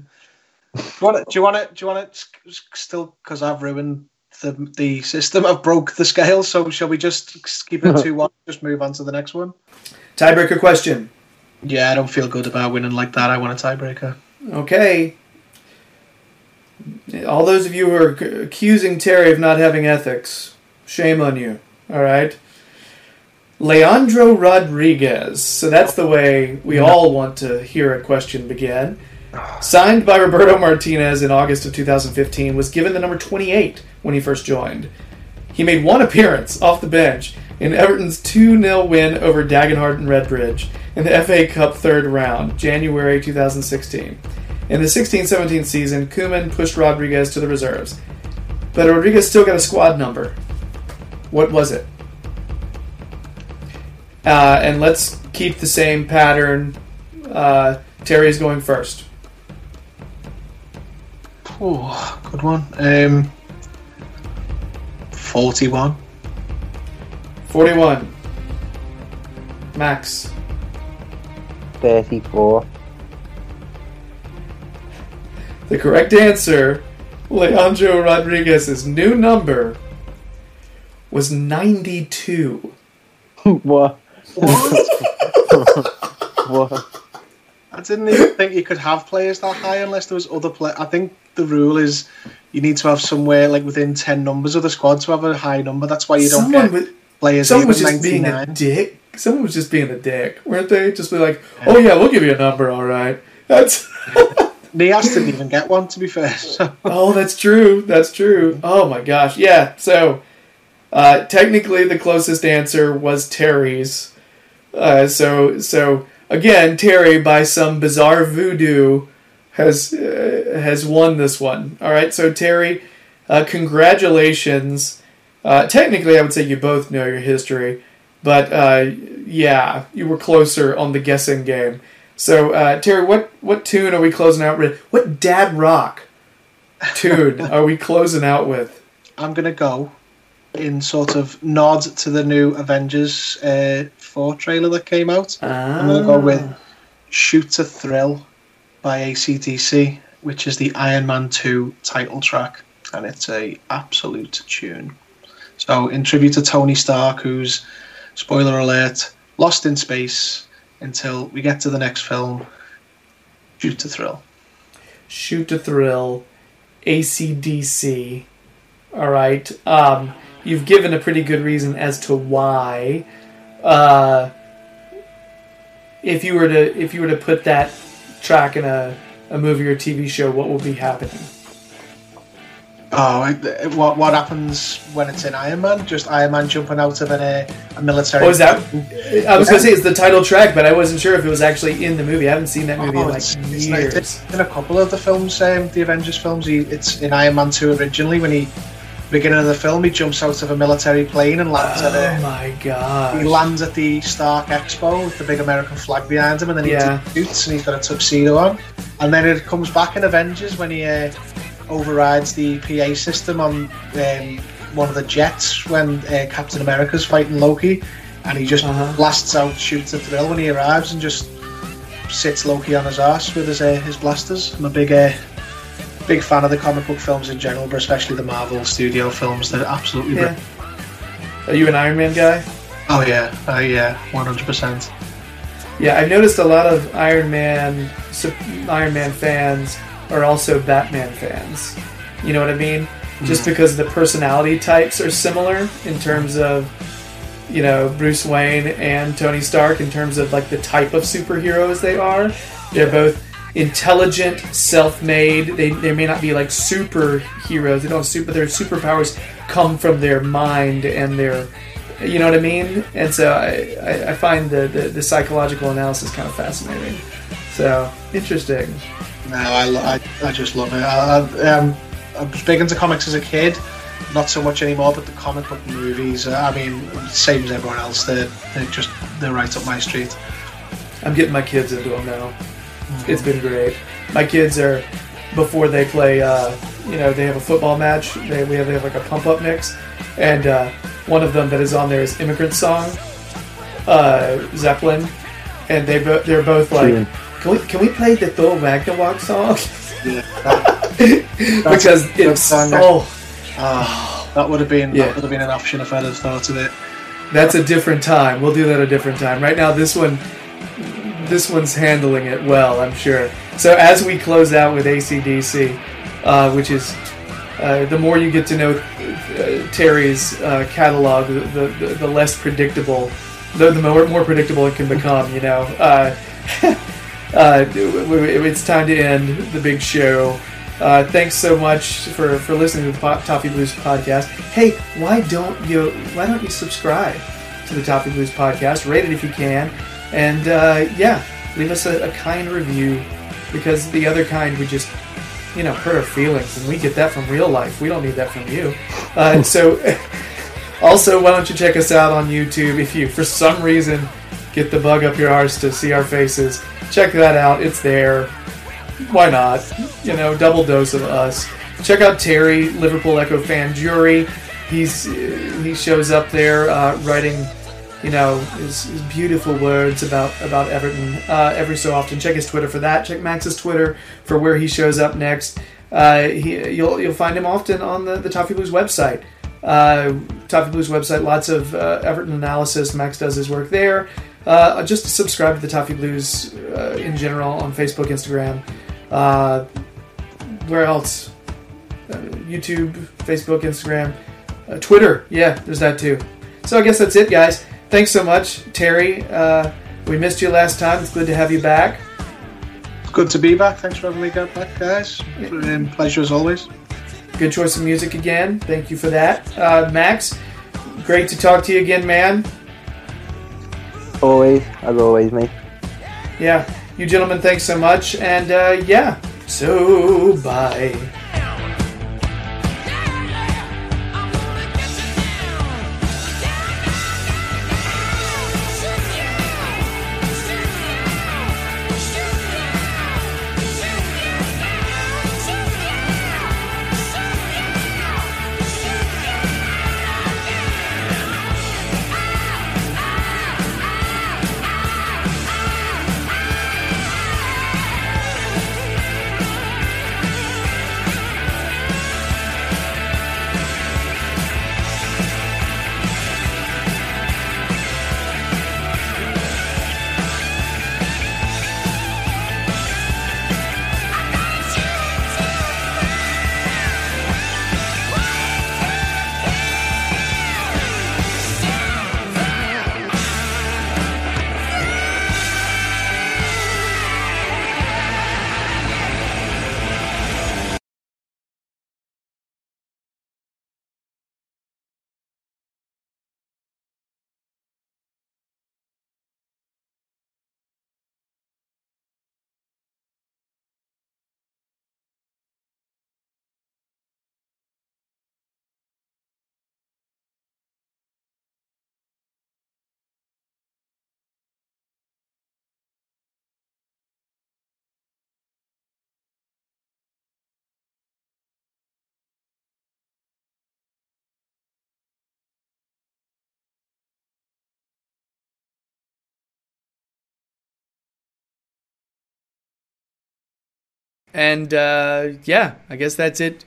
Do you want to? Do you want to? Still, because I've ruined the the system. I've broke the scale. So shall we just keep it two one? Just move on to the next one. Tiebreaker question. Yeah, I don't feel good about winning like that. I want a tiebreaker. Okay. All those of you who are accusing Terry of not having ethics, shame on you. All right. Leandro Rodriguez. So that's the way we no. all want to hear a question begin. Signed by Roberto Martinez in August of two thousand fifteen, was given the number twenty-eight when he first joined. He made one appearance off the bench in Everton's two nil win over Dagenhart and Redbridge in the F A Cup third round, January two thousand sixteen. In the sixteen seventeen season, Koeman pushed Rodriguez to the reserves. But Rodriguez still got a squad number. What was it? Uh, and let's keep the same pattern. Uh, Terry's going first. Oh, good one. Um, forty-one. forty-one. Max. thirty-four. The correct answer, Leandro Rodriguez's new number, was ninety-two. What? What? What? I didn't even think you could have players that high unless there was other players. I think the rule is you need to have somewhere like within ten numbers of the squad to have a high number. That's why you don't someone get was, players someone was just being a dick. Someone was just being a dick, weren't they? Just be like, oh yeah, we'll give you a number, all right. That's Nias didn't even get one, to be fair. So. Oh, that's true. That's true. Oh, my gosh. Yeah, so uh, technically the closest answer was Terry's. Uh, so, so again, Terry, by some bizarre voodoo, has uh, has won this one. All right, so Terry, uh, congratulations. Uh, technically, I would say you both know your history, but uh, yeah, you were closer on the guessing game. So, uh, Terry, what, what tune are we closing out with? What dad rock tune are we closing out with? I'm going to go in sort of nod to the new Avengers uh, four trailer that came out. Ah. I'm going to go with Shoot to Thrill by A C D C, which is the Iron Man two title track, and it's a absolute tune. So, in tribute to Tony Stark, who's, spoiler alert, lost in space until we get to the next film. Shoot to Thrill. Shoot to Thrill. A C D C. All right. Um, you've given a pretty good reason as to why. Uh, if you were to if you were to put that track in a, a movie or T V show, what would be happening? Oh, what what happens when it's in Iron Man? Just Iron Man jumping out of an, a, a military... Oh, is that... I was going to say it's the title track, but I wasn't sure if it was actually in the movie. I haven't seen that movie oh, in, like, it's, years. It's, like, it's in a couple of the films, um, the Avengers films. He, it's in Iron Man two originally, when he... beginning of the film, he jumps out of a military plane and lands oh, at a... Oh, my God! He lands at the Stark Expo with the big American flag behind him, and then he yeah. shoots, and he's got a tuxedo on. And then it comes back in Avengers when he... Uh, overrides the P A system on um, one of the jets when uh, Captain America's fighting Loki, and he just uh-huh. blasts out Shoot to Thrill when he arrives and just sits Loki on his arse with his uh, his blasters. I'm a big uh, big fan of the comic book films in general, but especially the Marvel studio films. They're absolutely yeah. brilliant. Are you an Iron Man guy? Oh yeah, uh, yeah, one hundred percent. Yeah, I've noticed a lot of Iron Man Iron Man fans are also Batman fans. You know what I mean? Mm-hmm. Just because the personality types are similar in terms of, you know, Bruce Wayne and Tony Stark, in terms of, like, the type of superheroes they are. They're both intelligent, self-made. They they may not be, like, superheroes. They don't super, their superpowers come from their mind and their, you know what I mean? And so I, I, I find the, the, the psychological analysis kind of fascinating. So, interesting. No, I, lo- I, I just love it. I, I, um, I was big into comics as a kid, not so much anymore, but the comic book movies, uh, I mean, same as everyone else, they're, they're just they're right up my street. I'm getting my kids into them now. Mm-hmm. It's been great. My kids are, before they play, uh, you know, they have a football match, they, we have, they have like a pump-up mix, and uh, one of them that is on there is Immigrant Song, uh, Zeppelin, and they bo- they're both like... Mm-hmm. Can we, can we play the Thor Ragnarok song? Yeah. That, because it's song. Oh, oh, that would have been yeah. that would have been an option if I'd have thought of it. That's a different time. We'll do that a different time. Right now, this one, this one's handling it well, I'm sure. So as we close out with A C D C, uh, which is uh, the more you get to know uh, Terry's uh, catalog, the, the the less predictable, the the more more predictable it can become. You know. Uh, Uh, it's time to end the big show. Uh, thanks so much for, for listening to the po- Toffee Blues podcast. Hey, why don't you why don't you subscribe to the Toffee Blues podcast? Rate it if you can, and uh, yeah, leave us a, a kind review, because the other kind would just you know hurt our feelings, and we get that from real life. We don't need that from you. Uh, so, also, why don't you check us out on YouTube if you for some reason get the bug up your arse to see our faces. Check that out. It's there. Why not? You know, double dose of us. Check out Terry, Liverpool Echo Fan Jury. He's he shows up there uh, writing, you know, his, his beautiful words about about Everton uh, every so often. Check his Twitter for that. Check Max's Twitter for where he shows up next. Uh, he, you'll you'll find him often on the, the Toffee Blues website. Uh, Toffee Blues website. Lots of uh, Everton analysis. Max does his work there. Uh, just subscribe to the Toffee Blues uh, in general on Facebook, Instagram, uh, where else? Uh, YouTube, Facebook, Instagram, uh, Twitter. Yeah, there's that too. So I guess that's it, guys. Thanks so much, Terry. Uh, we missed you last time. It's good to have you back. good to be back. Thanks for having me back, guys. Um, pleasure as always. Good choice of music again. Thank you for that. Uh, Max, great to talk to you again, man. Always, as always, mate. Yeah. You gentlemen, thanks so much. And, uh, yeah. So, bye. And, uh, yeah, I guess that's it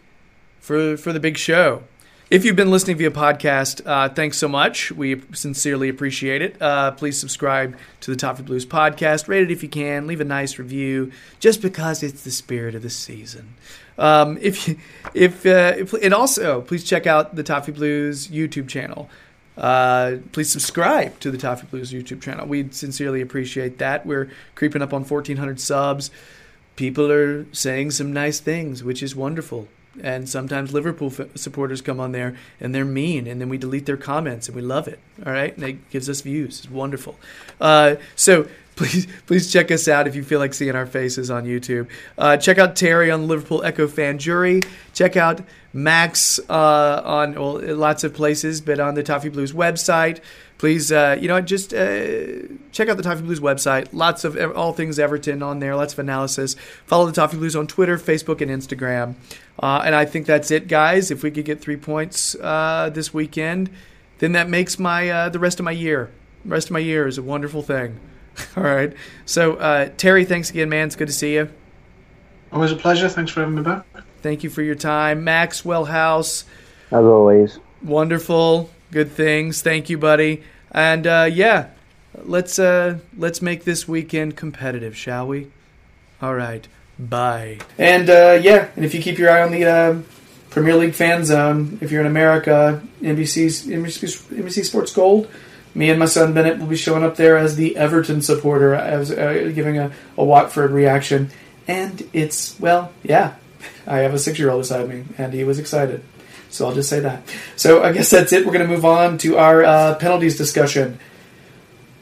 for for the big show. If you've been listening via podcast, uh, thanks so much. We sincerely appreciate it. Uh, please subscribe to the Toffee Blues podcast. Rate it if you can. Leave a nice review, just because it's the spirit of the season. Um, if you, if, uh, if and also, please check out the Toffee Blues YouTube channel. Uh, please subscribe to the Toffee Blues YouTube channel. We'd sincerely appreciate that. We're creeping up on fourteen hundred subs. People are saying some nice things, which is wonderful. And sometimes Liverpool f- supporters come on there and they're mean, and then we delete their comments and we love it. All right, and it gives us views. It's wonderful. Uh, so please, please check us out if you feel like seeing our faces on YouTube. Uh, check out Terry on the Liverpool Echo Fan Jury. Check out Max uh, on well, lots of places, but on the Toffee Blues website. Please, uh, you know, just uh, check out the Toffee Blues website. Lots of all things Everton on there. Lots of analysis. Follow the Toffee Blues on Twitter, Facebook, and Instagram. Uh, and I think that's it, guys. If we could get three points uh, this weekend, then that makes my uh, the rest of my year. The rest of my year is a wonderful thing. All right. So, uh, Terry, thanks again, man. It's good to see you. Always a pleasure. Thanks for having me back. Thank you for your time. Maxwell House. As always. Wonderful. Good things. Thank you, buddy. And uh, yeah, let's uh, let's make this weekend competitive, shall we? All right. Bye. And uh, yeah, and if you keep your eye on the uh, Premier League fan zone, if you're in America, N B C's N B C Sports Gold. Me and my son Bennett will be showing up there as the Everton supporter, as uh, giving a, a Watford reaction. And it's well, yeah. I have a six-year-old beside me, and he was excited. So I'll just say that. So I guess that's it. We're going to move on to our uh, penalties discussion.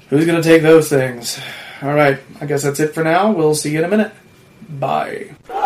Who's going to take those things? All right. I guess that's it for now. We'll see you in a minute. Bye.